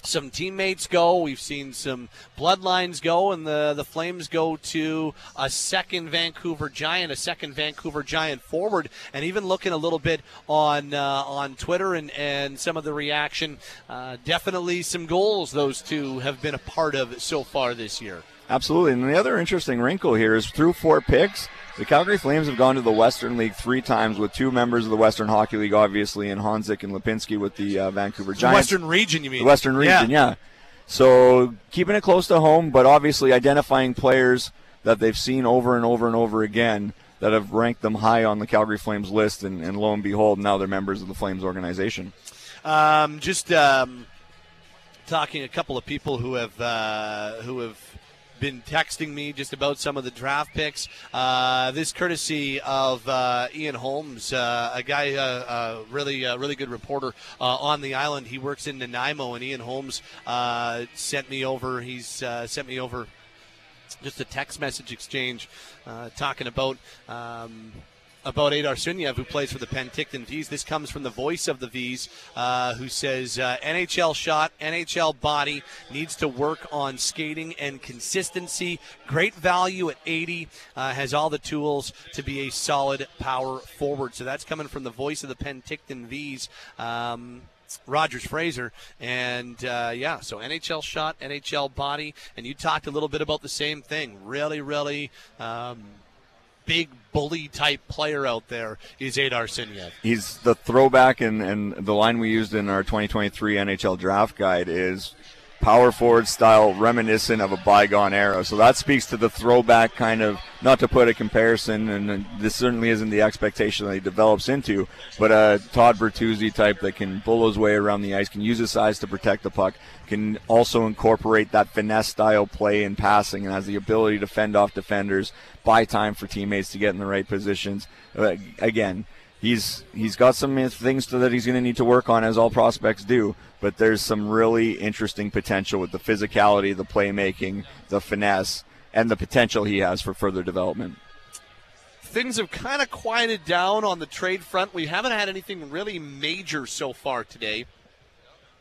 some teammates go, we've seen some bloodlines go, and the, the Flames go to a second Vancouver Giant, a second Vancouver Giant forward. And even looking a little bit on uh, on Twitter and, and some of the reaction, uh, definitely some goals those two have been a part of so far this year. Absolutely. And the other interesting wrinkle here is through four picks, the Calgary Flames have gone to the Western League three times, with two members of the Western Hockey League, obviously, and Honzek and Lipinski with the uh, Vancouver Giants. Western region, you mean? The Western region, yeah. yeah. So keeping it close to home, but obviously identifying players that they've seen over and over and over again that have ranked them high on the Calgary Flames list, and, and lo and behold, now they're members of the Flames organization. Um, just um, talking to a couple of people who have uh, who have been texting me just about some of the draft picks. Uh, this courtesy of uh, Ian Holmes, uh, a guy, uh, uh, really, uh, really good reporter uh, on the island. He works in Nanaimo, and Ian Holmes uh, sent me over. He's uh, sent me over just a text message exchange uh, talking about. Um, about Adar Sunyev, who plays for the Penticton Vs. This comes from the voice of the Vs, uh, who says, uh, N H L shot, N H L body, needs to work on skating and consistency. Great value at eighty, uh, has all the tools to be a solid power forward. So that's coming from the voice of the Penticton Vs, um, Rogers Fraser. And, uh, yeah, so N H L shot, N H L body. And you talked a little bit about the same thing. Really, really... Um, big bully-type player out there is Adar Sunyev. He's the throwback, and, and the line we used in our twenty twenty-three N H L draft guide is power forward style, reminiscent of a bygone era. So that speaks to the throwback kind of, not to put a comparison, and this certainly isn't the expectation that he develops into, but a Todd Bertuzzi type that can bull his way around the ice, can use his size to protect the puck, can also incorporate that finesse style play in passing, and has the ability to fend off defenders, buy time for teammates to get in the right positions. Again, He's he's got some things to, that he's going to need to work on, as all prospects do, but there's some really interesting potential with the physicality, the playmaking, the finesse, and the potential he has for further development. Things have kind of quieted down on the trade front. We haven't had anything really major so far today.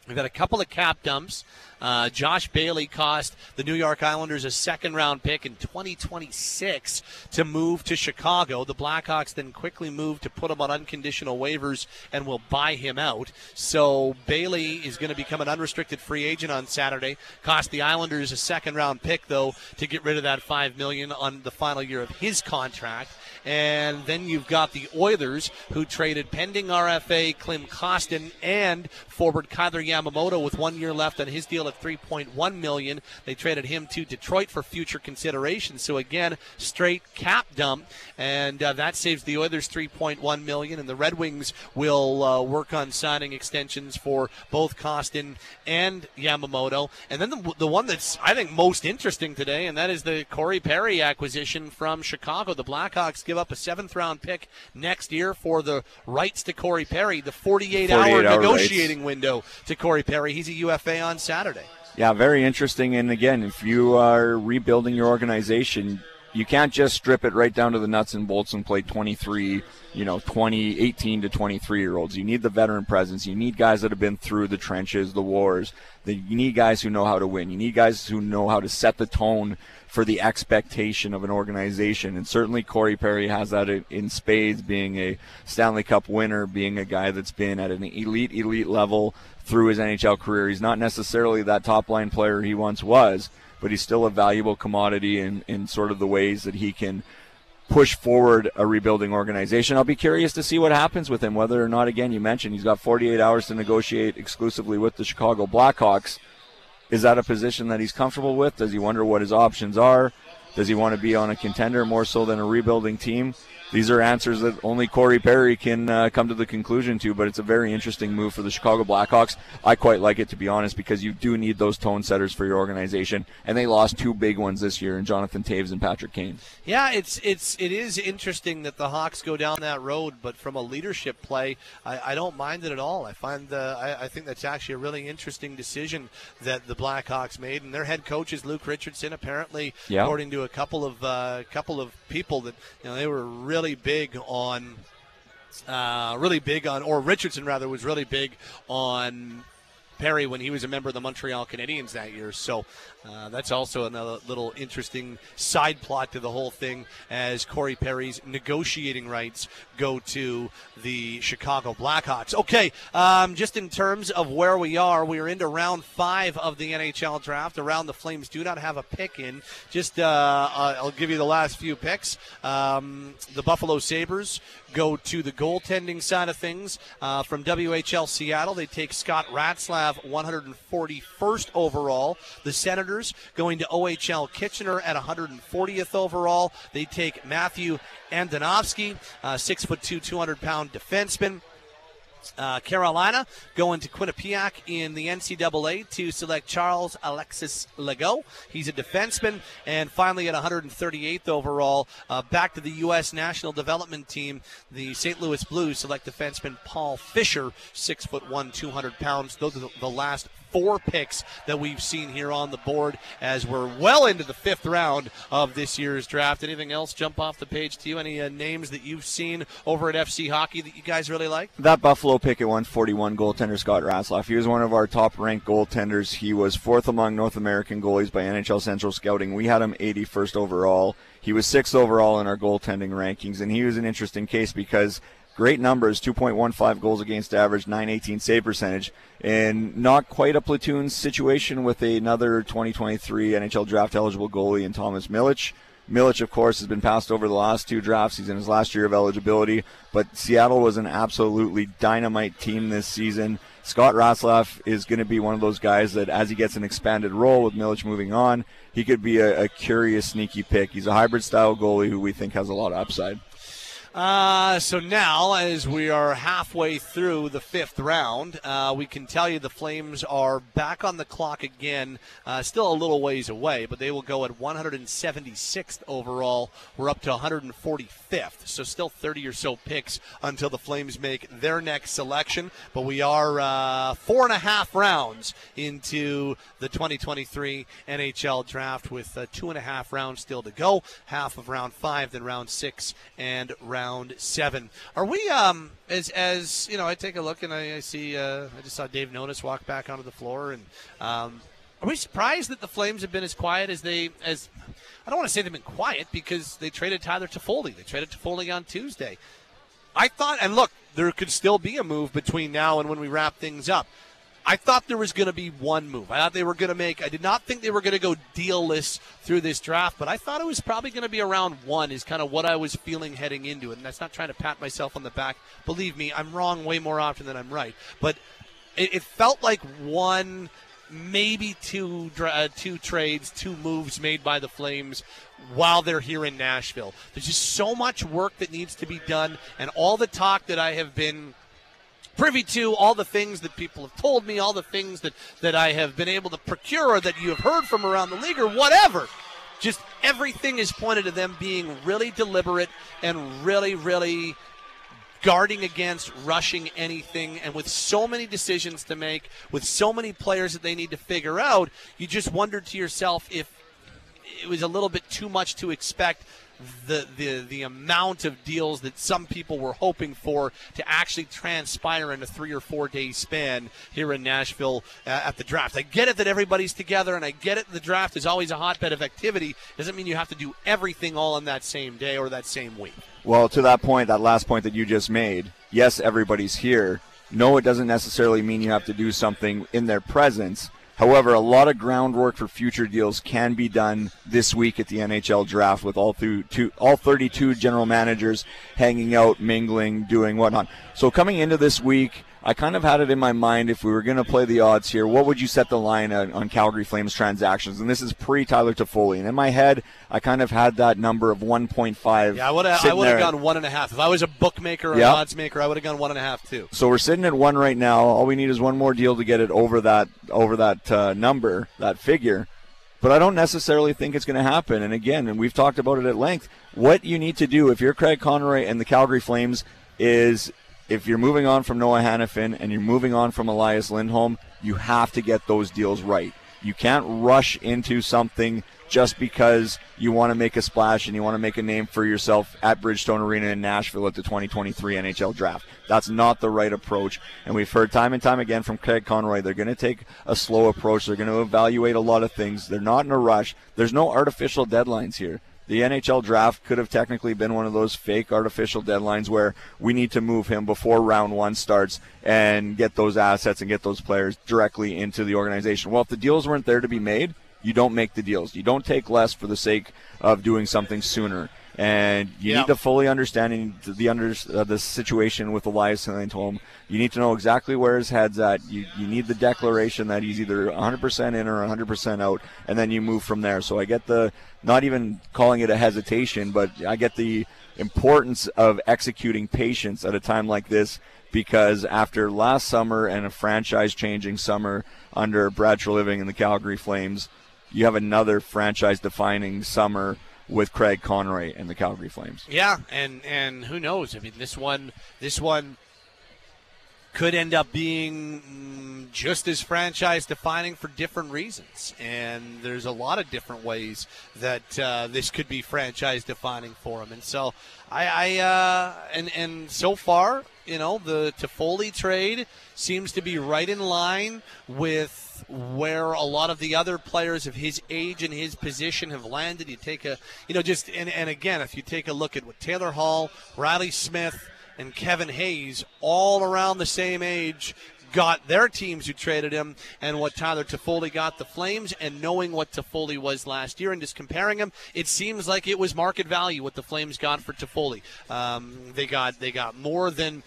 We've had a couple of cap dumps. Uh, Josh Bailey cost the New York Islanders a second-round pick in twenty twenty-six to move to Chicago. The Blackhawks then quickly moved to put him on unconditional waivers and will buy him out. So Bailey is going to become an unrestricted free agent on Saturday. Cost the Islanders a second-round pick, though, to get rid of that five million dollars on the final year of his contract. And then you've got the Oilers, who traded pending R F A Klim Kostin and forward Kyler Yamamoto with one year left on his deal at three point one million dollars. They traded him to Detroit for future consideration. So again, straight cap dump, and uh, that saves the Oilers three point one million dollars. And the Red Wings will uh, work on signing extensions for both Kostin and Yamamoto. And then the, the one that's I think most interesting today, and that is the Corey Perry acquisition from Chicago. The Blackhawks give up a seventh-round pick next year for the rights to Corey Perry, the forty-eight hour negotiating rights. window to Corey Perry. He's a U F A on Saturday. Yeah, very interesting. And, again, if you are rebuilding your organization, you can't just strip it right down to the nuts and bolts and play twenty-three, you know, twenty, eighteen to twenty-three-year-olds. You need the veteran presence. You need guys that have been through the trenches, the wars. You need guys who know how to win. You need guys who know how to set the tone for the expectation of an organization. And certainly Corey Perry has that in spades, being a Stanley Cup winner, being a guy that's been at an elite, elite level through his N H L career. He's not necessarily that top-line player he once was, but he's still a valuable commodity in, in sort of the ways that he can push forward a rebuilding organization. I'll be curious to see what happens with him, whether or not, again, you mentioned he's got forty-eight hours to negotiate exclusively with the Chicago Blackhawks. Is that a position that he's comfortable with? Does he wonder what his options are? Does he want to be on a contender more so than a rebuilding team? these are answers that only Corey Perry can uh, come to the conclusion to, but it's a very interesting move for the Chicago Blackhawks. I quite like it, to be honest, because you do need those tone setters for your organization, and they lost two big ones this year in Jonathan Toews and Patrick Kane. Yeah, it's it's it is interesting that the Hawks go down that road, but from a leadership play, I, I don't mind it at all. I find uh, I, I think that's actually a really interesting decision that the Blackhawks made, and their head coach is Luke Richardson, apparently, yeah. according to a couple of uh, couple of people that you know they were really Really big on, uh, really big on, or Richardson rather was really big on Perry when he was a member of the Montreal Canadiens that year. So uh, that's also another little interesting side plot to the whole thing as Corey Perry's negotiating rights go to the Chicago Blackhawks. Okay, um, just in terms of where we are, we are into round five of the N H L draft. Around the Flames do not have a pick in. Just uh, I'll give you the last few picks. Um, the Buffalo Sabres go to the goaltending side of things. Uh, from W H L Seattle, they take Scott Ratzlaff, one hundred forty-first overall. The Senators going to O H L Kitchener at one hundred fortieth overall. They take Matthew Andonovsky, uh, six foot two, two hundred pound defenseman. Uh, Carolina going to Quinnipiac in the N C double A to select Charles Alexis Legault. He's a defenseman. And finally, at one hundred thirty-eighth overall, uh, back to the U S National Development Team, the Saint Louis Blues select defenseman Paul Fisher, six foot one, two hundred pounds. Those are the last four picks that we've seen here on the board as we're well into the fifth round of this year's draft. Anything else jump off the page to you? Any uh, names that you've seen over at F C Hockey that you guys really like? That Buffalo pick at one forty-one, goaltender Scott Ratzlaff. He was one of our top-ranked goaltenders. He was fourth among North American goalies by N H L Central Scouting. We had him eighty-first overall. He was sixth overall in our goaltending rankings, and he was an interesting case because great numbers, two point one five goals against average, nine eighteen save percentage, and not quite a platoon situation with another twenty twenty-three N H L draft-eligible goalie in Thomas Milic. Milic, of course, has been passed over the last two drafts. He's in his last year of eligibility, but Seattle was an absolutely dynamite team this season. Scott Ratzlaff is going to be one of those guys that, as he gets an expanded role with Milic moving on, he could be a, a curious, sneaky pick. He's a hybrid-style goalie who we think has a lot of upside. Uh, so now, as we are halfway through the fifth round, uh, we can tell you the Flames are back on the clock again, uh, still a little ways away, but they will go at one hundred seventy-sixth overall. We're up to one hundred forty-fifth, so still thirty or so picks until the Flames make their next selection, but we are uh, four and a half rounds into the twenty twenty-three N H L draft with uh, two and a half rounds still to go, half of round five, then round six, and round seven. Are we, um, as, as you know, I take a look and I, I see, uh, I just saw Dave Nonis walk back onto the floor. And um, are we surprised that the Flames have been as quiet as they, as, I don't want to say they've been quiet because they traded Tyler Toffoli. They traded Toffoli on Tuesday. I thought, and look, there could still be a move between now and when we wrap things up. I thought there was going to be one move. I thought they were going to make – I did not think they were going to go deal-less through this draft, but I thought it was probably going to be around one is kind of what I was feeling heading into it, and that's not trying to pat myself on the back. Believe me, I'm wrong way more often than I'm right. But it, it felt like one, maybe two, uh, two trades, two moves made by the Flames while they're here in Nashville. There's just so much work that needs to be done, and all the talk that I have been – privy to, all the things that people have told me, all the things that, that I have been able to procure or that you have heard from around the league or whatever. Just everything is pointed to them being really deliberate and really, really guarding against rushing anything. And with so many decisions to make, with so many players that they need to figure out, you just wonder to yourself if it was a little bit too much to expect The, the the amount of deals that some people were hoping for to actually transpire in a three or four day span here in Nashville uh, at the draft. I get it that everybody's together, and I get it the draft is always a hotbed of activity. Doesn't mean you have to do everything all on that same day or that same week. Well, to that point, that last point that you just made, yes, everybody's here. No, it doesn't necessarily mean you have to do something in their presence. However, a lot of groundwork for future deals can be done this week at the N H L draft with all through two, all thirty-two general managers hanging out, mingling, doing whatnot. So coming into this week, I kind of had it in my mind, if we were going to play the odds here, what would you set the line on, on Calgary Flames transactions? And this is pre-Tyler Toffoli. And in my head, I kind of had that number of one point five. Yeah, I would have gone one and a half. If I was a bookmaker or yeah. an odds maker, I would have gone one and a half too. So we're sitting at one right now. All we need is one more deal to get it over that over that uh, number, that figure. But I don't necessarily think it's going to happen. And again, and we've talked about it at length, what you need to do if you're Craig Conroy and the Calgary Flames is, if you're moving on from Noah Hanifin and you're moving on from Elias Lindholm, you have to get those deals right. You can't rush into something just because you want to make a splash and you want to make a name for yourself at Bridgestone Arena in Nashville at the twenty twenty-three N H L Draft. That's not the right approach. And we've heard time and time again from Craig Conroy, they're going to take a slow approach. They're going to evaluate a lot of things. They're not in a rush. There's no artificial deadlines here. The N H L draft could have technically been one of those fake artificial deadlines where we need to move him before round one starts and get those assets and get those players directly into the organization. Well, if the deals weren't there to be made, you don't make the deals. You don't take less for the sake of doing something sooner. And you yeah. need to fully understand the under, uh, the situation with Elias Lindholm. You need to know exactly where his head's at. You, you need the declaration that he's either one hundred percent in or one hundred percent out, and then you move from there. So I get the, not even calling it a hesitation, but I get the importance of executing patience at a time like this, because after last summer and a franchise-changing summer under Brad Treliving and the Calgary Flames, you have another franchise-defining summer with Craig Conroy and the Calgary Flames. Yeah, and and who knows? I mean, this one this one could end up being just as franchise-defining for different reasons. And there's a lot of different ways that uh, this could be franchise-defining for him. And so, I, I uh, and and so far, you know, the Toffoli trade seems to be right in line with where a lot of the other players of his age and his position have landed. You take a, you know, just, and, and again, if you take a look at what Taylor Hall, Riley Smith, and Kevin Hayes, all around the same age, got their teams who traded him, and what Tyler Toffoli got the Flames, and knowing what Toffoli was last year and just comparing him, it seems like it was market value what the Flames got for Toffoli. Um, they got they got more than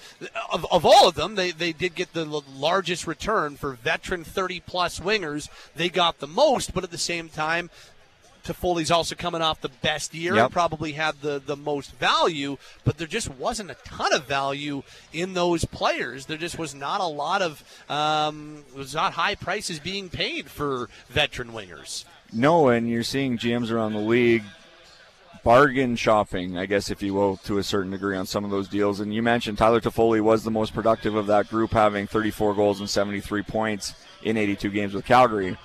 of, of all of them. They they did get the largest return for veteran thirty plus wingers. They got the most, but at the same time, Toffoli's also coming off the best year yep. and probably had the, the most value, but there just wasn't a ton of value in those players. There just was not a lot of um, – was not high prices being paid for veteran wingers. No, and you're seeing G Ms around the league bargain shopping, I guess, if you will, to a certain degree on some of those deals. And you mentioned Tyler Toffoli was the most productive of that group, having thirty-four goals and seventy-three points in eighty-two games with Calgary.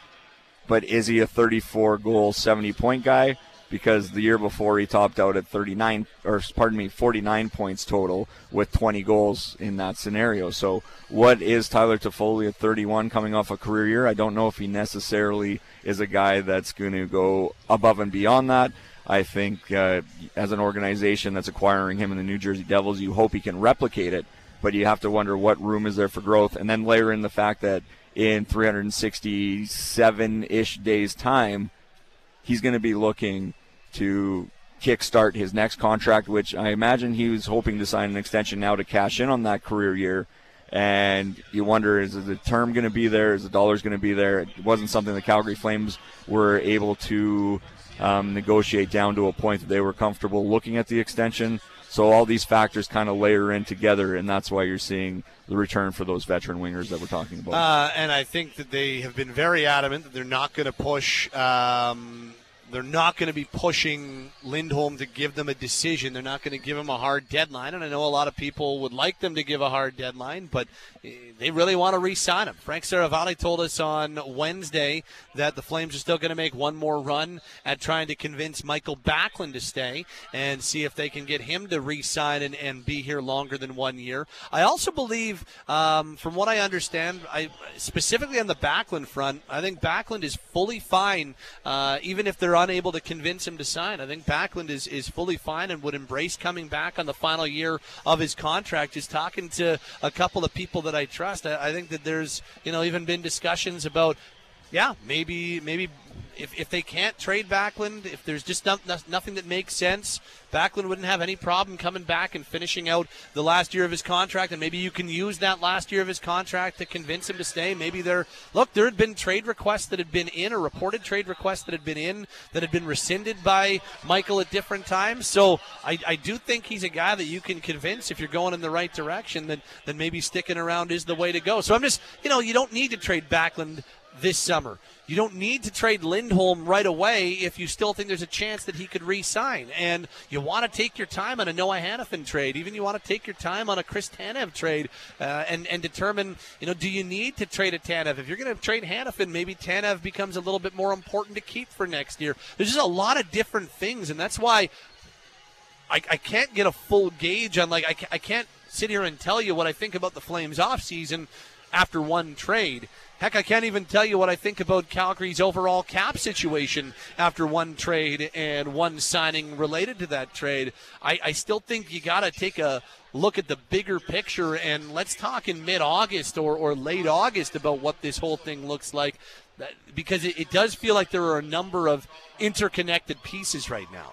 But is he a thirty-four goal, seventy point guy? Because the year before he topped out at thirty-nine, or pardon me, forty-nine points total with twenty goals in that scenario. So what is Tyler Toffoli at thirty-one coming off a career year? I don't know if he necessarily is a guy that's going to go above and beyond that. I think uh, as an organization that's acquiring him in the New Jersey Devils, you hope he can replicate it, but you have to wonder what room is there for growth. And then layer in the fact that in three hundred sixty-seven-ish days' time, he's going to be looking to kickstart his next contract, which I imagine he was hoping to sign an extension now to cash in on that career year. And you wonder, is the term going to be there? Is the dollars going to be there? It wasn't something the Calgary Flames were able to um, negotiate down to a point that they were comfortable looking at the extension. So all these factors kind of layer in together, and that's why you're seeing the return for those veteran wingers that we're talking about. Uh, and I think that they have been very adamant that they're not going to push um, – they're not going to be pushing Lindholm to give them a decision. They're not going to give him a hard deadline. And I know a lot of people would like them to give a hard deadline, but they really want to re-sign him. Frank Saravali told us on Wednesday that the Flames are still going to make one more run at trying to convince Michael Backlund to stay and see if they can get him to re-sign and, and be here longer than one year. I also believe, um, from what I understand, I specifically on the Backlund front, I think Backlund is fully fine, uh, even if they're unable to convince him to sign. I think Backlund is, is fully fine and would embrace coming back on the final year of his contract. Just talking to a couple of people that I trust, I, I think that there's, you know, even been discussions about yeah, maybe maybe if, if they can't trade Backlund, if there's just no, no, nothing that makes sense, Backlund wouldn't have any problem coming back and finishing out the last year of his contract, and maybe you can use that last year of his contract to convince him to stay. Maybe there, look, there had been trade requests that had been in, or reported trade requests that had been in, that had been rescinded by Michael at different times. So I, I do think he's a guy that you can convince, if you're going in the right direction, that, that maybe sticking around is the way to go. So I'm just, you know, you don't need to trade Backlund this summer. You don't need to trade Lindholm right away if you still think there's a chance that he could re-sign. And you want to take your time on a Noah Hanifin trade. Even you want to take your time on a Chris Tanev trade uh, and, and determine, you know, do you need to trade a Tanev? If you're going to trade Hanifin, maybe Tanev becomes a little bit more important to keep for next year. There's just a lot of different things, and that's why I, I can't get a full gauge on, like, I, I can't sit here and tell you what I think about the Flames offseason after one trade. Heck, I can't even tell you what I think about Calgary's overall cap situation after one trade and one signing related to that trade. I, I still think you got to take a look at the bigger picture, and let's talk in mid-August or, or late August about what this whole thing looks like, because it, it does feel like there are a number of interconnected pieces right now.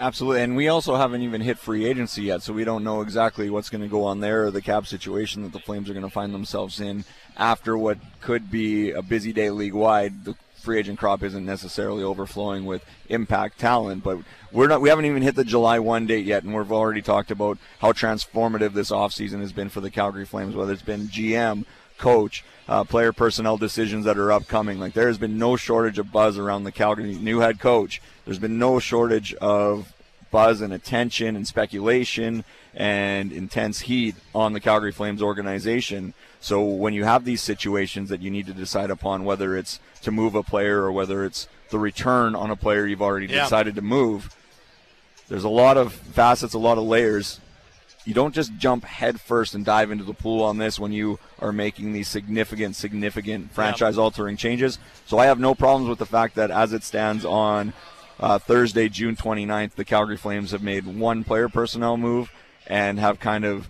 Absolutely, and we also haven't even hit free agency yet, so we don't know exactly what's going to go on there or the cap situation that the Flames are going to find themselves in after what could be a busy day league-wide. The free agent crop isn't necessarily overflowing with impact talent, but we're not, we haven't even hit the July first date yet, and we've already talked about how transformative this offseason has been for the Calgary Flames, whether it's been G M, coach, uh, player personnel decisions that are upcoming. Like, there has been no shortage of buzz around the Calgary new head coach. There's been no shortage of buzz and attention and speculation and intense heat on the Calgary Flames organization. So when you have these situations that you need to decide upon, whether it's to move a player or whether it's the return on a player you've already yeah. decided to move, there's a lot of facets, a lot of layers. You don't just jump head first and dive into the pool on this when you are making these significant, significant franchise-altering changes. So I have no problems with the fact that as it stands on uh, Thursday, June twenty-ninth, the Calgary Flames have made one player personnel move and have kind of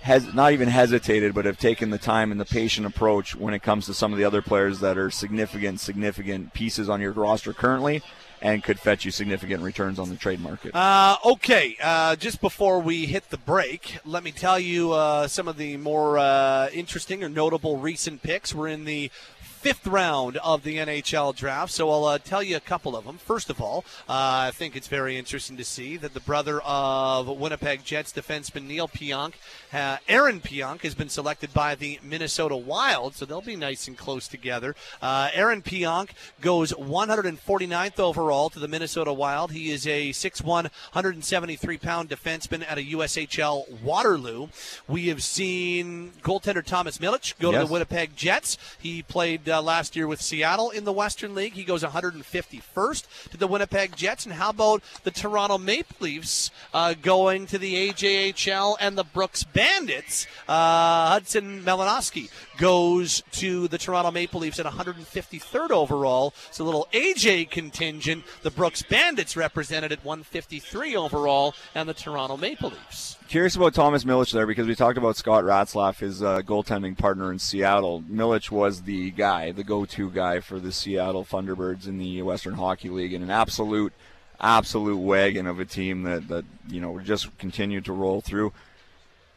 hes- not even hesitated, but have taken the time and the patient approach when it comes to some of the other players that are significant, significant pieces on your roster currently, and could fetch you significant returns on the trade market. Uh, okay, uh, just before we hit the break, let me tell you uh, some of the more uh, interesting or notable recent picks. We're in the fifth round of the N H L draft, so I'll uh, tell you a couple of them. First of all, uh, I think it's very interesting to see that the brother of Winnipeg Jets defenseman Neil Pionk, uh, Aaron Pionk, has been selected by the Minnesota Wild, so they'll be nice and close together. Uh, Aaron Pionk goes one hundred forty-ninth overall to the Minnesota Wild. He is a six foot one, one hundred seventy-three pound defenseman out of U S H L Waterloo. We have seen goaltender Thomas Milic go yes. to the Winnipeg Jets. He played Uh, last year with Seattle in the Western League. He goes one hundred fifty-first to the Winnipeg Jets. And how about the Toronto Maple Leafs uh, going to the A J H L and the Brooks Bandits? Uh, Hudson Malinowski goes to the Toronto Maple Leafs at one hundred fifty-third overall. It's a little A J contingent. The Brooks Bandits represented at one hundred fifty-three overall and the Toronto Maple Leafs. Curious about Thomas Milic there, because we talked about Scott Ratzlaff, his uh, goaltending partner in Seattle. Milic was the guy, the go-to guy for the Seattle Thunderbirds in the Western Hockey League, and an absolute, absolute wagon of a team that, that you know, just continued to roll through.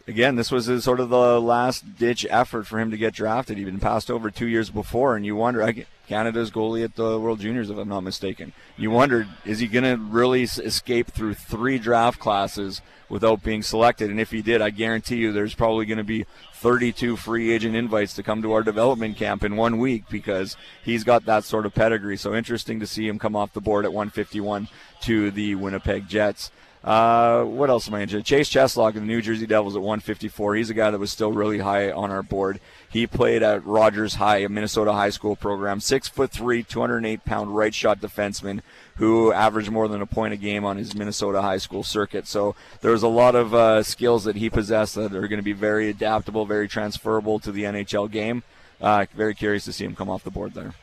Again, this was his, sort of the last-ditch effort for him to get drafted. He'd been passed over two years before, and you wonder, I, Canada's goalie at the World Juniors, if I'm not mistaken. You wondered, is he going to really escape through three draft classes without being selected? And if he did, I guarantee you there's probably going to be thirty-two free agent invites to come to our development camp in one week, because he's got that sort of pedigree. So interesting to see him come off the board at one fifty-one to the Winnipeg Jets. Uh, what else am I interested in? Chase Cheslock of the New Jersey Devils at one fifty-four. He's a guy that was still really high on our board. He played at Rogers High, a Minnesota high school program. Six foot three, two hundred eight pound right shot defenseman who averaged more than a point a game on his Minnesota high school circuit. So there's a lot of uh, skills that he possessed that are going to be very adaptable, very transferable to the N H L game. Uh, very curious to see him come off the board there.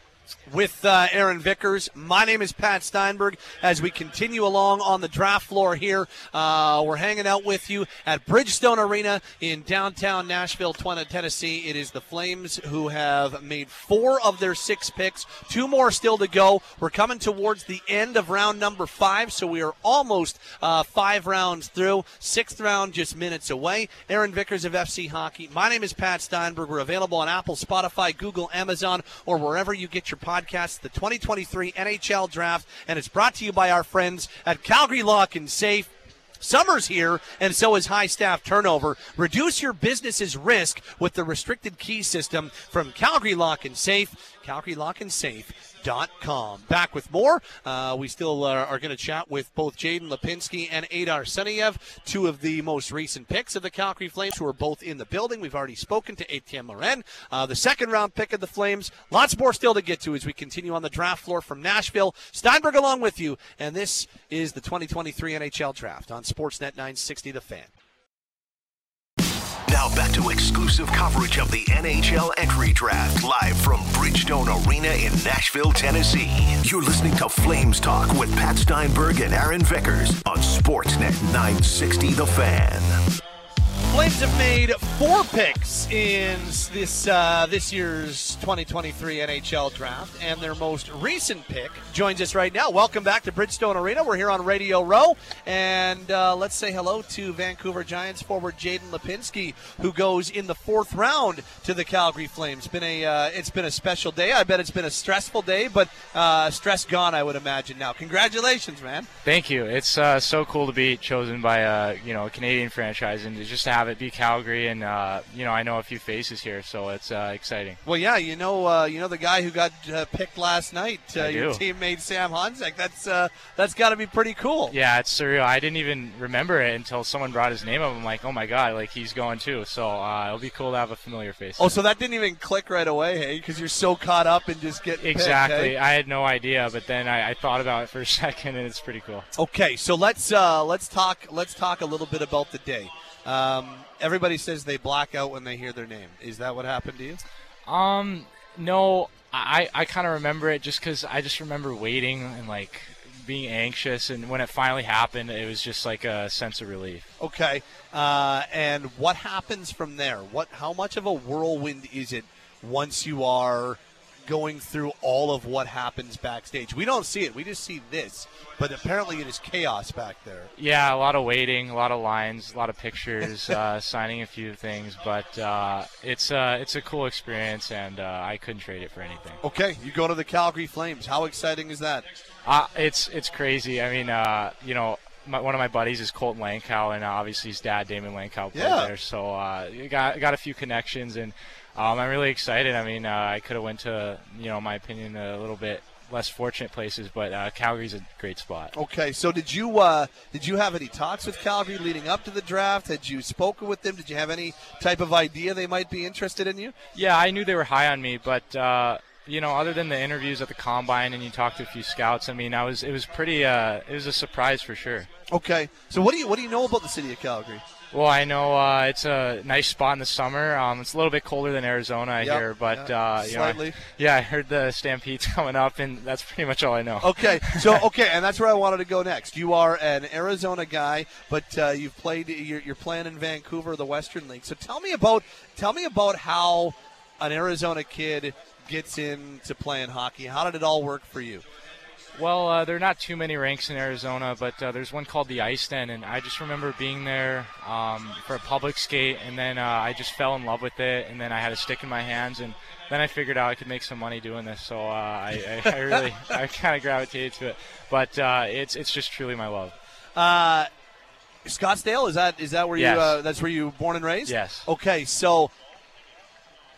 with uh, Aaron Vickers. My name is Pat Steinberg. As we continue along on the draft floor here, uh, we're hanging out with you at Bridgestone Arena in downtown Nashville, Tennessee. It is the Flames who have made four of their six picks, two more still to go. We're coming towards the end of round number five, so we are almost uh, five rounds through, sixth round just minutes away. Aaron Vickers of F C Hockey. My name is Pat Steinberg. We're available on Apple, Spotify, Google, Amazon, or wherever you get your podcast, the twenty twenty-three N H L Draft, and it's brought to you by our friends at Calgary Lock and Safe. Summer's here, and so is high staff turnover. Reduce your business's risk with the restricted key system from Calgary Lock and Safe, calgary lock and safe dot com. Back with more. Uh, we still uh, are going to chat with both Jaden Lipinski and Adar Sunyev, two of the most recent picks of the Calgary Flames, who are both in the building. We've already spoken to Etienne Morin, uh, the second-round pick of the Flames. Lots more still to get to as we continue on the draft floor from Nashville. Steinberg along with you, and this is the twenty twenty-three N H L Draft on Sportsnet nine sixty The Fan. Now back to exclusive coverage of the N H L Entry Draft, live from Bridgestone Arena in Nashville, Tennessee. You're listening to Flames Talk with Pat Steinberg and Aaron Vickers on Sportsnet nine sixty The Fan. Flames have made four picks in this uh, this year's twenty twenty-three N H L Draft, and their most recent pick joins us right now. Welcome back to Bridgestone Arena. We're here on Radio Row, and uh, let's say hello to Vancouver Giants forward Jaden Lipinski, who goes in the fourth round to the Calgary Flames. Been a uh, it's been a special day. I bet it's been a stressful day, but uh, stress gone, I would imagine now. Congratulations, man! Thank you. It's uh, so cool to be chosen by a you know a Canadian franchise, and to just to have it be Calgary, and uh, you know I know a few faces here, so it's uh, exciting. Well, yeah, you know, uh, you know the guy who got uh, picked last night, uh, your teammate Sam Honzek. That's uh, that's got to be pretty cool. Yeah, it's surreal. I didn't even remember it until someone brought his name up. I'm like, oh my god, like he's going too. So uh, it'll be cool to have a familiar face. Oh, there. So that didn't even click right away, hey? Because you're so caught up in just getting exactly. Picked, hey? I had no idea, but then I, I thought about it for a second, and it's pretty cool. Okay, so let's uh, let's talk let's talk a little bit about the day. Um, everybody says they black out when they hear their name. Is that what happened to you? Um, no, I, I kind of remember it just because I just remember waiting and, like, being anxious. And when it finally happened, it was just, like, a sense of relief. Okay. Uh, and what happens from there? What? How much of a whirlwind is it once you are going through all of what happens backstage? We don't see it. We just see this. But apparently it is chaos back there. Yeah, a lot of waiting, a lot of lines, a lot of pictures, uh, signing a few things. But uh, it's uh, it's a cool experience, and uh, I couldn't trade it for anything. Okay, you go to the Calgary Flames. How exciting is that? Uh, it's it's crazy. I mean, uh, you know, my, one of my buddies is Colton Lankow, and obviously his dad, Damon Lankow, played yeah. there. So uh, I got, got a few connections, and Um, I'm really excited. I mean, uh, I could have went to, you know, my opinion, a little bit less fortunate places, but uh, Calgary's a great spot. Okay, so did you uh, did you have any talks with Calgary leading up to the draft? Had you spoken with them? Did you have any type of idea they might be interested in you? Yeah, I knew they were high on me, but uh, you know, other than the interviews at the combine and you talked to a few scouts, I mean, I was it was pretty uh, it was a surprise for sure. Okay, so what do you what do you know about the city of Calgary? Well, I know uh, it's a nice spot in the summer. Um, it's a little bit colder than Arizona, I yep, hear, but yeah, uh, you slightly. Know, I, yeah, I heard the Stampede's coming up, and that's pretty much all I know. Okay, so okay, and that's where I wanted to go next. You are an Arizona guy, but uh, you've played. You're, you're playing in Vancouver, the Western League. So tell me about tell me about how an Arizona kid gets into playing hockey. How did it all work for you? Well, uh, there are not too many rinks in Arizona, but uh, there's one called the Ice Den, and I just remember being there um, for a public skate, and then uh, I just fell in love with it, and then I had a stick in my hands, and then I figured out I could make some money doing this, so uh, I, I, I really, I kind of gravitated to it. But uh, it's it's just truly my love. Uh, Scottsdale, is that is that where yes. you? Uh, that's where you were born and raised? Yes. Okay, so.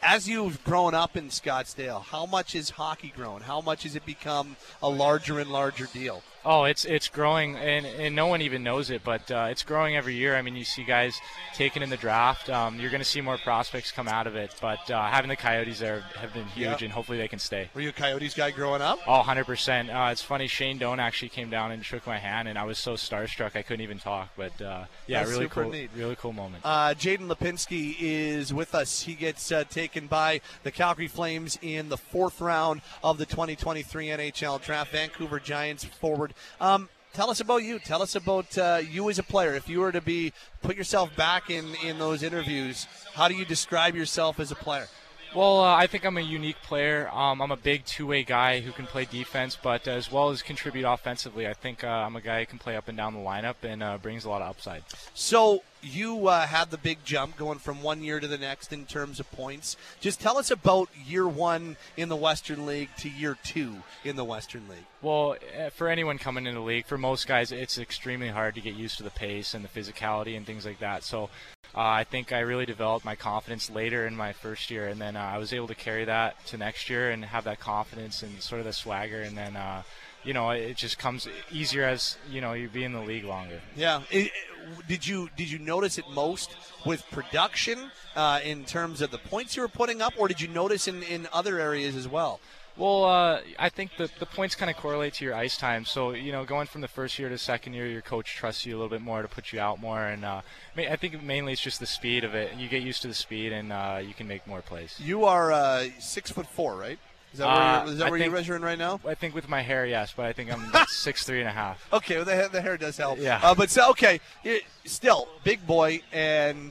As you've grown up in Scottsdale, how much has hockey grown? How much has it become a larger and larger deal? Oh, it's it's growing, and, and no one even knows it, but uh, it's growing every year. I mean, you see guys taken in the draft. Um, you're going to see more prospects come out of it, but uh, having the Coyotes there have been huge, yep. and hopefully they can stay. Were you a Coyotes guy growing up? Oh, one hundred percent. Uh, it's funny, Shane Doan actually came down and shook my hand, and I was so starstruck I couldn't even talk, but uh, yeah, that's really cool, neat. really cool moment. Uh, Jaden Lipinski is with us. He gets uh, taken by the Calgary Flames in the fourth round of the twenty twenty-three N H L draft. Vancouver Giants forward. Um, tell us about you. Tell us about uh, you as a player. If you were to be put yourself back in, in those interviews, how do you describe yourself as a player? Well, uh, I think I'm a unique player. Um, I'm a big two-way guy who can play defense, but as well as contribute offensively. I think uh, I'm a guy who can play up and down the lineup and uh, brings a lot of upside. So you uh, had the big jump going from one year to the next in terms of points. Just tell us about year one in the Western League to year two in the Western League. Well, for anyone coming into the league, for most guys, it's extremely hard to get used to the pace and the physicality and things like that. So Uh, I think I really developed my confidence later in my first year, and then uh, I was able to carry that to next year and have that confidence and sort of the swagger, and then, uh, you know, it just comes easier as, you know, you be in the league longer. Yeah. It, it, did you did you notice it most with production uh, in terms of the points you were putting up, or did you notice in, in other areas as well? Well, uh, I think that the points kind of correlate to your ice time. So, you know, going from the first year to second year, your coach trusts you a little bit more to put you out more. And uh, I think mainly it's just the speed of it. You get used to the speed, and uh, you can make more plays. You are uh, six foot four, right? Is that where, uh, you're, is that where think, you're measuring right now? I think with my hair, yes, but I think I'm six three and a half. Okay, well, the, the hair does help. Yeah. Uh, but so, okay, it, still big boy. And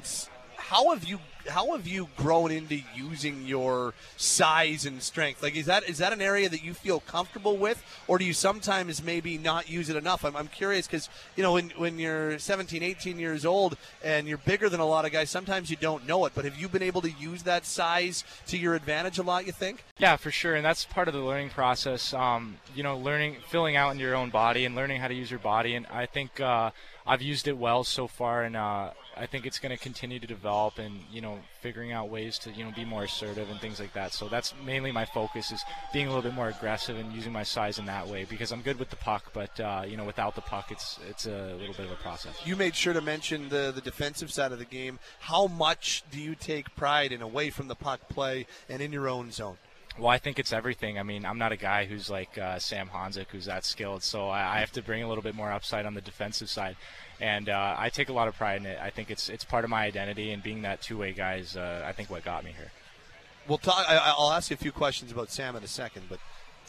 how have you? How have you grown into using your size and strength? Like, is that is that an area that you feel comfortable with, or do you sometimes maybe not use it enough? I'm, I'm curious because, you know, when, when you're seventeen, eighteen years old and you're bigger than a lot of guys, sometimes you don't know it. But have you been able to use that size to your advantage a lot, you think? Yeah, for sure, and that's part of the learning process, um, you know, learning, filling out in your own body and learning how to use your body. And I think uh, I've used it well so far, and uh, I think it's going to continue to develop and, you know, figuring out ways to, you know, be more assertive and things like that. So that's mainly my focus, is being a little bit more aggressive and using my size in that way, because I'm good with the puck, but uh, you know, without the puck, it's it's a little bit of a process. You made sure to mention the the defensive side of the game. How much do you take pride in away from the puck play and in your own zone? Well, I think it's everything. I mean, I'm not a guy who's like uh, Sam Honzek, who's that skilled, so I, I have to bring a little bit more upside on the defensive side, and uh, I take a lot of pride in it. I think it's it's part of my identity, and being that two-way guy is, uh, I think, what got me here. We'll talk. I, I'll ask you a few questions about Sam in a second, but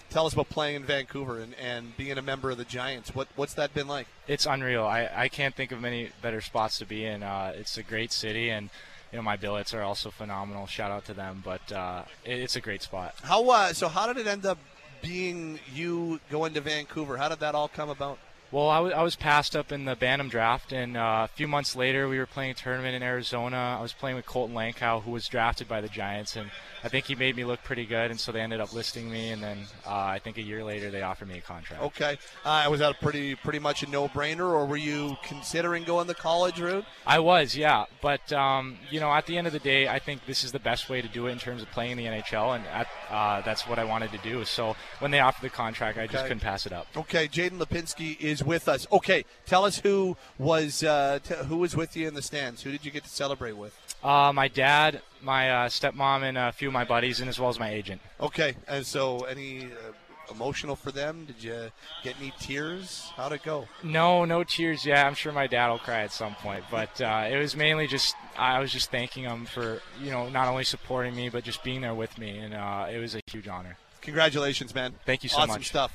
tell us about playing in Vancouver and, and being a member of the Giants. What What's that been like? It's unreal. I, I can't think of many better spots to be in. Uh, it's a great city, and you know, my Billets are also phenomenal. Shout out to them, but uh, it, it's a great spot. How uh, so? How did it end up being you going to Vancouver? How did that all come about? Well, I, w I was passed up in the Bantam draft, and uh, a few months later, we were playing a tournament in Arizona. I was playing with Colton Lankow, who was drafted by the Giants, and I think he made me look pretty good, and so they ended up listing me, and then uh, I think a year later, they offered me a contract. Okay. Uh, was that a pretty pretty much a no-brainer, or were you considering going the college route? I was, yeah, but, um, you know, at the end of the day, I think this is the best way to do it in terms of playing in the N H L, and at, uh, that's what I wanted to do. So when they offered the contract, okay, I just couldn't pass it up. Okay, Jaden Lipinski is with us. Okay, tell us who was uh, t who was with you in the stands. Who did you get to celebrate with? Uh, my dad, my uh, stepmom, and a few of my buddies, and as well as my agent. Okay, and so any uh, emotional for them? Did you get any tears? How'd it go? No, no tears. Yeah, I'm sure my dad will cry at some point, but uh, it was mainly just I was just thanking him for, you know, not only supporting me but just being there with me, and uh, it was a huge honor. Congratulations, man! Thank you so much. Awesome stuff.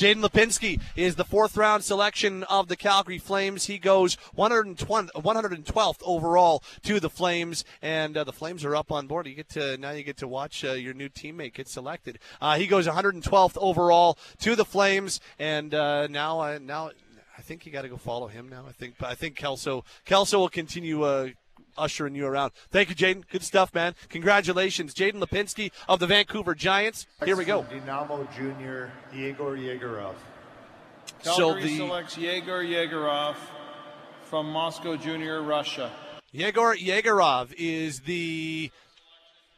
Jaden Lipinski is the fourth-round selection of the Calgary Flames. He goes one hundred twelfth overall to the Flames, and uh, the Flames are up on board. You get to now you get to watch uh, your new teammate get selected. Uh, he goes one hundred twelfth overall to the Flames, and uh, now uh, now I think you got to go follow him now. I think I think Kelso Kelso will continue Uh, ushering you around. Thank you, Jaden. Good stuff, man. Congratulations. Jaden Lipinski of the Vancouver Giants. Here we go. Dynamo Junior Yegor Yegorov. Calgary so the, selects Yegor Yegorov from Moscow Junior, Russia. Yegor Yegorov is the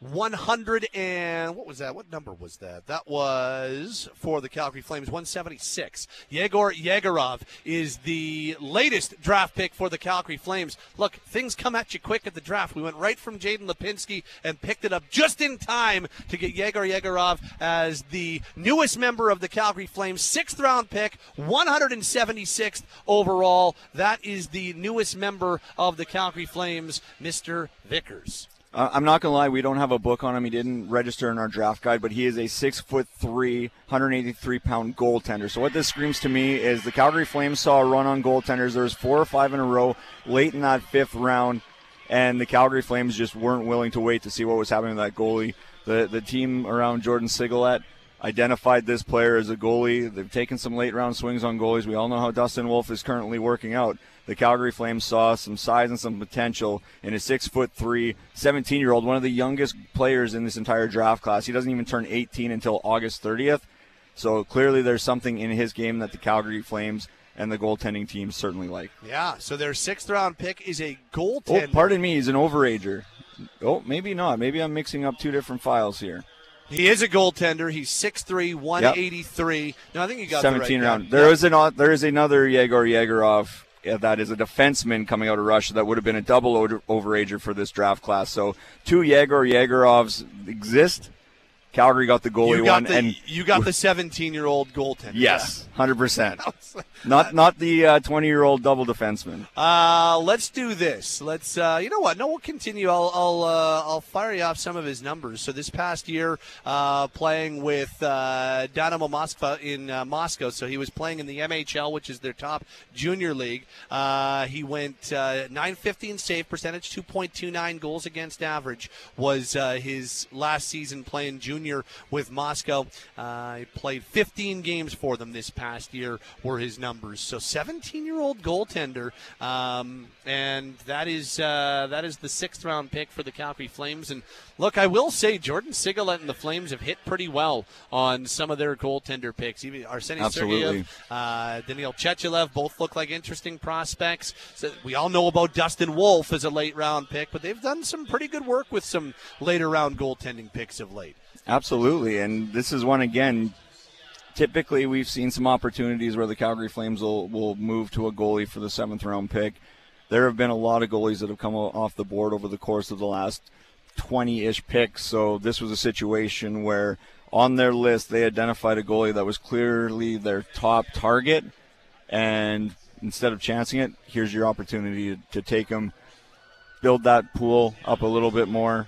one hundred and what was that? What number was that? That was for the Calgary Flames, one seventy-six. Yegor Yegorov is the latest draft pick for the Calgary Flames. Look, things come at you quick at the draft. We went right from Jaden Lipinski and picked it up just in time to get Yegor Yegorov as the newest member of the Calgary Flames. Sixth round pick, one hundred seventy-sixth overall. That is the newest member of the Calgary Flames, Mister Vickers. Uh, I'm not going to lie, we don't have a book on him. He didn't register in our draft guide, but he is a six foot three, one hundred eighty-three pound goaltender. So what this screams to me is the Calgary Flames saw a run on goaltenders. There was four or five in a row late in that fifth round, and the Calgary Flames just weren't willing to wait to see what was happening with that goalie. The, the team around Jordan Sigalette identified this player as a goalie. They've taken some late-round swings on goalies. We all know how Dustin Wolf is currently working out. The Calgary Flames saw some size and some potential in a six foot three, seventeen-year-old, one of the youngest players in this entire draft class. He doesn't even turn eighteen until August thirtieth, so clearly there's something in his game that the Calgary Flames and the goaltending team certainly like. Yeah, so their sixth-round pick is a goaltender. Oh, pardon me, he's an overager. Oh, maybe not. Maybe I'm mixing up two different files here. He is a goaltender. He's six three, one eighty-three. Yep. No, I think you got seventeen the right round. There is an, there is another Yegor Yegorov. Yeah, that is a defenseman coming out of Russia that would have been a double overager for this draft class. So two Yegor Yegorovs exist. Calgary got the goalie you got one, the, and you got the seventeen-year-old goaltender. Yes, hundred percent. Not not the uh, twenty-year-old double defenseman. Uh, let's do this. Let's. Uh, you know what? No, we'll continue. I'll I'll uh, I'll fire you off some of his numbers. So this past year, uh, playing with uh, Dynamo Moscow in uh, Moscow. So he was playing in the M H L, which is their top junior league. Uh, he went uh, nine fifteen save percentage, two point two nine goals against average was uh, his last season playing junior. With Moscow, uh, he played fifteen games for them this past year. Were his numbers? So, seventeen-year-old goaltender, um, and that is uh, that is the sixth-round pick for the Calgary Flames. And look, I will say, Jordan Sigalette and the Flames have hit pretty well on some of their goaltender picks. Even Arsenij Sergeyev, uh, Daniil Chechelev, both look like interesting prospects. So we all know about Dustin Wolf as a late-round pick, but they've done some pretty good work with some later-round goaltending picks of late. Absolutely, and this is one, again, typically we've seen some opportunities where the Calgary Flames will, will move to a goalie for the seventh-round pick. There have been a lot of goalies that have come off the board over the course of the last twenty-ish picks, so this was a situation where on their list they identified a goalie that was clearly their top target, and instead of chancing it, here's your opportunity to, to take him, build that pool up a little bit more.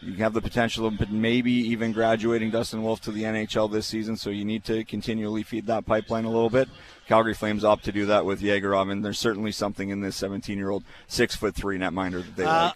You have the potential of maybe even graduating Dustin Wolf to the N H L this season, so you need to continually feed that pipeline a little bit. Calgary Flames opt to do that with Yegorov, and there's certainly something in this seventeen-year-old six foot three netminder that they uh, like.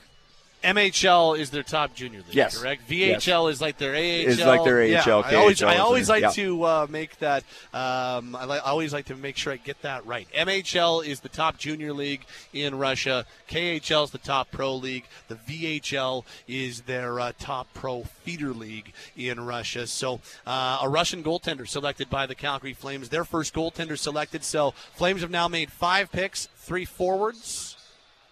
M H L is their top junior league, yes. Correct? V H L yes. is like their A H L. It's like their A H L. Yeah, K H L, I always, I always like yeah. to uh, make that. Um, I, li- I always like to make sure I get that right. M H L is the top junior league in Russia. K H L is the top pro league. The V H L is their uh, top pro feeder league in Russia. So uh, a Russian goaltender selected by the Calgary Flames. Their first goaltender selected. So Flames have now made five picks, three forwards,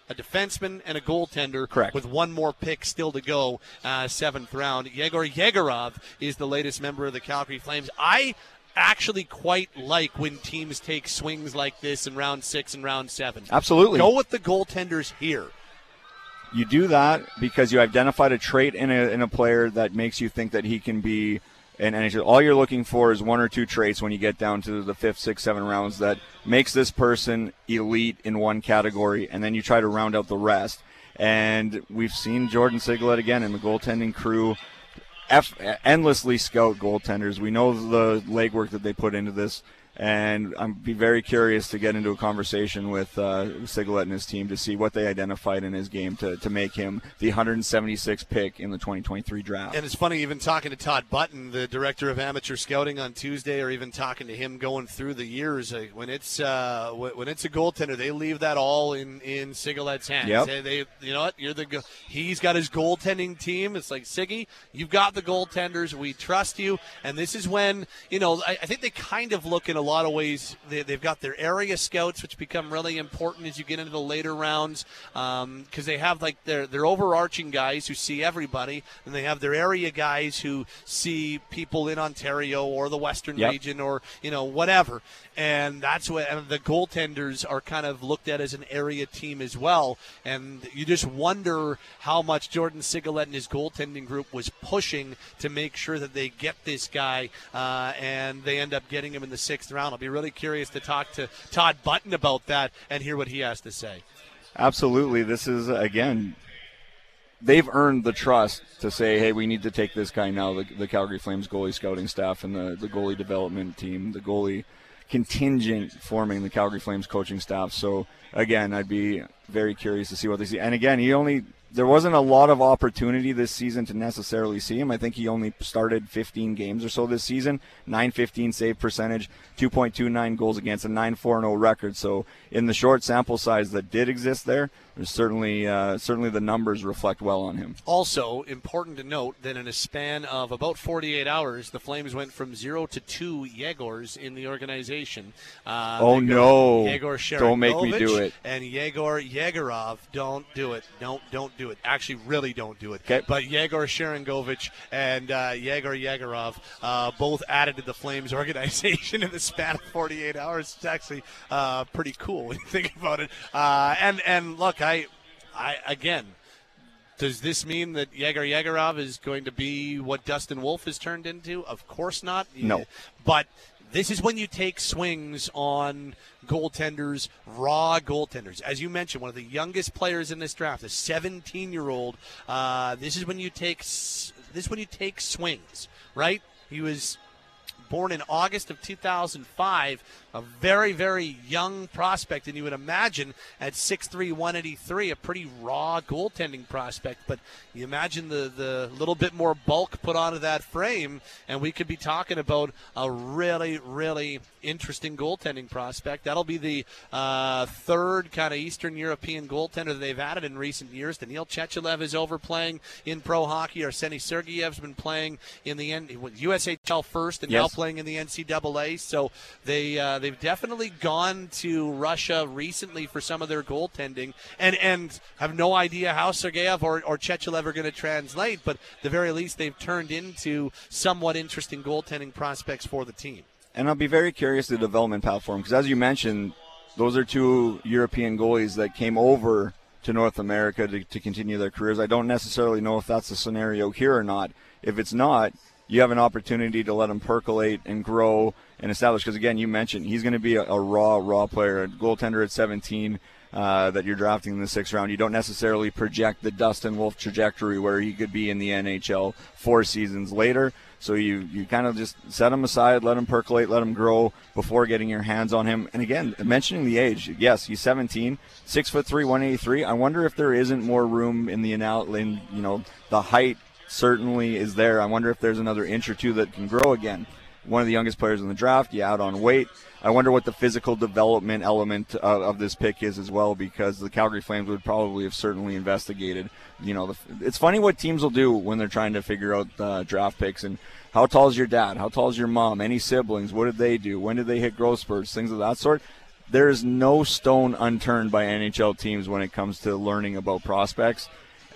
a defenseman, and a goaltender. Correct. With one more pick still to go, uh, seventh round. Yegor Yegorov is the latest member of the Calgary Flames. I actually quite like when teams take swings like this in round six and round seven. Absolutely. Go with the goaltenders here. You do that because you identified a trait in a, in a player that makes you think that he can be an N H L. All you're looking for is one or two traits when you get down to the fifth, sixth, seven rounds that makes this person elite in one category, and then you try to round out the rest. And we've seen Jordan Sigalette again in the goaltending crew F- endlessly scout goaltenders. We know the legwork that they put into this, and I'd be very curious to get into a conversation with uh, Sigalette and his team to see what they identified in his game to, to make him the one hundred seventy-sixth pick in the twenty twenty-three draft. And it's funny, even talking to Todd Button, the director of amateur scouting, on Tuesday, or even talking to him going through the years, uh, when it's uh, when it's a goaltender, they leave that all in, in Sigalette's hands. Yep. They, they, you know what? You're the go- he's got his goaltending team. It's like, Siggy, you've got the goaltenders. We trust you. And this is when, you know, I, I think they kind of look in a lot of ways, they, they've got their area scouts, which become really important as you get into the later rounds, because um, they have like their, their overarching guys who see everybody, and they have their area guys who see people in Ontario or the Western yep. region or, you know, whatever. And that's what and the goaltenders are kind of looked at as an area team as well. And you just wonder how much Jordan Sigalette and his goaltending group was pushing to make sure that they get this guy, uh, and they end up getting him in the sixth round. I'll be really curious to talk to Todd Button about that and hear what he has to say. Absolutely. This is, again, they've earned the trust to say, hey, we need to take this guy now, the, the Calgary Flames goalie scouting staff and the, the goalie development team, the goalie contingent forming the Calgary Flames coaching staff. So, again, I'd be very curious to see what they see. And, again, he only there wasn't a lot of opportunity this season to necessarily see him. I think he only started fifteen games or so this season, nine fifteen save percentage, two point two nine goals against, a nine four oh record. So in the short sample size that did exist there, there's certainly uh, certainly the numbers reflect well on him. Also, important to note that in a span of about forty-eight hours, the Flames went from zero to two Yegors in the organization. Uh, oh, no. Yegor Sharangovich. Don't make me do it. And Yegor Yegorov. Don't do it. Don't, don't do it. Actually, really don't do it. Okay. But Yegor Sharangovich and uh, Yegor Yegorov uh, both added to the Flames organization in the span of forty-eight hours. It's actually uh, pretty cool when you think about it. Uh, and, and look, I, I again, does this mean that Yegor Yegorov is going to be what Dustin Wolf has turned into? Of course not. No. But this is when you take swings on goaltenders, raw goaltenders. As you mentioned, one of the youngest players in this draft, a seventeen-year-old. Uh, this is when you take this is when you take swings, right? He was born in August of two thousand five, a very, very young prospect, and you would imagine at six three, one eighty-three, a pretty raw goaltending prospect. But you imagine the, the little bit more bulk put onto that frame, and we could be talking about a really, really interesting goaltending prospect. That'll be the uh, third kind of Eastern European goaltender that they've added in recent years. Daniil Chechelev is overplaying in pro hockey. Arseniy Sergeyev's been playing in the N- U S H L first and yes. now playing in the N C double A. So they, uh, they've definitely gone to Russia recently for some of their goaltending, and, and have no idea how Sergeyev or, or Chechelev are going to translate, but at the very least they've turned into somewhat interesting goaltending prospects for the team. And I'll be very curious the development platform, because as you mentioned, those are two European goalies that came over to North America to, to continue their careers. I don't necessarily know if that's the scenario here or not. If it's not, you have an opportunity to let him percolate and grow and establish. Because, again, you mentioned he's going to be a, a raw, raw player, a goaltender at seventeen uh, that you're drafting in the sixth round. You don't necessarily project the Dustin Wolf trajectory where he could be in the N H L four seasons later. So you, you kind of just set him aside, let him percolate, let him grow before getting your hands on him. And again, mentioning the age, yes, he's seventeen, six foot three, one eighty-three. I wonder if there isn't more room in the in, you know, the height certainly is there. I wonder if there's another inch or two that can grow again. One of the youngest players in the draft, you add on weight. I wonder what the physical development element of, of this pick is as well, because the Calgary Flames would probably have certainly investigated. You know, the, it's funny what teams will do when they're trying to figure out uh, draft picks, and how tall is your dad? How tall is your mom? Any siblings? What did they do? When did they hit growth spurts? Things of that sort. There is no stone unturned by N H L teams when it comes to learning about prospects.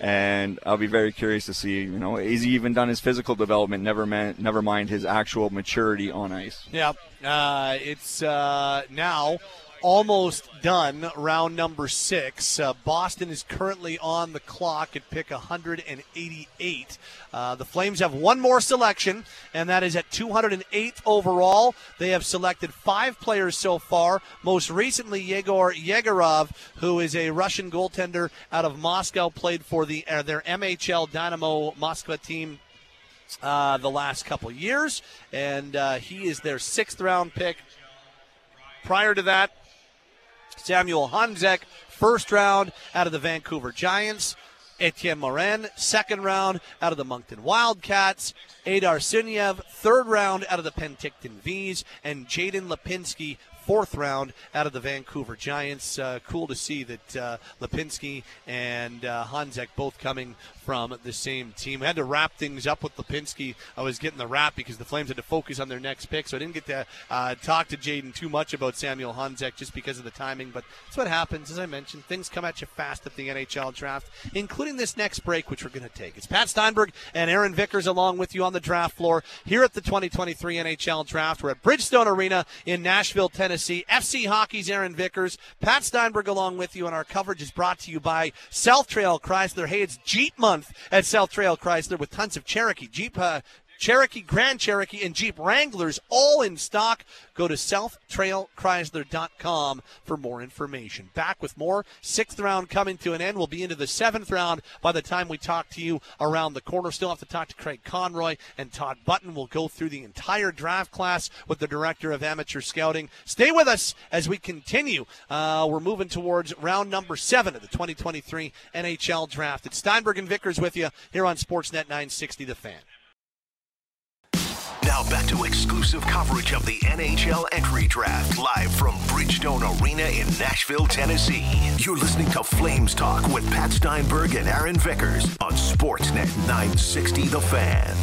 And I'll be very curious to see, you know, is he even done his physical development? Never, man, never mind his actual maturity on ice. Yeah, uh, it's uh, now almost done, round number six. Uh, Boston is currently on the clock at pick one eighty-eight. Uh, the Flames have one more selection, and that is at two hundred eight overall. They have selected five players so far, most recently Yegor Yegorov, who is a Russian goaltender out of Moscow, played for the uh, their M H L Dynamo Moscow team uh, the last couple years, and uh, he is their sixth-round pick. Prior to that, Samuel Honzek, first round out of the Vancouver Giants. Etienne Morin, second round out of the Moncton Wildcats. Adar Sunyev, third round out of the Penticton Vs. And Jaden Lipinski, fourth round out of the Vancouver Giants. Uh, cool to see that uh, Lipinski and uh, Honzek both coming from the same team. I had to wrap things up with Lipinski. I was getting the wrap because the Flames had to focus on their next pick, so I didn't get to uh, talk to Jaden too much about Samuel Honzek just because of the timing, but that's what happens. As I mentioned, things come at you fast at the N H L draft, including this next break, which we're going to take. It's Pat Steinberg and Aaron Vickers along with you on the draft floor here at the twenty twenty-three N H L draft. We're at Bridgestone Arena in Nashville, Tennessee. F C Hockey's Aaron Vickers, Pat Steinberg along with you, and our coverage is brought to you by South Trail Chrysler. Hey, it's Jeep month at South Trail Chrysler with tons of Cherokee, Jeep uh, Cherokee, Grand Cherokee, and Jeep Wranglers all in stock. Go to south trail chrysler dot com for more information. Back with more. Sixth round coming to an end. We'll be into the seventh round by the time we talk to you around the corner. Still have to talk to Craig Conroy and Todd Button. We'll go through the entire draft class with the Director of Amateur Scouting. Stay with us as we continue. Uh, we're moving towards round number seven of the twenty twenty-three N H L Draft. It's Steinberg and Vickers with you here on Sportsnet nine sixty The Fan. Now back to exclusive coverage of the N H L Entry Draft, live from Bridgestone Arena in Nashville, Tennessee. You're listening to Flames Talk with Pat Steinberg and Aaron Vickers on Sportsnet nine sixty The Fan.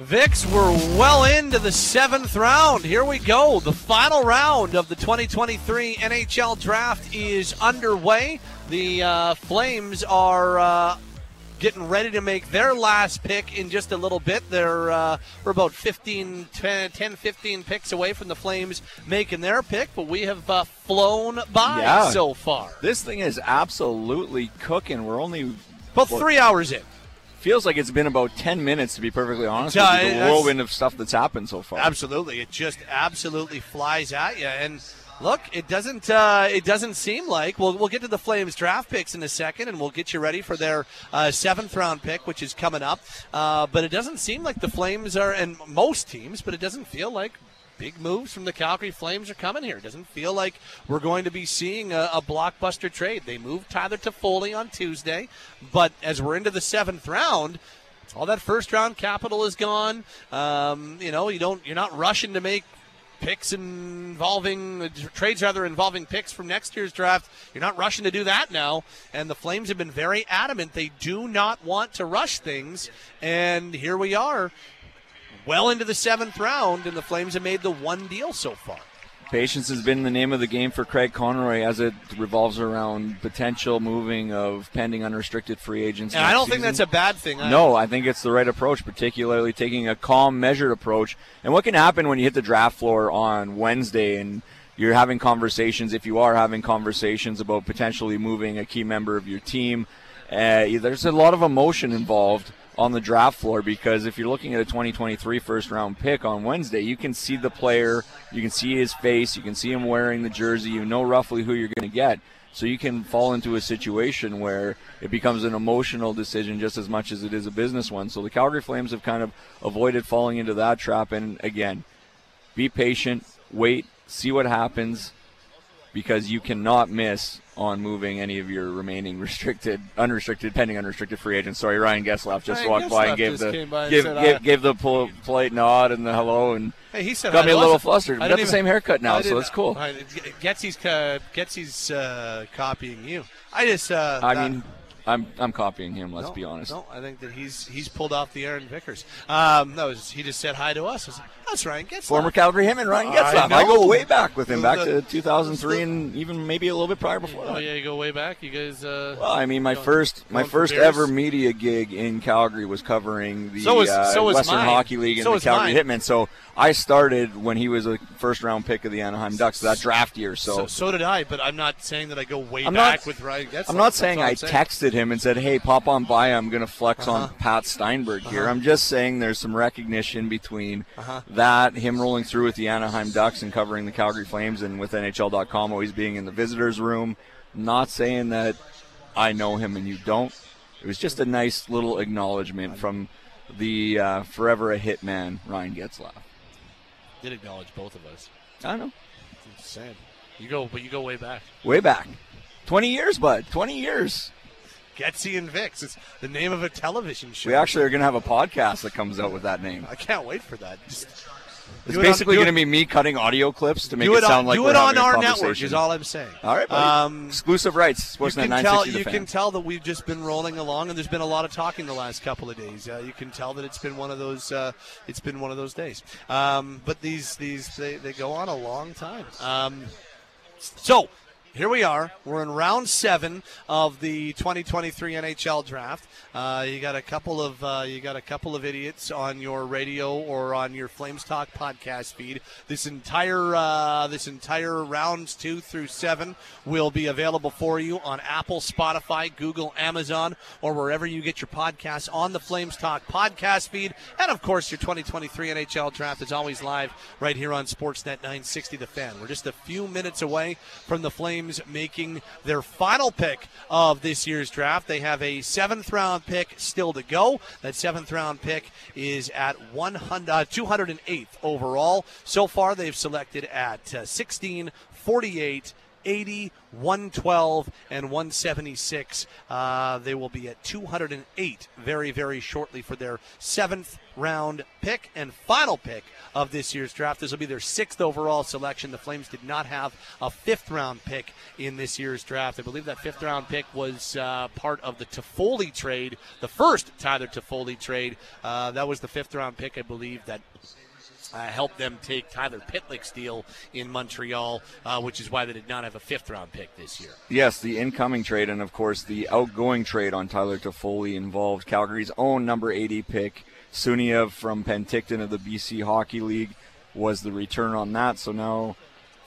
Vicks, we're well into the seventh round. Here we go. The final round of the twenty twenty-three N H L Draft is underway. The uh, Flames are... Uh, getting ready to make their last pick in just a little bit. They're uh, we're about fifteen, ten, ten, fifteen picks away from the Flames making their pick, but we have uh, flown by yeah. so far. This thing is absolutely cooking. We're only about well, three hours in. Feels like it's been about ten minutes, to be perfectly honest. Uh, with the whirlwind of stuff that's happened so far. Absolutely, it just absolutely flies at you. And look, it doesn't uh, it doesn't seem like. We'll, we'll get to the Flames draft picks in a second, and we'll get you ready for their uh, seventh-round pick, which is coming up. Uh, but it doesn't seem like the Flames are, and most teams, but it doesn't feel like big moves from the Calgary Flames are coming here. It doesn't feel like we're going to be seeing a, a blockbuster trade. They moved Tyler Toffoli on Tuesday, but as we're into the seventh round, all that first-round capital is gone. Um, you know, you don't, you're not rushing to make picks involving trades, rather involving picks from next year's draft. You're not rushing to do that now, and the Flames have been very adamant they do not want to rush things. And here we are, well into the seventh round, and the Flames have made the one deal so far. Patience has been the name of the game for Craig Conroy as it revolves around potential moving of pending unrestricted free agents. And I don't season. think that's a bad thing. I no, I think it's the right approach, particularly taking a calm, measured approach. And what can happen when you hit the draft floor on Wednesday and you're having conversations, if you are having conversations about potentially moving a key member of your team, uh, there's a lot of emotion involved on the draft floor, because if you're looking at a twenty twenty-three first round pick on Wednesday, you can see the player, you can see his face, you can see him wearing the jersey, you know roughly who you're going to get. So you can fall into a situation where it becomes an emotional decision just as much as it is a business one. So the Calgary Flames have kind of avoided falling into that trap. And again, be patient, wait, see what happens, because you cannot miss on moving any of your remaining restricted, unrestricted, pending unrestricted free agents. Sorry, Ryan Getzlaf just Ryan walked Getzlaf by and gave the gave, and said, gave, gave the pol- polite nod and the hello, and hey, he said, got me a little flustered. We got the even, same haircut now, so that's cool. I, Getsy's, uh, Getsy's uh, copying you. I just, uh, I that, mean, I'm I'm copying him. Let's no, be honest. No, I think that he's he's pulled off the Aaron Vickers. Um, that was he just said hi to us. Was, That's Ryan Getzlaf. Former Calgary him and Ryan Getzlaf. I, I go way back with him, back to two thousand three and even maybe a little bit prior before that. Oh, yeah, you go way back. You guys uh, Well, I mean, my first my first ever media gig in Calgary was covering the so is, uh, so Western mine. Hockey League and so the Calgary Hitmen. So I started when he was a first-round pick of the Anaheim Ducks that draft year. So. so so did I, but I'm not saying that I go way I'm back not, with Ryan Getzlaf. I'm not saying I'm I saying. texted him and said, hey, pop on by. I'm going to flex uh-huh. on Pat Steinberg uh-huh. here. I'm just saying there's some recognition between uh-huh. – that, him rolling through with the Anaheim Ducks and covering the Calgary Flames, and with N H L dot com always being in the visitors room. Not saying that I know him and you don't. It was just a nice little acknowledgement from the uh, forever a hitman, Ryan Getzlaf. Did acknowledge both of us. I know. It's insane. You go, but you go way back. Way back. twenty years, bud. twenty years. Getsy and Vicks. It's the name of a television show. We actually are going to have a podcast that comes out with that name. I can't wait for that. Just It's basically going to be me cutting audio clips to make it sound like we're having a conversation. Do it on our network is all I'm saying. All right, buddy. Um, exclusive rights. Sportsnet nine sixty The Fan. You can tell that we've just been rolling along, and there's been a lot of talking the last couple of days. Uh, you can tell that it's been one of those. Uh, it's been one of those days. Um, but these these they, they go on a long time. Um, so. Here we are. We're in round seven of the twenty twenty-three N H L draft. Uh, you got a couple of uh, you got a couple of idiots on your radio or on your Flames Talk podcast feed. This entire uh, this entire rounds two through seven will be available for you on Apple, Spotify, Google, Amazon, or wherever you get your podcasts on the Flames Talk podcast feed. And of course, your twenty twenty-three N H L draft is always live right here on Sportsnet nine sixty The Fan. We're just a few minutes away from the Flames making their final pick of this year's draft. They have a seventh round pick still to go. That seventh round pick is at two hundred eighth overall. So far, they've selected at uh, sixteen, forty-eight, eighty, one twelve, and one seventy-six. Uh, they will be at two hundred eight very, very shortly for their seventh round pick and final pick of this year's draft. This will be their sixth overall selection. The Flames did not have a fifth round pick in this year's draft. I believe that fifth round pick was uh, part of the Toffoli trade, the first Tyler Toffoli trade. Uh, that was the fifth round pick, I believe, that Uh, helped them take Tyler Pitlick's deal in Montreal, uh, which is why they did not have a fifth-round pick this year. Yes, the incoming trade and, of course, the outgoing trade on Tyler Toffoli involved Calgary's own number eighty pick. Sunyev from Penticton of the B C Hockey League was the return on that, so now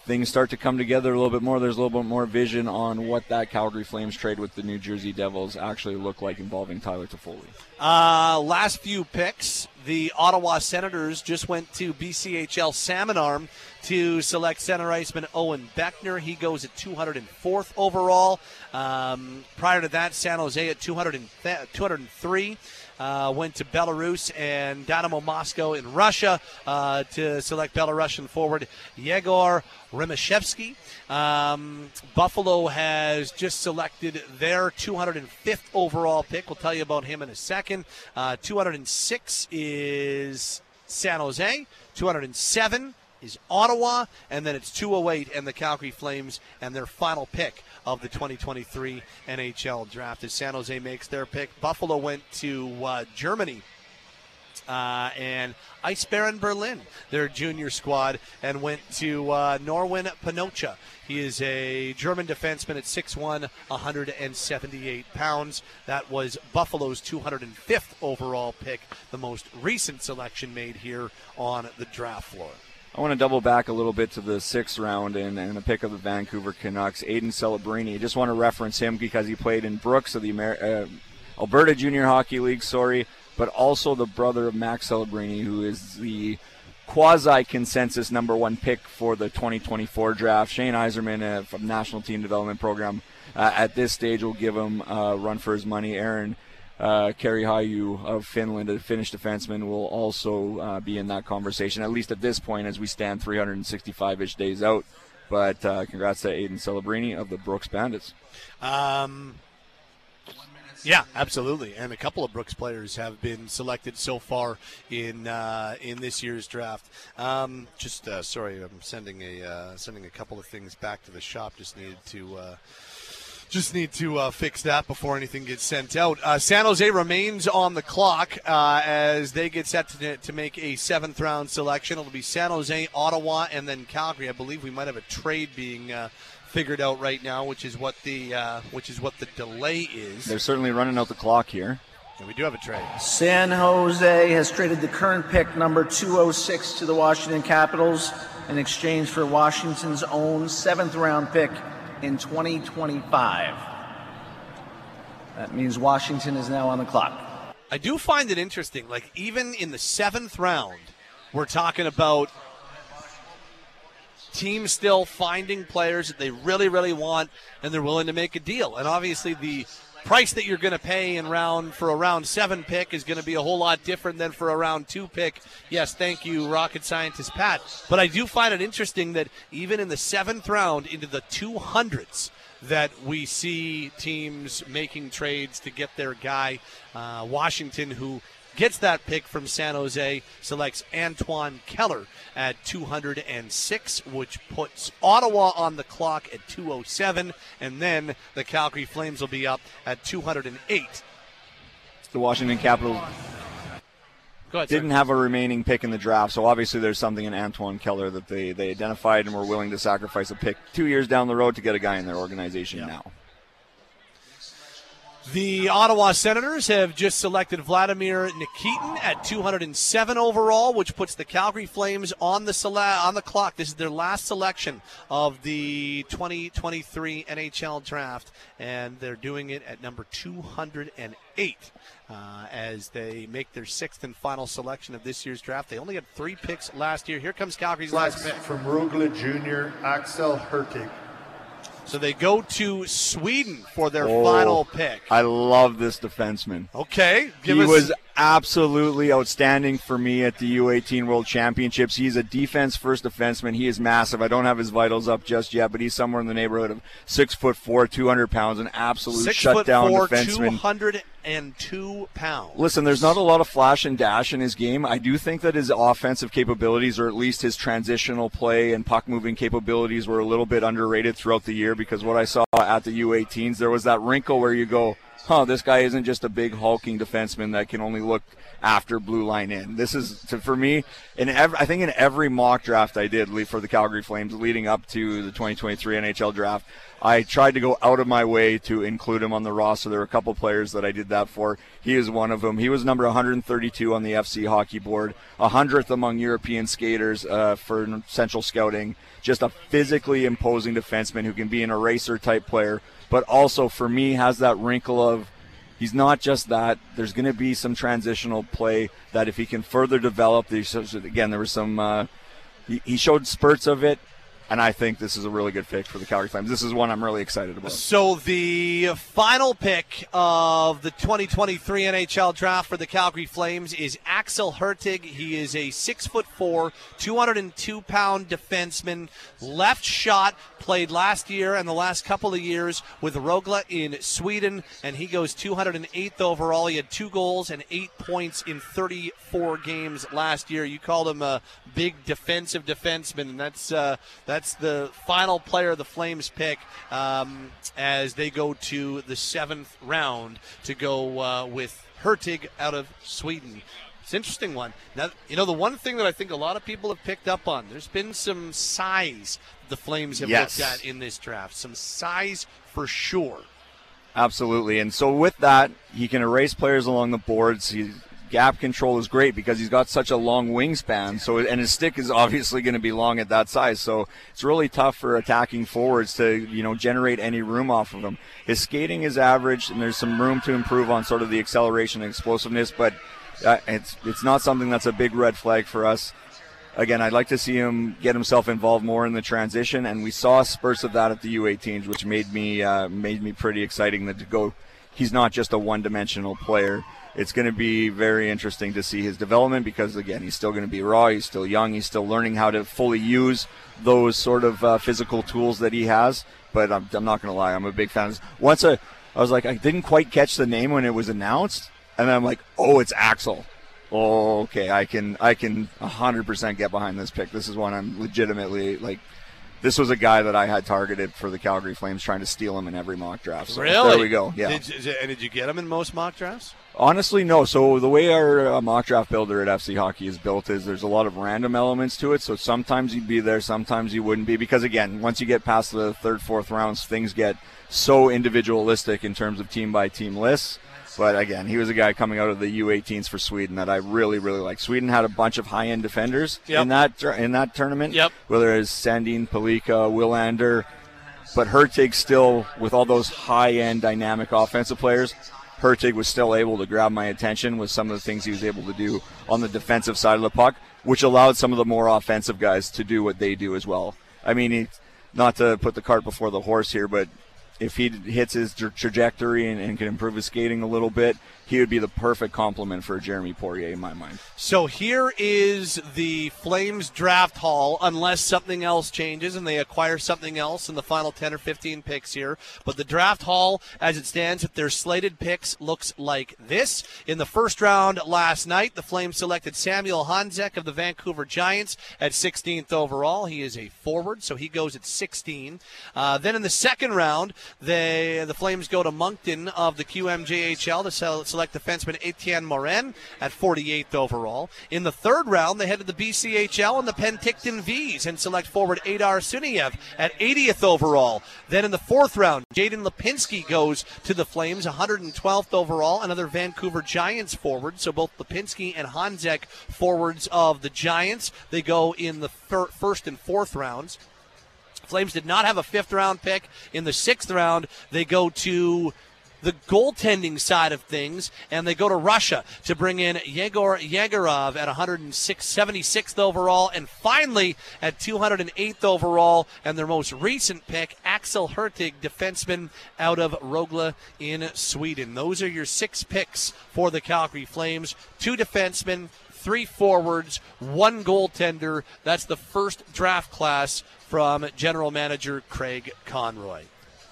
things start to come together a little bit more. There's a little bit more vision on what that Calgary Flames trade with the New Jersey Devils actually looked like involving Tyler Toffoli. Uh, last few picks, the Ottawa Senators just went to B C H L Salmon Arm to select center iceman Owen Beckner. He goes at two hundred fourth overall. Um, prior to that, San Jose at two hundred and th- two hundred three. Uh, went to Belarus and Dynamo Moscow in Russia uh, to select Belarusian forward Yegor Remeshevsky. Um, Buffalo has just selected their two hundred fifth overall pick. We'll tell you about him in a second. Uh, two hundred six is San Jose. two hundred seven is Ottawa. And then it's two oh eight and the Calgary Flames and their final pick of the twenty twenty-three N H L draft. As San Jose makes their pick, Buffalo went to uh, Germany uh, and Eisbären Berlin, their junior squad, and went to uh, Norwin Pinocha. He is a German defenseman at six one, one seventy-eight pounds. That was Buffalo's two hundred fifth overall pick, the most recent selection made here on the draft floor. I want to double back a little bit to the sixth round and, and the pick of the Vancouver Canucks, Aiden Celebrini. I just want to reference him because he played in Brooks of the Amer- uh, Alberta Junior Hockey League, sorry, but also the brother of Max Celebrini, who is the quasi-consensus number one pick for the twenty twenty-four draft. Shane Eiserman uh, from National Team Development Program uh, at this stage will give him a run for his money. Aaron Uh, Karihayu of Finland, a Finnish defenseman, will also uh, be in that conversation, at least at this point as we stand three sixty-five-ish days out. But uh, congrats to Aiden Celebrini of the Brooks Bandits. Um, yeah, absolutely. And a couple of Brooks players have been selected so far in uh, in this year's draft. Um, just uh, sorry, I'm sending a uh, sending a couple of things back to the shop. Just needed to. Uh, Just need to uh, fix that before anything gets sent out. Uh, San Jose remains on the clock uh, as they get set to, to make a seventh-round selection. It'll be San Jose, Ottawa, and then Calgary. I believe we might have a trade being uh, figured out right now, which is what the uh, which is what the delay is. They're certainly running out the clock here. And we do have a trade. San Jose has traded the current pick, number two oh six, to the Washington Capitals in exchange for Washington's own seventh-round pick in twenty twenty-five. That means Washington is now on the clock. I do find it interesting, like even in the seventh round, we're talking about teams still finding players that they really, really want, and they're willing to make a deal. And obviously the price that you're going to pay in round for a round seven pick is going to be a whole lot different than for a round two pick. Yes, thank you, rocket scientist Pat. But I do find it interesting that even in the seventh round into the two hundreds, that we see teams making trades to get their guy. Uh, Washington, who gets that pick from San Jose, selects Antoine Keller at two hundred six, which puts Ottawa on the clock at two oh seven, and then the Calgary Flames will be up at two hundred eight. The Washington Capitals Go ahead, didn't sir. have a remaining pick in the draft, so obviously there's something in Antoine Keller that they, they identified and were willing to sacrifice a pick two years down the road to get a guy in their organization yeah. now. The Ottawa Senators have just selected Vladimir Nikitin at two hundred seven overall, which puts the Calgary Flames on the sele- on the clock. This is their last selection of the twenty twenty-three N H L draft, and they're doing it at number two hundred eight uh, as they make their sixth and final selection of this year's draft. They only had three picks last year. Here comes Calgary's last pick. From Rogla Junior, Axel Hertig. So they go to Sweden for their oh, final pick. I love this defenseman. Okay. Give he us- was absolutely outstanding for me at the U eighteen World Championships. He's a defense-first defenseman. He is massive. I don't have his vitals up just yet, but he's somewhere in the neighborhood of six foot four, two hundred pounds, an absolute six shutdown foot four, defenseman. two hundred two pounds. Listen, there's not a lot of flash and dash in his game. I do think that his offensive capabilities, or at least his transitional play and puck-moving capabilities, were a little bit underrated throughout the year, because what I saw at the U eighteens, there was that wrinkle where you go, huh, this guy isn't just a big hulking defenseman that can only look after blue line in. This is, to, for me, in every, I think in every mock draft I did for the Calgary Flames leading up to the twenty twenty-three N H L draft, I tried to go out of my way to include him on the roster. There were a couple players that I did that for. He is one of them. He was number one hundred thirty-two on the F C Hockey Board, one hundredth among European skaters uh, for Central Scouting. Just a physically imposing defenseman who can be an eraser-type player, but also, for me, has that wrinkle of he's not just that. There's going to be some transitional play that if he can further develop, again, there was some uh, – he showed spurts of it. And I think this is a really good pick for the Calgary Flames. This is one I'm really excited about. So the final pick of the twenty twenty-three N H L draft for the Calgary Flames is Axel Hertig. He is a six foot four, two hundred two pound defenseman, left shot, played last year and the last couple of years with Rogla in Sweden, and he goes two hundred eighth overall. He had two goals and eight points in thirty-four games last year. You called him a big defensive defenseman, and that's uh, that. That's the final player the Flames pick um, as they go to the seventh round to go uh, with Hertig out of Sweden. It's an interesting one. Now, you know, the one thing that I think a lot of people have picked up on, there's been some size the Flames have yes. looked at in this draft. Some size for sure. Absolutely. And so with that, he can erase players along the boards. He's gap control is great because he's got such a long wingspan, so and his stick is obviously going to be long at that size, so it's really tough for attacking forwards to, you know, generate any room off of him. His skating is average, and there's some room to improve on sort of the acceleration and explosiveness, but uh, it's it's not something that's a big red flag for us. Again, I'd like to see him get himself involved more in the transition, and we saw spurts of that at the U eighteens, which made me uh, made me pretty exciting that to go. He's not just a one-dimensional player. It's going to be very interesting to see his development because, again, he's still going to be raw. He's still young. He's still learning how to fully use those sort of uh, physical tools that he has. But I'm, I'm not going to lie. I'm a big fan. Once I, I was like, I didn't quite catch the name when it was announced. And then I'm like, oh, it's Axel. Oh, okay. I can I can one hundred percent get behind this pick. This is one I'm legitimately, like, this was a guy that I had targeted for the Calgary Flames, trying to steal him in every mock draft. So really? There we go. Yeah. Did, is it, and did you get him in most mock drafts? Honestly, no. So the way our uh, mock draft builder at F C Hockey is built is there's a lot of random elements to it. So sometimes you'd be there, sometimes you wouldn't be. Because, again, once you get past the third, fourth rounds, things get so individualistic in terms of team-by-team lists. But, again, he was a guy coming out of the U eighteens for Sweden that I really, really like. Sweden had a bunch of high-end defenders yep. in that in that tournament, yep. whether it's Sandin, Palika, Willander. But Hertig still, with all those high-end dynamic offensive players, Hertig was still able to grab my attention with some of the things he was able to do on the defensive side of the puck, which allowed some of the more offensive guys to do what they do as well. I mean, not to put the cart before the horse here, but if he hits his trajectory and, and can improve his skating a little bit, he would be the perfect complement for Jeremy Poirier in my mind. So here is the Flames draft haul, unless something else changes and they acquire something else in the final ten or fifteen picks here. But the draft haul, as it stands with their slated picks, looks like this. In the first round last night, the Flames selected Samuel Honzek of the Vancouver Giants at sixteenth overall. He is a forward, so he goes at sixteen. Uh, then in the second round, they the Flames go to Moncton of the Q M J H L to sell, select defenseman Etienne Morin at forty-eighth overall. In the third round, they head to the B C H L and the Penticton Vs and select forward Adar Sunyev at eightieth overall. Then in the fourth round, Jaden Lipinski goes to the Flames, one hundred twelfth overall, another Vancouver Giants forward. So both Lipinski and Honzek, forwards of the Giants, they go in the fir- first and fourth rounds. Flames did not have a fifth round pick. In the sixth round, they go to the goaltending side of things, and they go to Russia to bring in Yegor Yegorov at one hundred seventy-sixth overall, and finally at two hundred eighth overall, and their most recent pick, Axel Hertig, defenseman out of Rogla in Sweden. Those are your six picks for the Calgary Flames. Two defensemen, three forwards, one goaltender. That's the first draft class from General Manager Craig Conroy.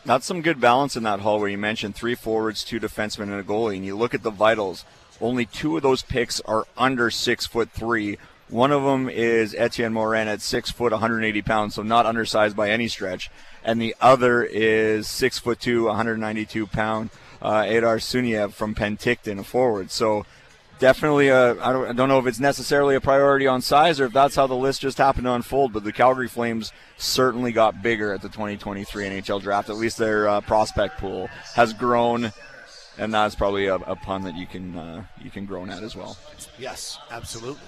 That's some good balance in that haul where you mentioned three forwards, two defensemen, and a goalie. And you look at the vitals, only two of those picks are under six foot three. One of them is Etienne Morin at six foot, one hundred eighty pounds, so not undersized by any stretch. And the other is six foot two, one hundred ninety-two pound, uh, Adar Sunyev from Penticton, a forward. So definitely, a, I, don't, I don't know if it's necessarily a priority on size or if that's how the list just happened to unfold, but the Calgary Flames certainly got bigger at the twenty twenty-three N H L draft. At least their uh, prospect pool has grown, and that's probably a, a pun that you can uh, you can groan at as well. Yes, absolutely.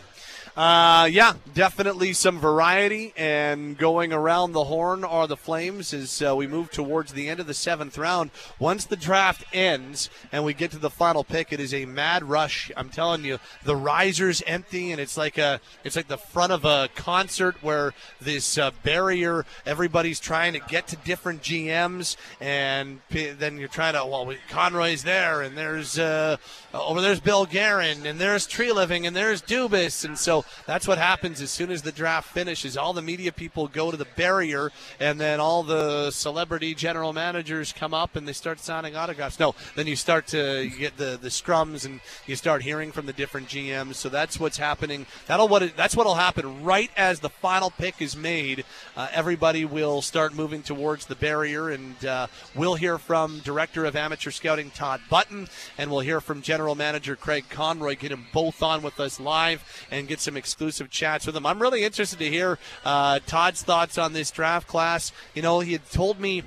Uh, yeah, definitely some variety, and going around the horn are the Flames as uh, we move towards the end of the seventh round. Once the draft ends and we get to the final pick, it is a mad rush. I'm telling you, the riser's empty, and it's like a it's like the front of a concert where this uh, barrier, everybody's trying to get to different G Ms, and p- then you're trying to, well, Conroy's there, and there's uh, over there's Bill Guerin, and there's Tree Living, and there's Dubas, and so that's what happens as soon as the draft finishes. All the media people go to the barrier, and then all the celebrity general managers come up and they start signing autographs. No, then you start to you get the, the scrums, and you start hearing from the different G Ms. So that's what's happening. That'll what it, that's what'll happen right as the final pick is made. Uh, everybody will start moving towards the barrier, and uh, we'll hear from Director of Amateur Scouting Todd Button, and we'll hear from General Manager Craig Conroy. Get them both on with us live and get some exclusive chats with him. I'm really interested to hear uh, Todd's thoughts on this draft class. You know, he had told me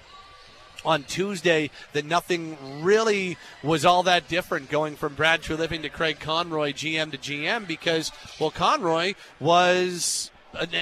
on Tuesday that nothing really was all that different going from Brad Treliving to Craig Conroy, G M to G M, because, well, Conroy was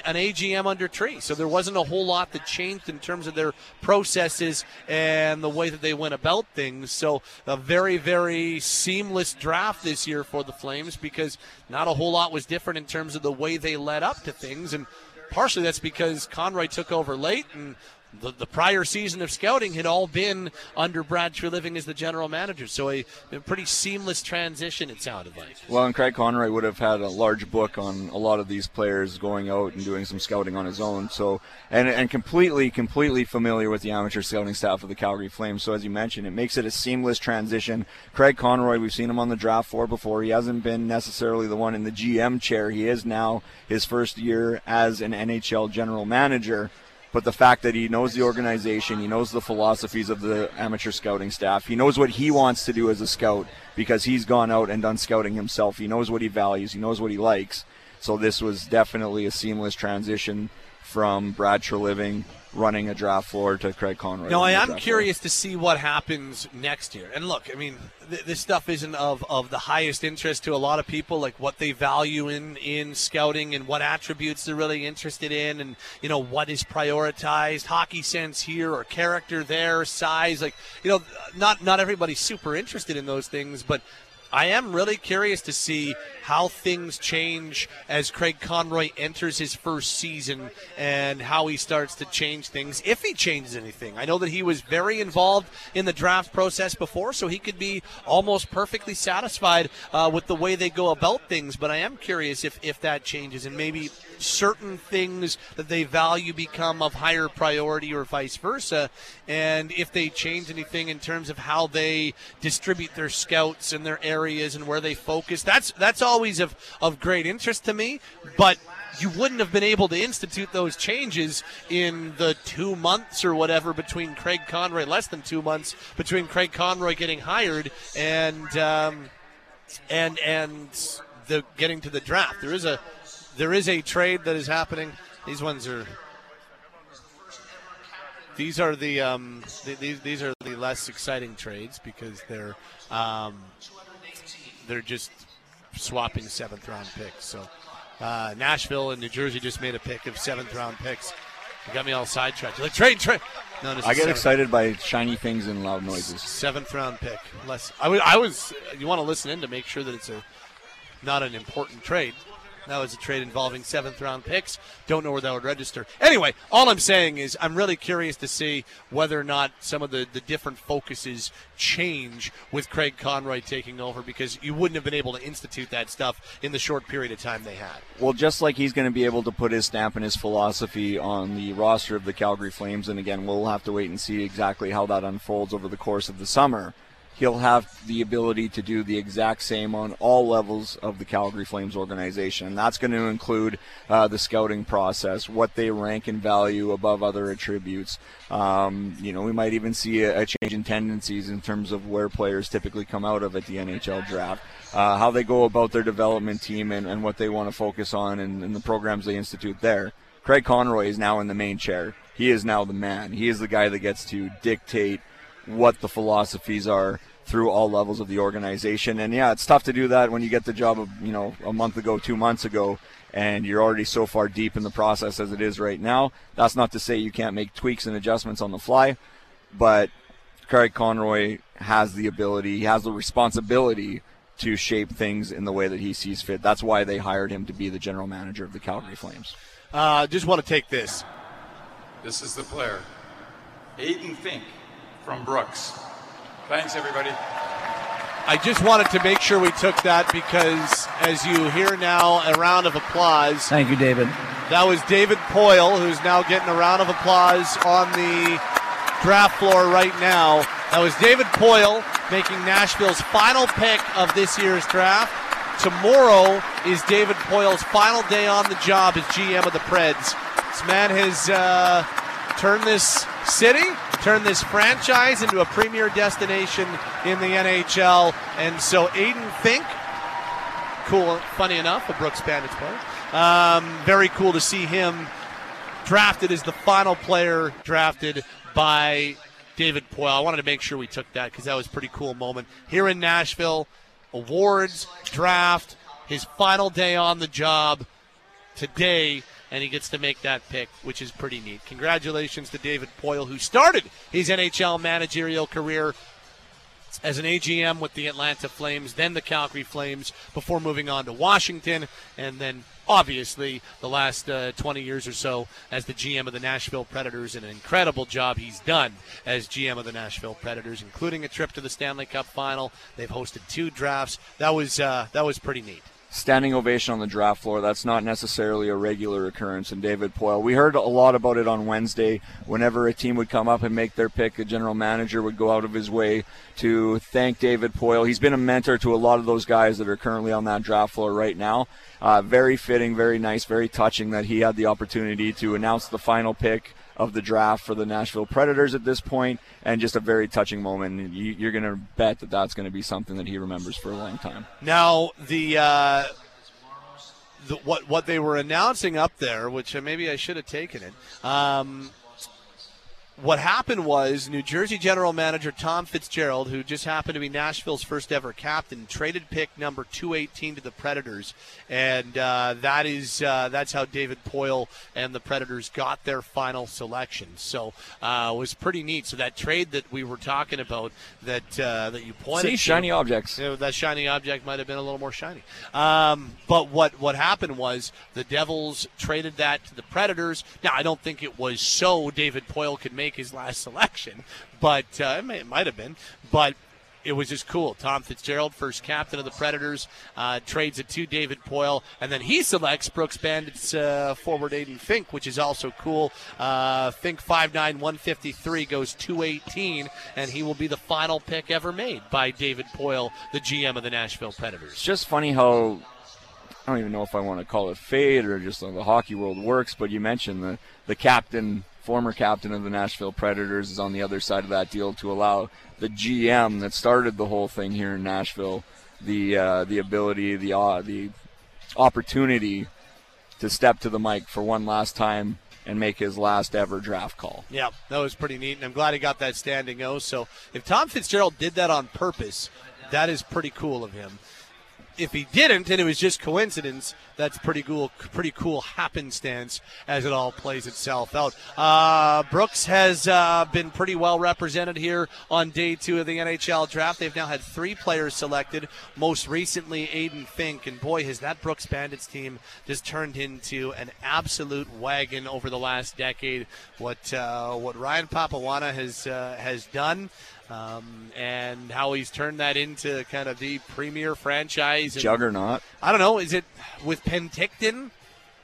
an A G M under Tree, so there wasn't a whole lot that changed in terms of their processes and the way that they went about things. So a very, very seamless draft this year for the Flames, because not a whole lot was different in terms of the way they led up to things, and partially that's because Conroy took over late, and The, the prior season of scouting had all been under Brad Treliving as the general manager, so a, a pretty seamless transition, it sounded like. Well, and Craig Conroy would have had a large book on a lot of these players going out and doing some scouting on his own, so and, and completely, completely familiar with the amateur scouting staff of the Calgary Flames. So as you mentioned, it makes it a seamless transition. Craig Conroy, we've seen him on the draft floor before. He hasn't been necessarily the one in the G M chair. He is now his first year as an N H L general manager. But the fact that he knows the organization, he knows the philosophies of the amateur scouting staff, he knows what he wants to do as a scout because he's gone out and done scouting himself. He knows what he values. He knows what he likes. So this was definitely a seamless transition from Brad Treliving running a draft floor to Craig Conroy. No, I am curious floor. to see what happens next year. And look, I mean, th- this stuff isn't of, of the highest interest to a lot of people, like what they value in, in scouting and what attributes they're really interested in, and, you know, what is prioritized, hockey sense here or character there, size. Like, you know, not, not everybody's super interested in those things, but I am really curious to see how things change as Craig Conroy enters his first season and how he starts to change things, if he changes anything. I know that he was very involved in the draft process before, so he could be almost perfectly satisfied uh, with the way they go about things, but I am curious if, if that changes and maybe certain things that they value become of higher priority or vice versa, and if they change anything in terms of how they distribute their scouts and their areas and where they focus. That's that's always of, of great interest to me, but you wouldn't have been able to institute those changes in the two months or whatever between Craig Conroy, less than two months, between Craig Conroy getting hired and um, and and the getting to the draft. There is a There is a trade that is happening. These ones are. These are the um, the, these these are the less exciting trades because they're um, they're just swapping seventh round picks. So uh, Nashville and New Jersey just made a pick of seventh round picks. You got me all sidetracked. You're like trade trade. No, I get excited by shiny things and loud noises. Seventh round pick. Less. I was. I was. You want to listen in to make sure that it's a not an important trade. That was a trade involving seventh-round picks. Don't know where that would register. Anyway, all I'm saying is I'm really curious to see whether or not some of the, the different focuses change with Craig Conroy taking over, because you wouldn't have been able to institute that stuff in the short period of time they had. Well, just like he's going to be able to put his stamp and his philosophy on the roster of the Calgary Flames, and again, we'll have to wait and see exactly how that unfolds over the course of the summer. He'll have the ability to do the exact same on all levels of the Calgary Flames organization. And that's going to include uh, the scouting process, what they rank and value above other attributes. Um, you know, we might even see a, a change in tendencies in terms of where players typically come out of at the N H L draft, uh, how they go about their development team and, and what they want to focus on and, and the programs they institute there. Craig Conroy is now in the main chair. He is now the man. He is the guy that gets to dictate what the philosophies are through all levels of the organization. And yeah, it's tough to do that when you get the job of, you know, a month ago, two months ago, and you're already so far deep in the process as it is right now. That's not to say you can't make tweaks and adjustments on the fly, but Craig Conroy has the ability, he has the responsibility to shape things in the way that he sees fit. That's why they hired him to be the general manager of the Calgary Flames. Uh, just want to take this. This is the player, Aiden Fink, from Brooks. Thanks, everybody. I just wanted to make sure we took that because, as you hear now, a round of applause. Thank you, David. That was David Poile, who's now getting a round of applause on the draft floor right now. That was David Poile making Nashville's final pick of this year's draft. Tomorrow is David Poile's final day on the job as G M of the Preds. This man has uh, turned this city, turn this franchise into a premier destination in the N H L. And so Aiden Fink, cool, funny enough, a Brooks Bandits player. Um, very cool to see him drafted as the final player drafted by David Poile. I wanted to make sure we took that because that was a pretty cool moment. Here in Nashville, awards, draft, his final day on the job today. And he gets to make that pick, which is pretty neat. Congratulations to David Poile, who started his N H L managerial career as an A G M with the Atlanta Flames, then the Calgary Flames, before moving on to Washington, and then obviously the last uh, twenty years or so as the G M of the Nashville Predators. And an incredible job he's done as G M of the Nashville Predators, including a trip to the Stanley Cup Final. They've hosted two drafts. That was uh, that was pretty neat. Standing ovation on the draft floor, that's not necessarily a regular occurrence in David Poile. We heard a lot about it on Wednesday. Whenever a team would come up and make their pick, the general manager would go out of his way to thank David Poile. He's been a mentor to a lot of those guys that are currently on that draft floor right now. Uh, very fitting, very nice, very touching that he had the opportunity to announce the final pick of the draft for the Nashville Predators at this point, and just a very touching moment. You, you're going to bet that that's going to be something that he remembers for a long time. Now, the, uh, the what what they were announcing up there, which maybe I should have taken it, um, what happened was New Jersey general manager Tom Fitzgerald, who just happened to be Nashville's first ever captain, traded pick number two eighteen to the Predators, and uh, that is uh, that's how David Poile and the Predators got their final selection. So uh, it was pretty neat. So that trade that we were talking about that uh, that you pointed Six to, shiny objects. You know, that shiny object might have been a little more shiny. Um, but what what happened was the Devils traded that to the Predators. Now I don't think it was so David Poile could make his last selection, but uh, it, may, it might have been, but it was just cool. Tom Fitzgerald, first captain of the Predators, uh, trades it to David Poile, and then he selects Brooks Bandits uh, forward Aiden Fink, which is also cool. Uh, Fink, five nine, one fifty-three, goes two eighteen, and he will be the final pick ever made by David Poile, the G M of the Nashville Predators. It's just funny how, I don't even know if I want to call it fate or just how the hockey world works, but you mentioned the, the captain, former captain of the Nashville Predators, is on the other side of that deal to allow the G M that started the whole thing here in Nashville the uh, the ability, the uh, the opportunity to step to the mic for one last time and make his last ever draft call. Yeah, that was pretty neat, and I'm glad he got that standing O. So if Tom Fitzgerald did that on purpose, that is pretty cool of him. If he didn't, and it was just coincidence, that's pretty cool. Pretty cool happenstance as it all plays itself out. Uh, Brooks has uh, been pretty well represented here on day two of the N H L draft. They've now had three players selected. Most recently, Aiden Fink, and boy, has that Brooks Bandits team just turned into an absolute wagon over the last decade. What uh, what Ryan Papawana has uh, has done. Um, and how he's turned that into kind of the premier franchise. And, Juggernaut. I don't know. Is it with Penticton?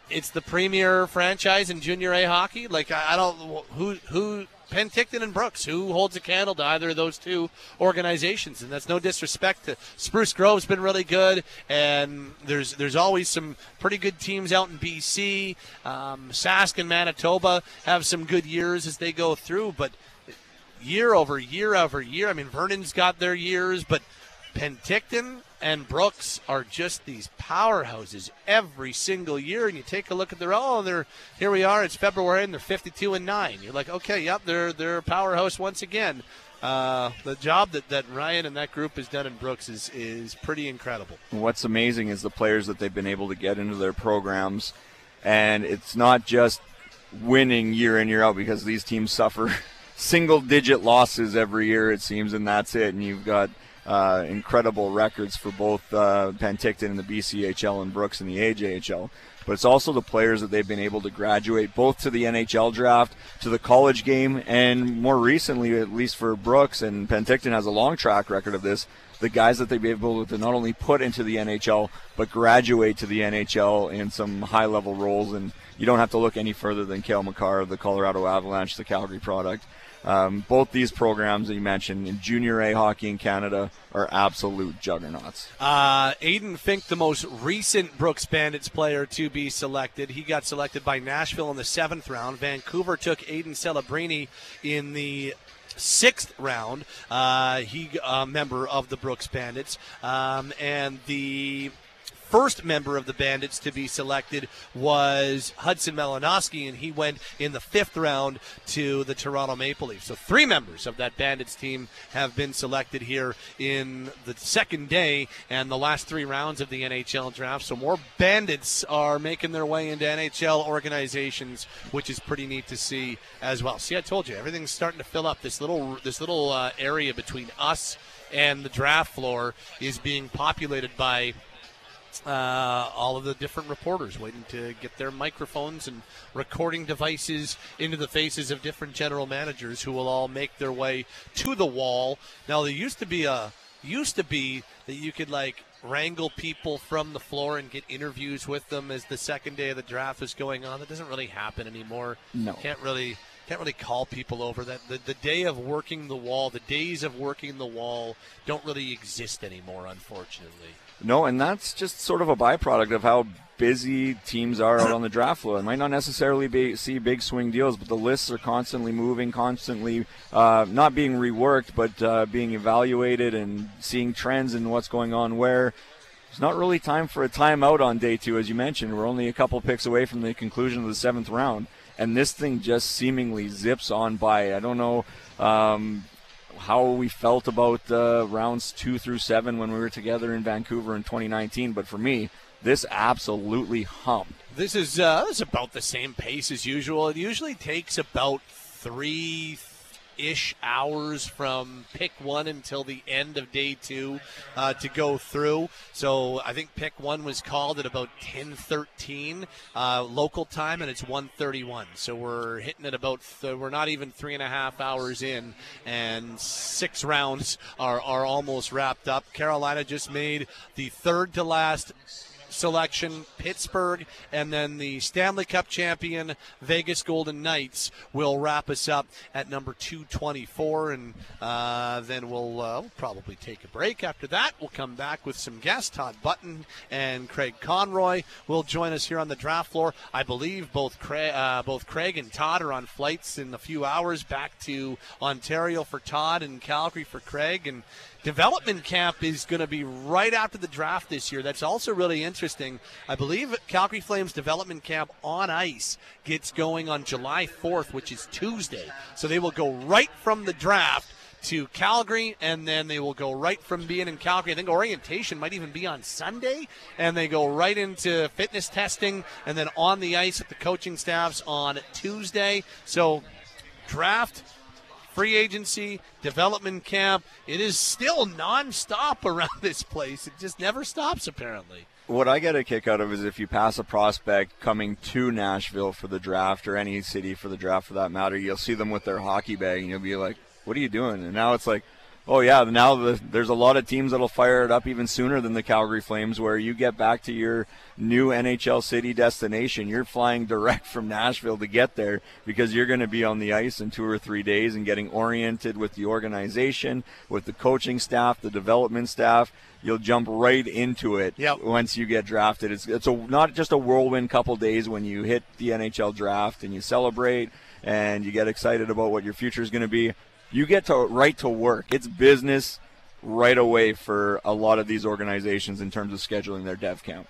It's the premier franchise in Junior A hockey. Like I, I don't who who Penticton and Brooks. Who holds a candle to either of those two organizations? And that's no disrespect to Spruce Grove's been really good. And there's there's always some pretty good teams out in B C. Um, Sask and Manitoba have some good years as they go through, but. Year over year over year. I mean, Vernon's got their years, but Penticton and Brooks are just these powerhouses every single year. And you take a look at their oh, they're here we are. It's February, and they're fifty-two and nine. You're like, okay, yep, they're they're a powerhouse once again. Uh, the job that, that Ryan and that group has done in Brooks is is pretty incredible. What's amazing is the players that they've been able to get into their programs, and it's not just winning year in year out because these teams suffer. Single-digit losses every year, it seems, and that's it. And you've got uh, incredible records for both uh, Penticton in the B C H L and Brooks in the A J H L. But it's also the players that they've been able to graduate both to the N H L draft, to the college game, and more recently, at least for Brooks, and Penticton has a long track record of this, the guys that they've been able to not only put into the N H L, but graduate to the N H L in some high-level roles. And you don't have to look any further than Cale Makar, the Colorado Avalanche, the Calgary product. Um, both these programs that you mentioned in Junior A hockey in Canada are absolute juggernauts. Uh, Aiden Fink, the most recent Brooks Bandits player to be selected. He got selected by Nashville in the seventh round. Vancouver took Aiden Celebrini in the sixth round. Uh, he a uh, member of the Brooks Bandits. Um, and the... first member of the Bandits to be selected was Hudson Malanoski, and he went in the fifth round to the Toronto Maple Leafs. So three members of that Bandits team have been selected here in the second day and the last three rounds of the N H L draft. So more Bandits are making their way into N H L organizations, which is pretty neat to see as well. See, I told you, everything's starting to fill up. This little, this little uh, area between us and the draft floor is being populated by Uh, all of the different reporters waiting to get their microphones and recording devices into the faces of different general managers who will all make their way to the wall. Now, there used to be a used to be that you could like wrangle people from the floor and get interviews with them as the second day of the draft is going on. That doesn't really happen anymore. No, can't really can't really call people over that. The, the day of working the wall, the days of working the wall don't really exist anymore, unfortunately. No, and that's just sort of a byproduct of how busy teams are out on the draft floor. It might not necessarily be, see big swing deals, but the lists are constantly moving, constantly uh, not being reworked, but uh, being evaluated and seeing trends and what's going on where. It's not really time for a timeout on day two, as you mentioned. We're only a couple picks away from the conclusion of the seventh round. and this thing just seemingly zips on by. I don't know um, how we felt about uh, rounds two through seven when we were together in Vancouver in twenty nineteen, but for me, this absolutely humped. This is uh, this is about the same pace as usual. It usually takes about three ish hours from pick one until the end of day two uh, to go through. So I think pick one was called at about ten thirteen uh, local time, and it's one thirty-one. So we're hitting at about th- we're not even three and a half hours in, and six rounds are are almost wrapped up. Carolina just made the third to last selection. Pittsburgh and then the Stanley Cup champion Vegas Golden Knights will wrap us up at number two twenty-four, and uh, then we'll, uh, we'll probably take a break. After that, we'll come back with some guests. Todd Button and Craig Conroy will join us here on the draft floor. I believe both Craig, uh, both Craig and Todd are on flights in a few hours back to Ontario for Todd and Calgary for Craig, and development camp is going to be right after the draft this year. That's also really interesting. I believe Calgary Flames development camp on ice gets going on July fourth, which is Tuesday. So they will go right from the draft to Calgary, and then they will go right from being in Calgary. I think orientation might even be on Sunday, and they go right into fitness testing and then on the ice with the coaching staffs on Tuesday. So draft, free agency, development camp. It is still nonstop around this place. It just never stops, apparently. What I get a kick out of is if you pass a prospect coming to Nashville for the draft, or any city for the draft for that matter, you'll see them with their hockey bag, and you'll be like, what are you doing? And now it's like, oh, yeah, now the, there's a lot of teams that will fire it up even sooner than the Calgary Flames, where you get back to your new N H L city destination, you're flying direct from Nashville to get there, because you're going to be on the ice in two or three days and getting oriented with the organization, with the coaching staff, the development staff. You'll jump right into it. Yep. Once you get drafted. It's it's a, not just a whirlwind couple days when you hit the N H L draft and you celebrate and you get excited about what your future is going to be. You get to right to work. It's business right away for a lot of these organizations in terms of scheduling their dev camp.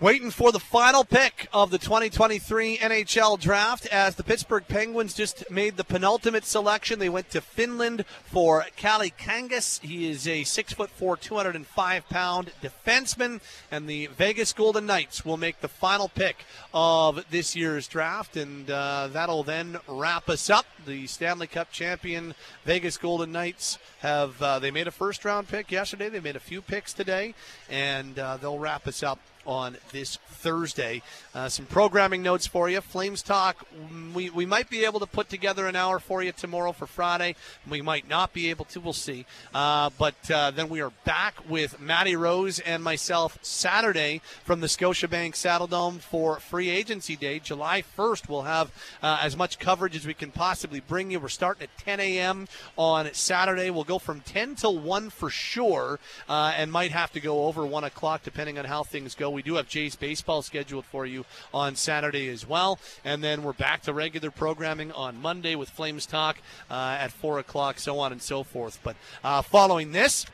Waiting for the final pick of the twenty twenty-three N H L Draft, as the Pittsburgh Penguins just made the penultimate selection. They went to Finland for Kalle Kangas. He is a six foot four, two hundred five pound defenseman. And the Vegas Golden Knights will make the final pick of this year's draft. And uh, that'll then wrap us up. The Stanley Cup champion Vegas Golden Knights have uh, they made a first-round pick yesterday. They made a few picks today. And uh, they'll wrap us up on this Thursday. Uh, some programming notes for you. Flames Talk, we, we might be able to put together an hour for you tomorrow for Friday. We might not be able to. We'll see. Uh, but uh, then we are back with Matty Rose and myself Saturday from the Scotiabank Saddledome for Free Agency Day. July first, we'll have uh, as much coverage as we can possibly bring you. We're starting at ten a.m. on Saturday. We'll go from ten till one for sure, uh, and might have to go over one o'clock depending on how things go. We do have Jays baseball scheduled for you on Saturday as well. And then we're back to regular programming on Monday with Flames Talk uh, at four o'clock, so on and so forth. But uh, following this,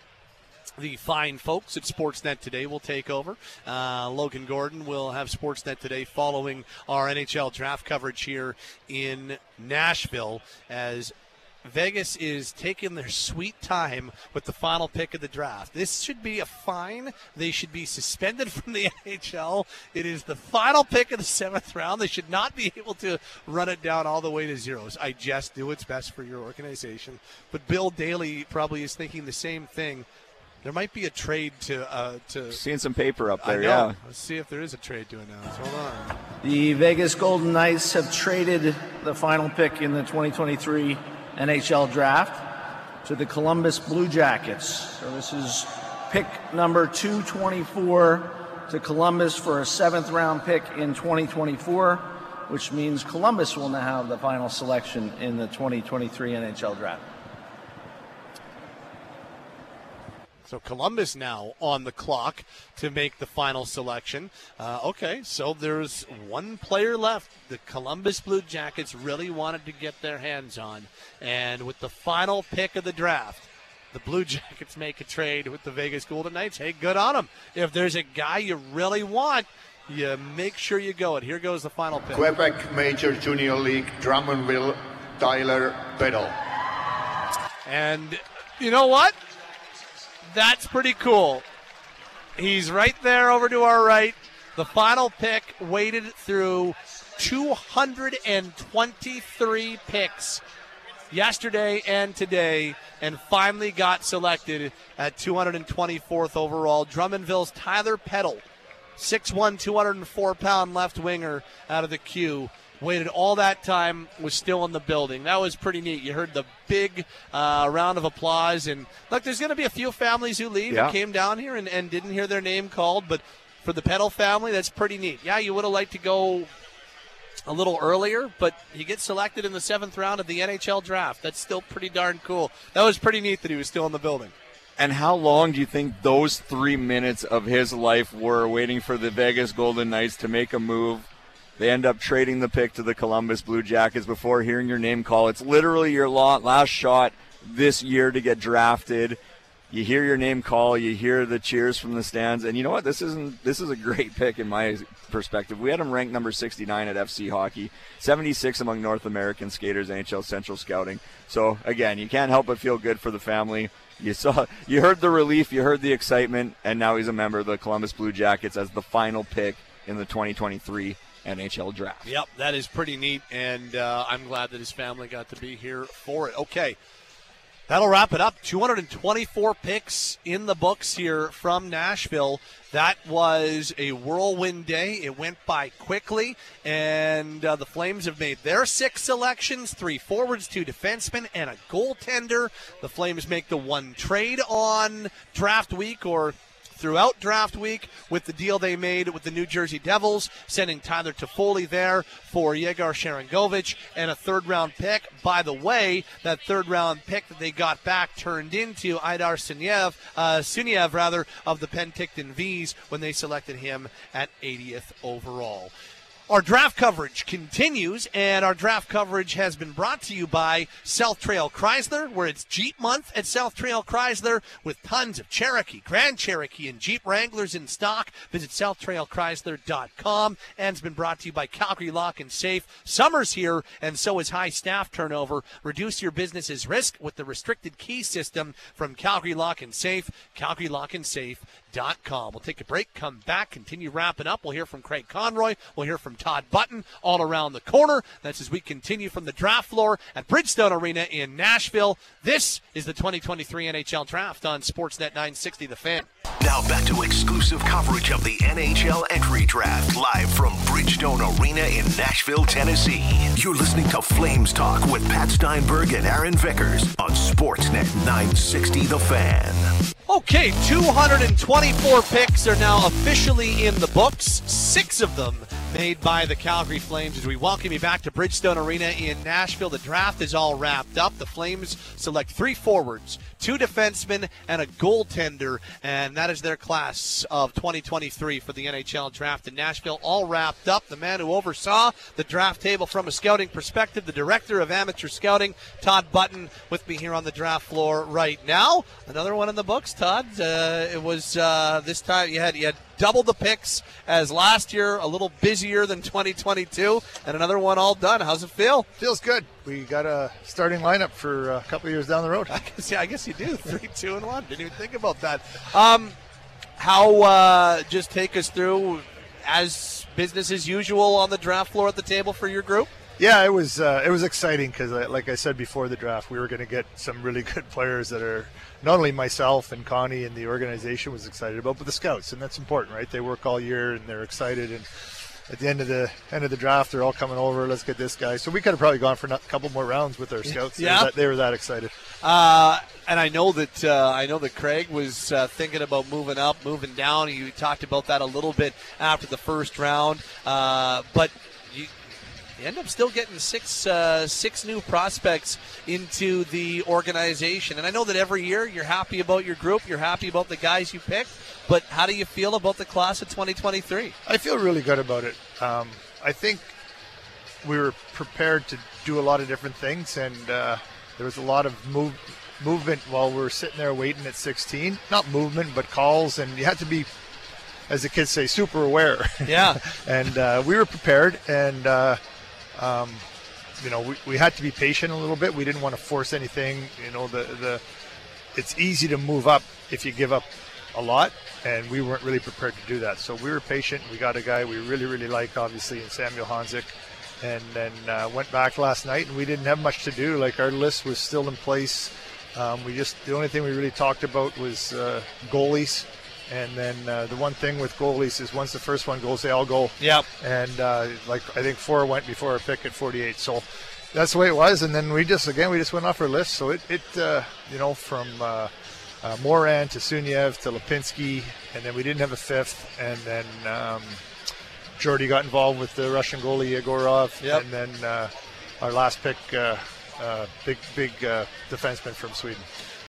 the fine folks at Sportsnet Today will take over. Uh, Logan Gordon will have Sportsnet Today following our N H L draft coverage here in Nashville, as Vegas is taking their sweet time with the final pick of the draft. This should be a fine. They should be suspended from the N H L. It is the final pick of the seventh round. They should not be able to run it down all the way to zeros. I just do what's best for your organization. But Bill Daly probably is thinking the same thing. There might be a trade to... Uh, to Seeing some paper up there, yeah. Let's see if there is a trade to announce. Hold on. The Vegas Golden Knights have traded the final pick in the twenty twenty-three N H L Draft to the Columbus Blue Jackets. So this is pick number two twenty-four to Columbus for a seventh round pick in twenty twenty-four, which means Columbus will now have the final selection in the twenty twenty-three N H L Draft. So Columbus now on the clock to make the final selection. Uh, okay, so there's one player left the Columbus Blue Jackets really wanted to get their hands on. And with the final pick of the draft, the Blue Jackets make a trade with the Vegas Golden Knights. Hey, good on them. If there's a guy you really want, you make sure you go it. Here goes the final pick. Quebec Major Junior League, Drummondville, Tyler Biddle. And you know what? That's pretty cool. He's right there over to our right. The final pick waded through two hundred twenty-three picks yesterday and today, and finally got selected at two hundred twenty-fourth overall. Drummondville's Tyler Biddle, six one, two hundred four pound left winger out of the queue. Waited all that time, was still in the building. That was pretty neat. You heard the big uh, round of applause. And look, there's going to be a few families who leave yeah. who came down here and, and didn't hear their name called. But for the Biddle family, that's pretty neat. Yeah, you would have liked to go a little earlier, but you get selected in the seventh round of the N H L draft. That's still pretty darn cool. That was pretty neat that he was still in the building. And how long do you think those three minutes of his life were waiting for the Vegas Golden Knights to make a move? They end up trading the pick to the Columbus Blue Jackets before hearing your name call. It's literally your last shot this year to get drafted. You hear your name call, you hear the cheers from the stands, and you know what? This isn't. This is a great pick in my perspective. We had him ranked number sixty-nine at F C Hockey, seventy-six among North American skaters, N H L Central Scouting. So again, you can't help but feel good for the family. You saw, you heard the relief, you heard the excitement, and now he's a member of the Columbus Blue Jackets as the final pick in the twenty twenty-three N H L draft. Yep, that is pretty neat, and uh, I'm glad that his family got to be here for it. Okay. That'll wrap it up. two hundred twenty-four picks in the books here from Nashville. That was a whirlwind day. It went by quickly, and uh, the Flames have made their six selections, three forwards, two defensemen, and a goaltender. The Flames make the one trade on draft week, or throughout draft week, with the deal they made with the New Jersey Devils, sending Tyler Toffoli there for Yegor Sharangovich and a third-round pick. By the way, that third-round pick that they got back turned into Adar Sunyev, uh, Sunyev rather, of the Penticton V's when they selected him at eightieth overall. Our draft coverage continues, and our draft coverage has been brought to you by South Trail Chrysler, where it's Jeep Month at South Trail Chrysler with tons of Cherokee, Grand Cherokee, and Jeep Wranglers in stock. Visit south trail chrysler dot com, and it's been brought to you by Calgary Lock and Safe. Summer's here, and so is high staff turnover. Reduce your business's risk with the restricted key system from Calgary Lock and Safe, calgary lock and safe dot com. We'll take a break, come back, continue wrapping up. We'll hear from Craig Conroy. We'll hear from Todd Button all around the corner. That's as we continue from the draft floor at Bridgestone Arena in Nashville. This is the twenty twenty-three N H L Draft on Sportsnet nine sixty The Fan. Now back to exclusive coverage of the N H L Entry Draft live from Bridgestone Arena in Nashville, Tennessee. You're listening to Flames Talk with Pat Steinberg and Aaron Vickers on Sportsnet nine sixty The Fan. Okay, two hundred twenty-four picks are now officially in the books. Six of them made by the Calgary Flames. As we welcome you back to Bridgestone Arena in Nashville, the draft is all wrapped up. The Flames select three forwards, two defensemen, and a goaltender, and that is their class of twenty twenty-three for the N H L draft in Nashville, all wrapped up. The man who oversaw the draft table from a scouting perspective, the director of amateur scouting, Todd Button, with me here on the draft floor right now. Another one in the books. Todd, uh, it was uh, this time you had you had double the picks as last year, a little busier than twenty twenty-two, and another one all done. How's it feel? Feels good. We got a starting lineup for a couple of years down the road. I guess, yeah, I guess you do. Three, two, and one. Didn't even think about that. Um, how? Uh, just take us through as business as usual on the draft floor at the table for your group. Yeah, it was uh, it was exciting because, like I said before the draft, we were going to get some really good players that are not only myself and Connie and the organization was excited about, but the scouts, and that's important, right? They work all year and they're excited, and at the end of the end of the draft, they're all coming over. Let's get this guy. So we could have probably gone for a couple more rounds with our scouts. Yeah, they were that, they were that excited. Uh, and I know that uh, I know that Craig was uh, thinking about moving up, moving down. You talked about that a little bit after the first round, uh, but. You, You end up still getting six uh, six new prospects into the organization. And I know that every year you're happy about your group, you're happy about the guys you picked, but how do you feel about the class of twenty twenty-three? I feel really good about it. Um, I think we were prepared to do a lot of different things, and uh, there was a lot of move, movement while we were sitting there waiting at sixteen. Not movement, but calls, and you had to be as the kids say, super aware. Yeah. And uh, we were prepared, and uh, um, you know, we, we had to be patient a little bit. We didn't want to force anything. You know, the the it's easy to move up if you give up a lot, and we weren't really prepared to do that. So we were patient. We got a guy we really, really liked, obviously, in Samuel Honzek. And then uh, went back last night, and we didn't have much to do. Like, our list was still in place. Um, we just the only thing we really talked about was uh, goalies. And then uh, the one thing with goalies is once the first one goes, they all go. Yep. And uh, like I think four went before our pick at forty-eight. So that's the way it was. And then we just again we just went off our list. So it it uh, you know from uh, uh, Morin to Sunyev to Lipinski, and then we didn't have a fifth. And then. Um, Jordy got involved with the Russian goalie Yegorov, yep. And then uh, our last pick, uh, uh, big, big uh, defenseman from Sweden.